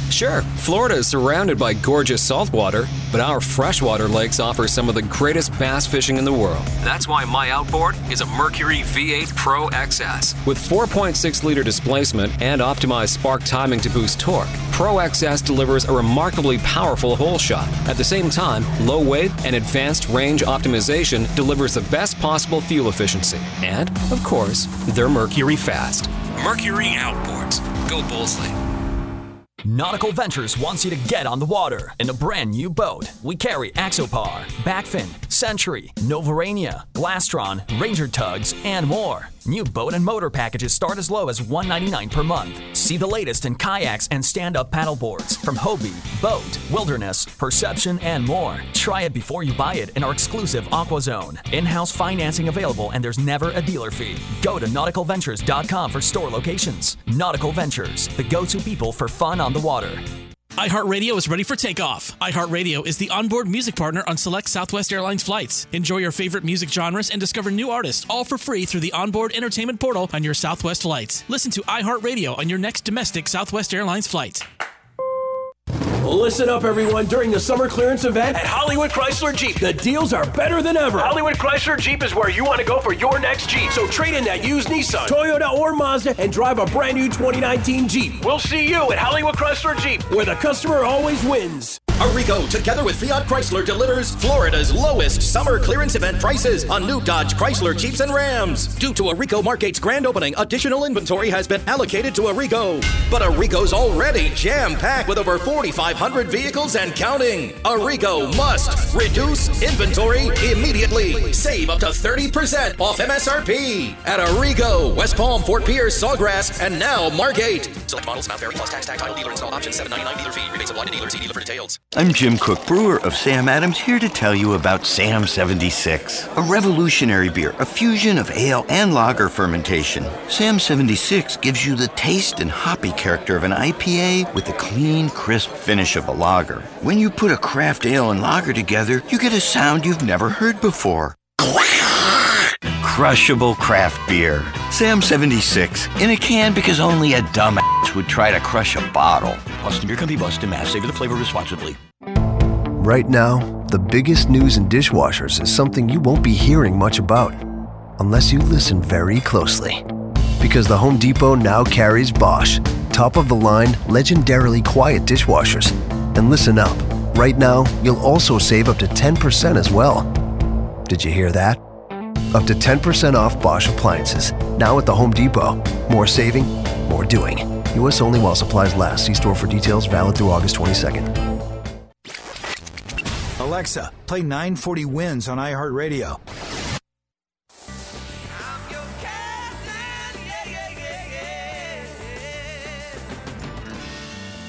Sure, Florida is surrounded by gorgeous saltwater, but our freshwater lakes offer some of the greatest bass fishing in the world. That's why my outboard is a Mercury V eight Pro X S. With four point six liter displacement and optimized spark timing to boost torque, Pro X S delivers a remarkably powerful hole shot. At the same time, low weight and advanced range optimization delivers the best possible fuel efficiency. And, of course, they're Mercury fast. Mercury outboards. Go boldly. Nautical Ventures wants you to get on the water in a brand new boat. We carry Axopar, Backfin, Century, Novurania, Glastron, Ranger Tugs, and more. New boat and motor packages start as low as one hundred ninety-nine dollars per month. See the latest in kayaks and stand-up paddleboards from Hobie, Boat, Wilderness, Perception, and more. Try it before you buy it in our exclusive Aqua Zone. In-house financing available, and there's never a dealer fee. Go to nautical ventures dot com for store locations. Nautical Ventures, the go-to people for fun on the water. iHeartRadio is ready for takeoff. iHeartRadio is the onboard music partner on select Southwest Airlines flights. Enjoy your favorite music genres and discover new artists, all for free through the onboard entertainment portal on your Southwest flights. Listen to iHeartRadio on your next domestic Southwest Airlines flight. Listen up, everyone. During the summer clearance event at Hollywood Chrysler Jeep, the deals are better than ever. Hollywood Chrysler Jeep is where you want to go for your next Jeep. So trade in that used Nissan, Toyota, or Mazda and drive a brand new twenty nineteen Jeep. We'll see you at Hollywood Chrysler Jeep, where the customer always wins. Arrigo, together with Fiat Chrysler, delivers Florida's lowest summer clearance event prices on new Dodge, Chrysler, Jeeps, and Rams. Due to Arrigo Margate's grand opening, additional inventory has been allocated to Arrigo. But Arrigo's already jam-packed with over forty-five hundred vehicles and counting. Arrigo must reduce inventory immediately. Save up to thirty percent off M S R P at Arrigo, West Palm, Fort Pierce, Sawgrass, and now Margate. Select models, amount vary, plus tax, tax, title, dealer, install, option, seven dollars and ninety-nine cents dealer fee. Rebates apply to dealer. See dealer for details. I'm Jim Cook, brewer of Sam Adams, here to tell you about Sam seventy-six, a revolutionary beer, a fusion of ale and lager fermentation. Sam seventy-six gives you the taste and hoppy character of an I P A with the clean, crisp finish of a lager. When you put a craft ale and lager together, you get a sound you've never heard before. Crushable craft beer. Sam seventy-six, in a can because only a dumbass would try to crush a bottle. Boston Beer Company, Boston, Mass. Savor the flavor responsibly. Right now, the biggest news in dishwashers is something you won't be hearing much about, unless you listen very closely. Because the Home Depot now carries Bosch, top-of-the-line, legendarily quiet dishwashers. And listen up, right now, you'll also save up to ten percent as well. Did you hear that? Up to ten percent off Bosch appliances, now at the Home Depot. More saving, more doing. U S only while supplies last. See store for details. Valid through August twenty-second. Alexa, play nine forty Wins on iHeartRadio. I'm your captain, yeah, yeah, yeah, yeah.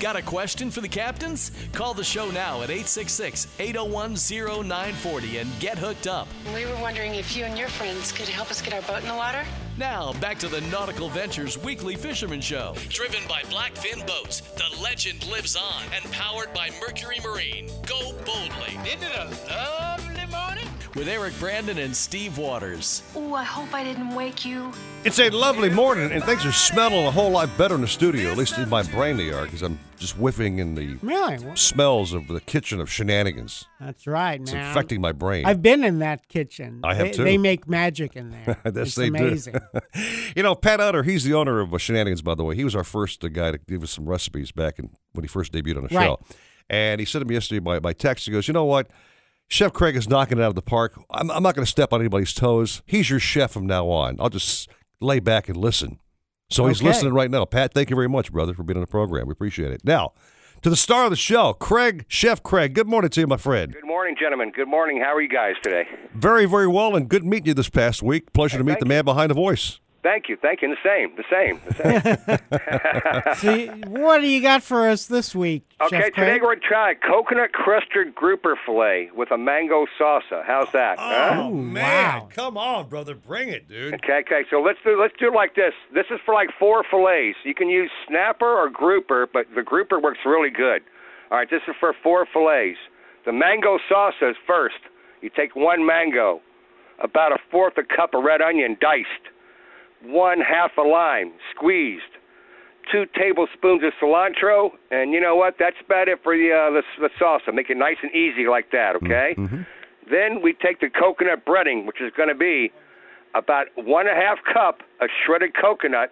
Got a question for the captains? Call the show now at eight six six, eight oh one, oh nine four oh and get hooked up. We were wondering if you and your friends could help us get our boat in the water? Now, back to the Nautical Ventures Weekly Fisherman Show. Driven by Blackfin Boats, the legend lives on, and powered by Mercury Marine. Go boldly. Isn't it a lovely morning? With Eric Brandon and Steve Waters. Ooh, I hope I didn't wake you. It's a lovely morning, and things are smelling a whole lot better in the studio, at least in my brain they are, because I'm just whiffing in the really? smells of the kitchen of Shenanigans. That's right, man. It's infecting my brain. I've been in that kitchen. I have, they, too. They make magic in there. Yes, it's they amazing. Do. You know, Pat Utter, he's the owner of Shenanigans, by the way. He was our first guy to give us some recipes back in, when he first debuted on the right. show. And he sent me yesterday by, by text. He goes, you know what? Chef Craig is knocking it out of the park. I'm, I'm not going to step on anybody's toes. He's your chef from now on. I'll just lay back and listen. So he's okay. listening right now. Pat, thank you very much, brother, for being on the program. We appreciate it. Now, to the star of the show, Craig, Chef Craig. Good morning to you, my friend. Good morning, gentlemen. Good morning. How are you guys today? Very, very well, and good meeting you this past week. Pleasure to meet the man behind the voice. Thank you. Thank you. The same. The same. The same. See, what do you got for us this week, okay, Chef Craig? Today we're trying coconut crusted grouper fillet with a mango salsa. How's that? Oh, huh? man. Wow. Come on, brother. Bring it, dude. Okay, okay. So let's do let's do it like this. This is for like four fillets. You can use snapper or grouper, but the grouper works really good. All right, this is for four fillets. The mango salsa is first. You take one mango, about a fourth a cup of red onion diced, one half a lime, squeezed, two tablespoons of cilantro, and you know what? That's about it for the, uh, the, the salsa. Make it nice and easy like that, okay? Mm-hmm. Then we take the coconut breading, which is going to be about one and a half cup of shredded coconut,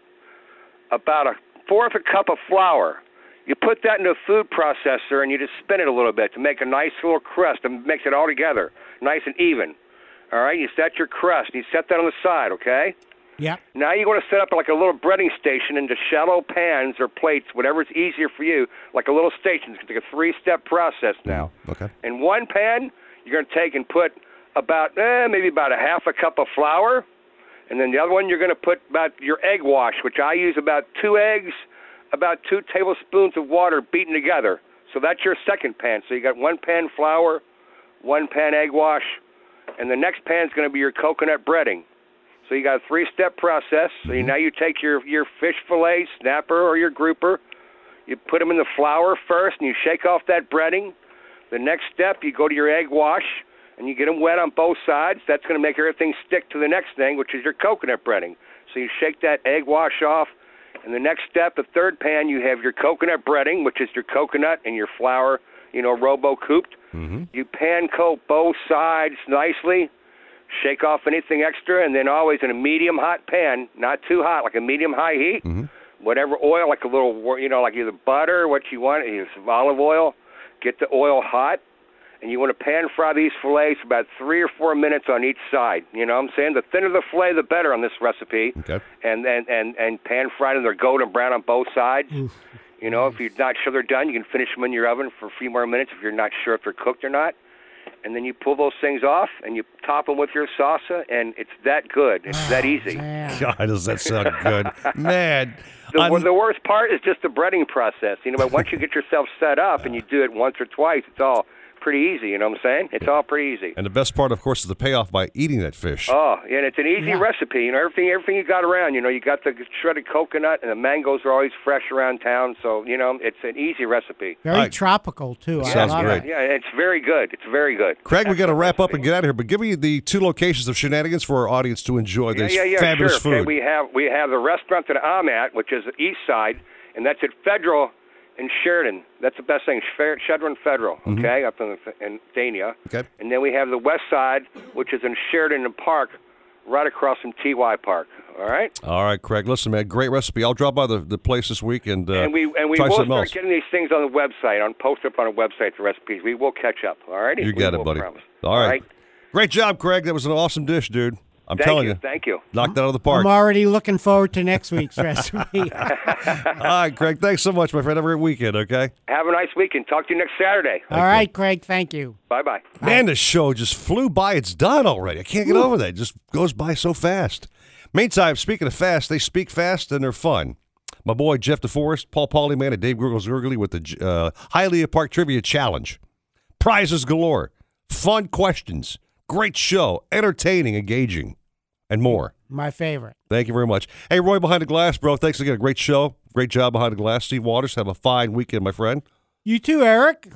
about a fourth a cup of flour. You put that in a food processor, and you just spin it a little bit to make a nice little crust and mix it all together, nice and even. All right? You set your crust. You set that on the side, okay? Yeah. Now you want to set up like a little breading station into shallow pans or plates, whatever's easier for you, like a little station. It's like a three-step process now. Okay. In one pan, you're going to take and put about, eh, maybe about a half a cup of flour. And then the other one, you're going to put about your egg wash, which I use about two eggs, about two tablespoons of water beaten together. So that's your second pan. So you got one pan flour, one pan egg wash, and the next pan is going to be your coconut breading. So you got a three-step process. So you, now you take your, your fish fillet, snapper, or your grouper. You put them in the flour first, and you shake off that breading. The next step, you go to your egg wash, and you get them wet on both sides. That's going to make everything stick to the next thing, which is your coconut breading. So you shake that egg wash off, and the next step, the third pan, you have your coconut breading, which is your coconut and your flour, you know, robo-cooped. Mm-hmm. You pan-coat both sides nicely, shake off anything extra, and then always in a medium-hot pan, not too hot, like a medium-high heat, mm-hmm. whatever oil, like a little, you know, like either butter, what you want, use olive oil. Get the oil hot, and you want to pan fry these fillets for about three or four minutes on each side. You know what I'm saying? The thinner the fillet, the better on this recipe. Okay. And, and, and, and pan fry them. They're golden brown on both sides. Oof. You know, if you're not sure they're done, you can finish them in your oven for a few more minutes if you're not sure if they're cooked or not. And then you pull those things off, and you top them with your salsa, and it's that good. It's oh, that easy. Man. God, does that sound good. Man. The, the worst part is just the breading process. You know, but once you get yourself set up and you do it once or twice, it's all pretty easy. You know what I'm saying? It's all pretty easy. And the best part, of course, is the payoff by eating that fish. Oh, and it's an easy yeah. recipe. You know, everything everything you got around, you know, you got the shredded coconut, and the mangoes are always fresh around town. So, you know, it's an easy recipe. Very right. tropical, too. Yeah, sounds great. Yeah, yeah, it's very good. It's very good. Craig, we got to wrap up and get out of here, but give me the two locations of Shenanigans for our audience to enjoy this yeah, yeah, yeah, fabulous sure. food. Okay, we have, we have the restaurant that I'm at, which is the East Side, and that's at Federal in Sheridan. That's the best thing. Sheridan Federal, okay, mm-hmm. up in, the, in Dania. Okay. And then we have the West Side, which is in Sheridan and Park, right across from T Y Park. All right? All right, Craig. Listen, man, great recipe. I'll drop by the, the place this week and, uh, and, we, and we try something else. And we will start getting these things on the website, on post up on a website, the recipes. We will catch up. All right? You got it, buddy. Promise. All right. right. Great job, Craig. That was an awesome dish, dude. I'm thank telling you, you. Thank you. Knocked that out of the park. I'm already looking forward to next week's recipe. All right, Craig. Thanks so much, my friend. Have a great weekend, okay? Have a nice weekend. Talk to you next Saturday. All thank right, you. Craig. Thank you. Bye-bye. Man, this show just flew by. It's done already. I can't get Ooh. over that. It just goes by so fast. Meantime, speaking of fast, they speak fast and they're fun. My boy, Jeff DeForest, Paul Polyman, and Dave Gurgles Gurgley with the uh, Hialeah Park Trivia Challenge. Prizes galore. Fun questions. Great show. Entertaining, engaging. And more. My favorite. Thank you very much. Hey, Roy Behind the Glass, bro. Thanks again. Great show. Great job Behind the Glass. Steve Waters, have a fine weekend, my friend. You too, Eric.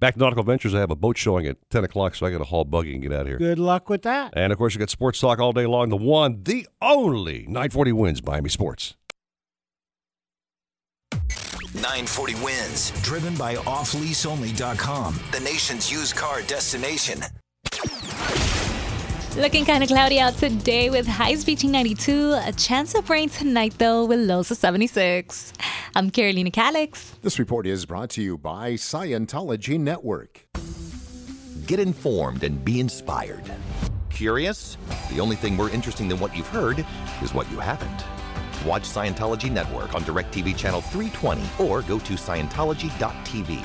Back to Nautical Ventures. I have a boat showing at ten o'clock, so I got to haul buggy and get out of here. Good luck with that. And, of course, you got sports talk all day long. The one, the only nine forty Wins, Miami Sports. nine forty Wins, driven by off lease only dot com, the nation's used car destination. Looking kind of cloudy out today with highs reaching ninety-two. A chance of rain tonight, though, with lows of seventy-six. I'm Carolina Calix. This report is brought to you by Scientology Network. Get informed and be inspired. Curious? The only thing more interesting than what you've heard is what you haven't. Watch Scientology Network on DirecTV Channel three twenty or go to Scientology dot t v.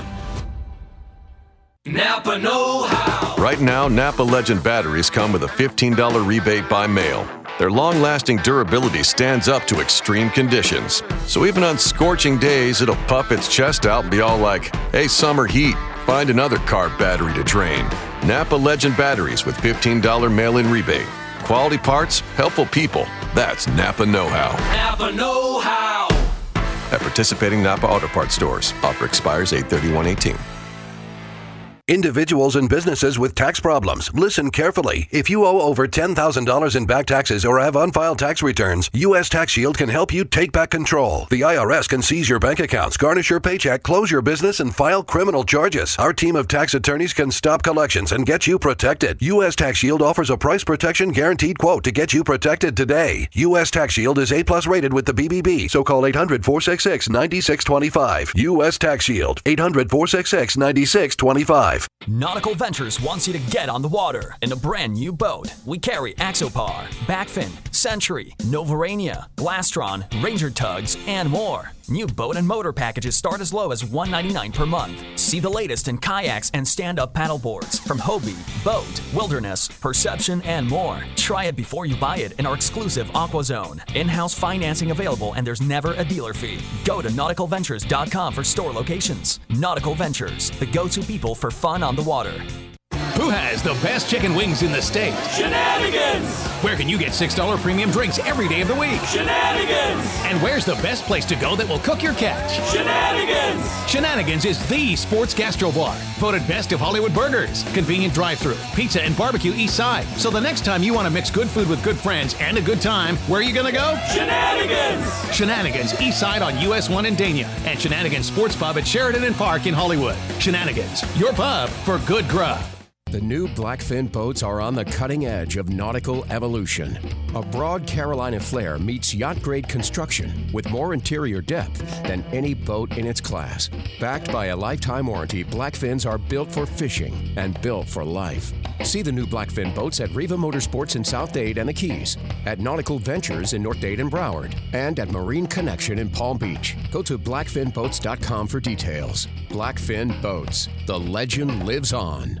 Napa know-how. Right now, Napa Legend batteries come with a fifteen dollars rebate by mail. Their long-lasting durability stands up to extreme conditions. So even on scorching days, it'll puff its chest out and be all like, hey, summer heat, find another car battery to drain. Napa Legend batteries with fifteen dollars mail-in rebate. Quality parts, helpful people. That's Napa know-how. Napa know-how. At participating Napa Auto Parts stores. Offer expires eight thirty-one eighteen. Individuals and businesses with tax problems, listen carefully. If you owe over ten thousand dollars in back taxes or have unfiled tax returns, U S Tax Shield can help you take back control. The I R S can seize your bank accounts, garnish your paycheck, close your business, and file criminal charges. Our team of tax attorneys can stop collections and get you protected. U S Tax Shield offers a price protection guaranteed quote to get you protected today. U S Tax Shield is A plus rated with the B B B, so call eight hundred, four six six, nine six two five. U S Tax Shield, eight hundred, four six six, nine six two five. Nautical Ventures wants you to get on the water in a brand new boat. We carry Axopar, Blackfin, Century, Novurania, Glastron, Ranger Tugs, and more. New boat and motor packages start as low as one hundred ninety-nine dollars per month. See the latest in kayaks and stand-up paddle boards from Hobie, Boat, Wilderness, Perception, and more. Try it before you buy it in our exclusive Aqua Zone. In-house financing available, and there's never a dealer fee. Go to nautical ventures dot com for store locations. Nautical Ventures, the go-to people for fun on the water. Who has the best chicken wings in the state? Shenanigans! Where can you get six dollar premium drinks every day of the week? Shenanigans! And where's the best place to go that will cook your catch? Shenanigans! Shenanigans is the sports gastro bar. Voted best of Hollywood burgers, convenient drive-thru, pizza and barbecue east side. So the next time you want to mix good food with good friends and a good time, where are you going to go? Shenanigans! Shenanigans east side on U S one in Dania and Shenanigans Sports Pub at Sheridan and Park in Hollywood. Shenanigans, your pub for good grub. The new Blackfin boats are on the cutting edge of nautical evolution. A broad Carolina flare meets yacht-grade construction with more interior depth than any boat in its class. Backed by a lifetime warranty, Blackfins are built for fishing and built for life. See the new Blackfin boats at Riva Motorsports in South Dade and the Keys, at Nautical Ventures in North Dade and Broward, and at Marine Connection in Palm Beach. Go to blackfin boats dot com for details. Blackfin Boats. The legend lives on.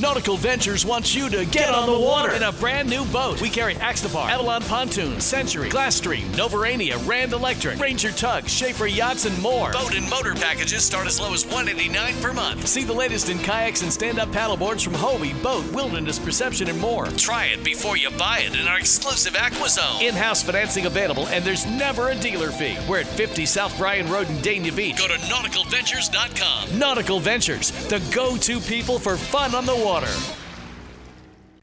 Nautical Ventures wants you to get, get on, on the water in a brand new boat. We carry Axopar, Avalon Pontoon, Century, Glassstream, Novurania, Rand Electric, Ranger Tug, Schaefer Yachts, and more. Boat and motor packages start as low as one hundred eighty-nine dollars per month. See the latest in kayaks and stand-up paddleboards from Hobie, Boat, Wilderness Perception, and more. Try it before you buy it in our exclusive Aqua Zone. In-house financing available, and there's never a dealer fee. We're at fifty South Bryan Road in Dania Beach. Go to nautical ventures dot com. Nautical Ventures, the go-to people for fun on the water.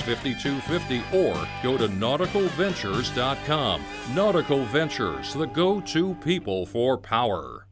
five two five zero or go to nautical ventures dot com. Nautical Ventures, the go-to people for power.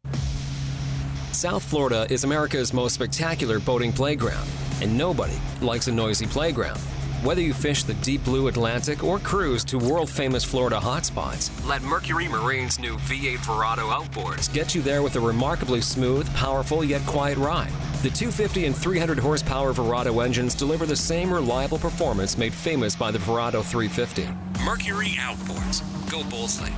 South Florida is America's most spectacular boating playground, and nobody likes a noisy playground. Whether you fish the deep blue Atlantic or cruise to world-famous Florida hotspots, let Mercury Marine's new V eight Verado outboards get you there with a remarkably smooth, powerful, yet quiet ride. The two hundred fifty and three hundred horsepower Verado engines deliver the same reliable performance made famous by the Verado three fifty. Mercury Outboards. Go boldly.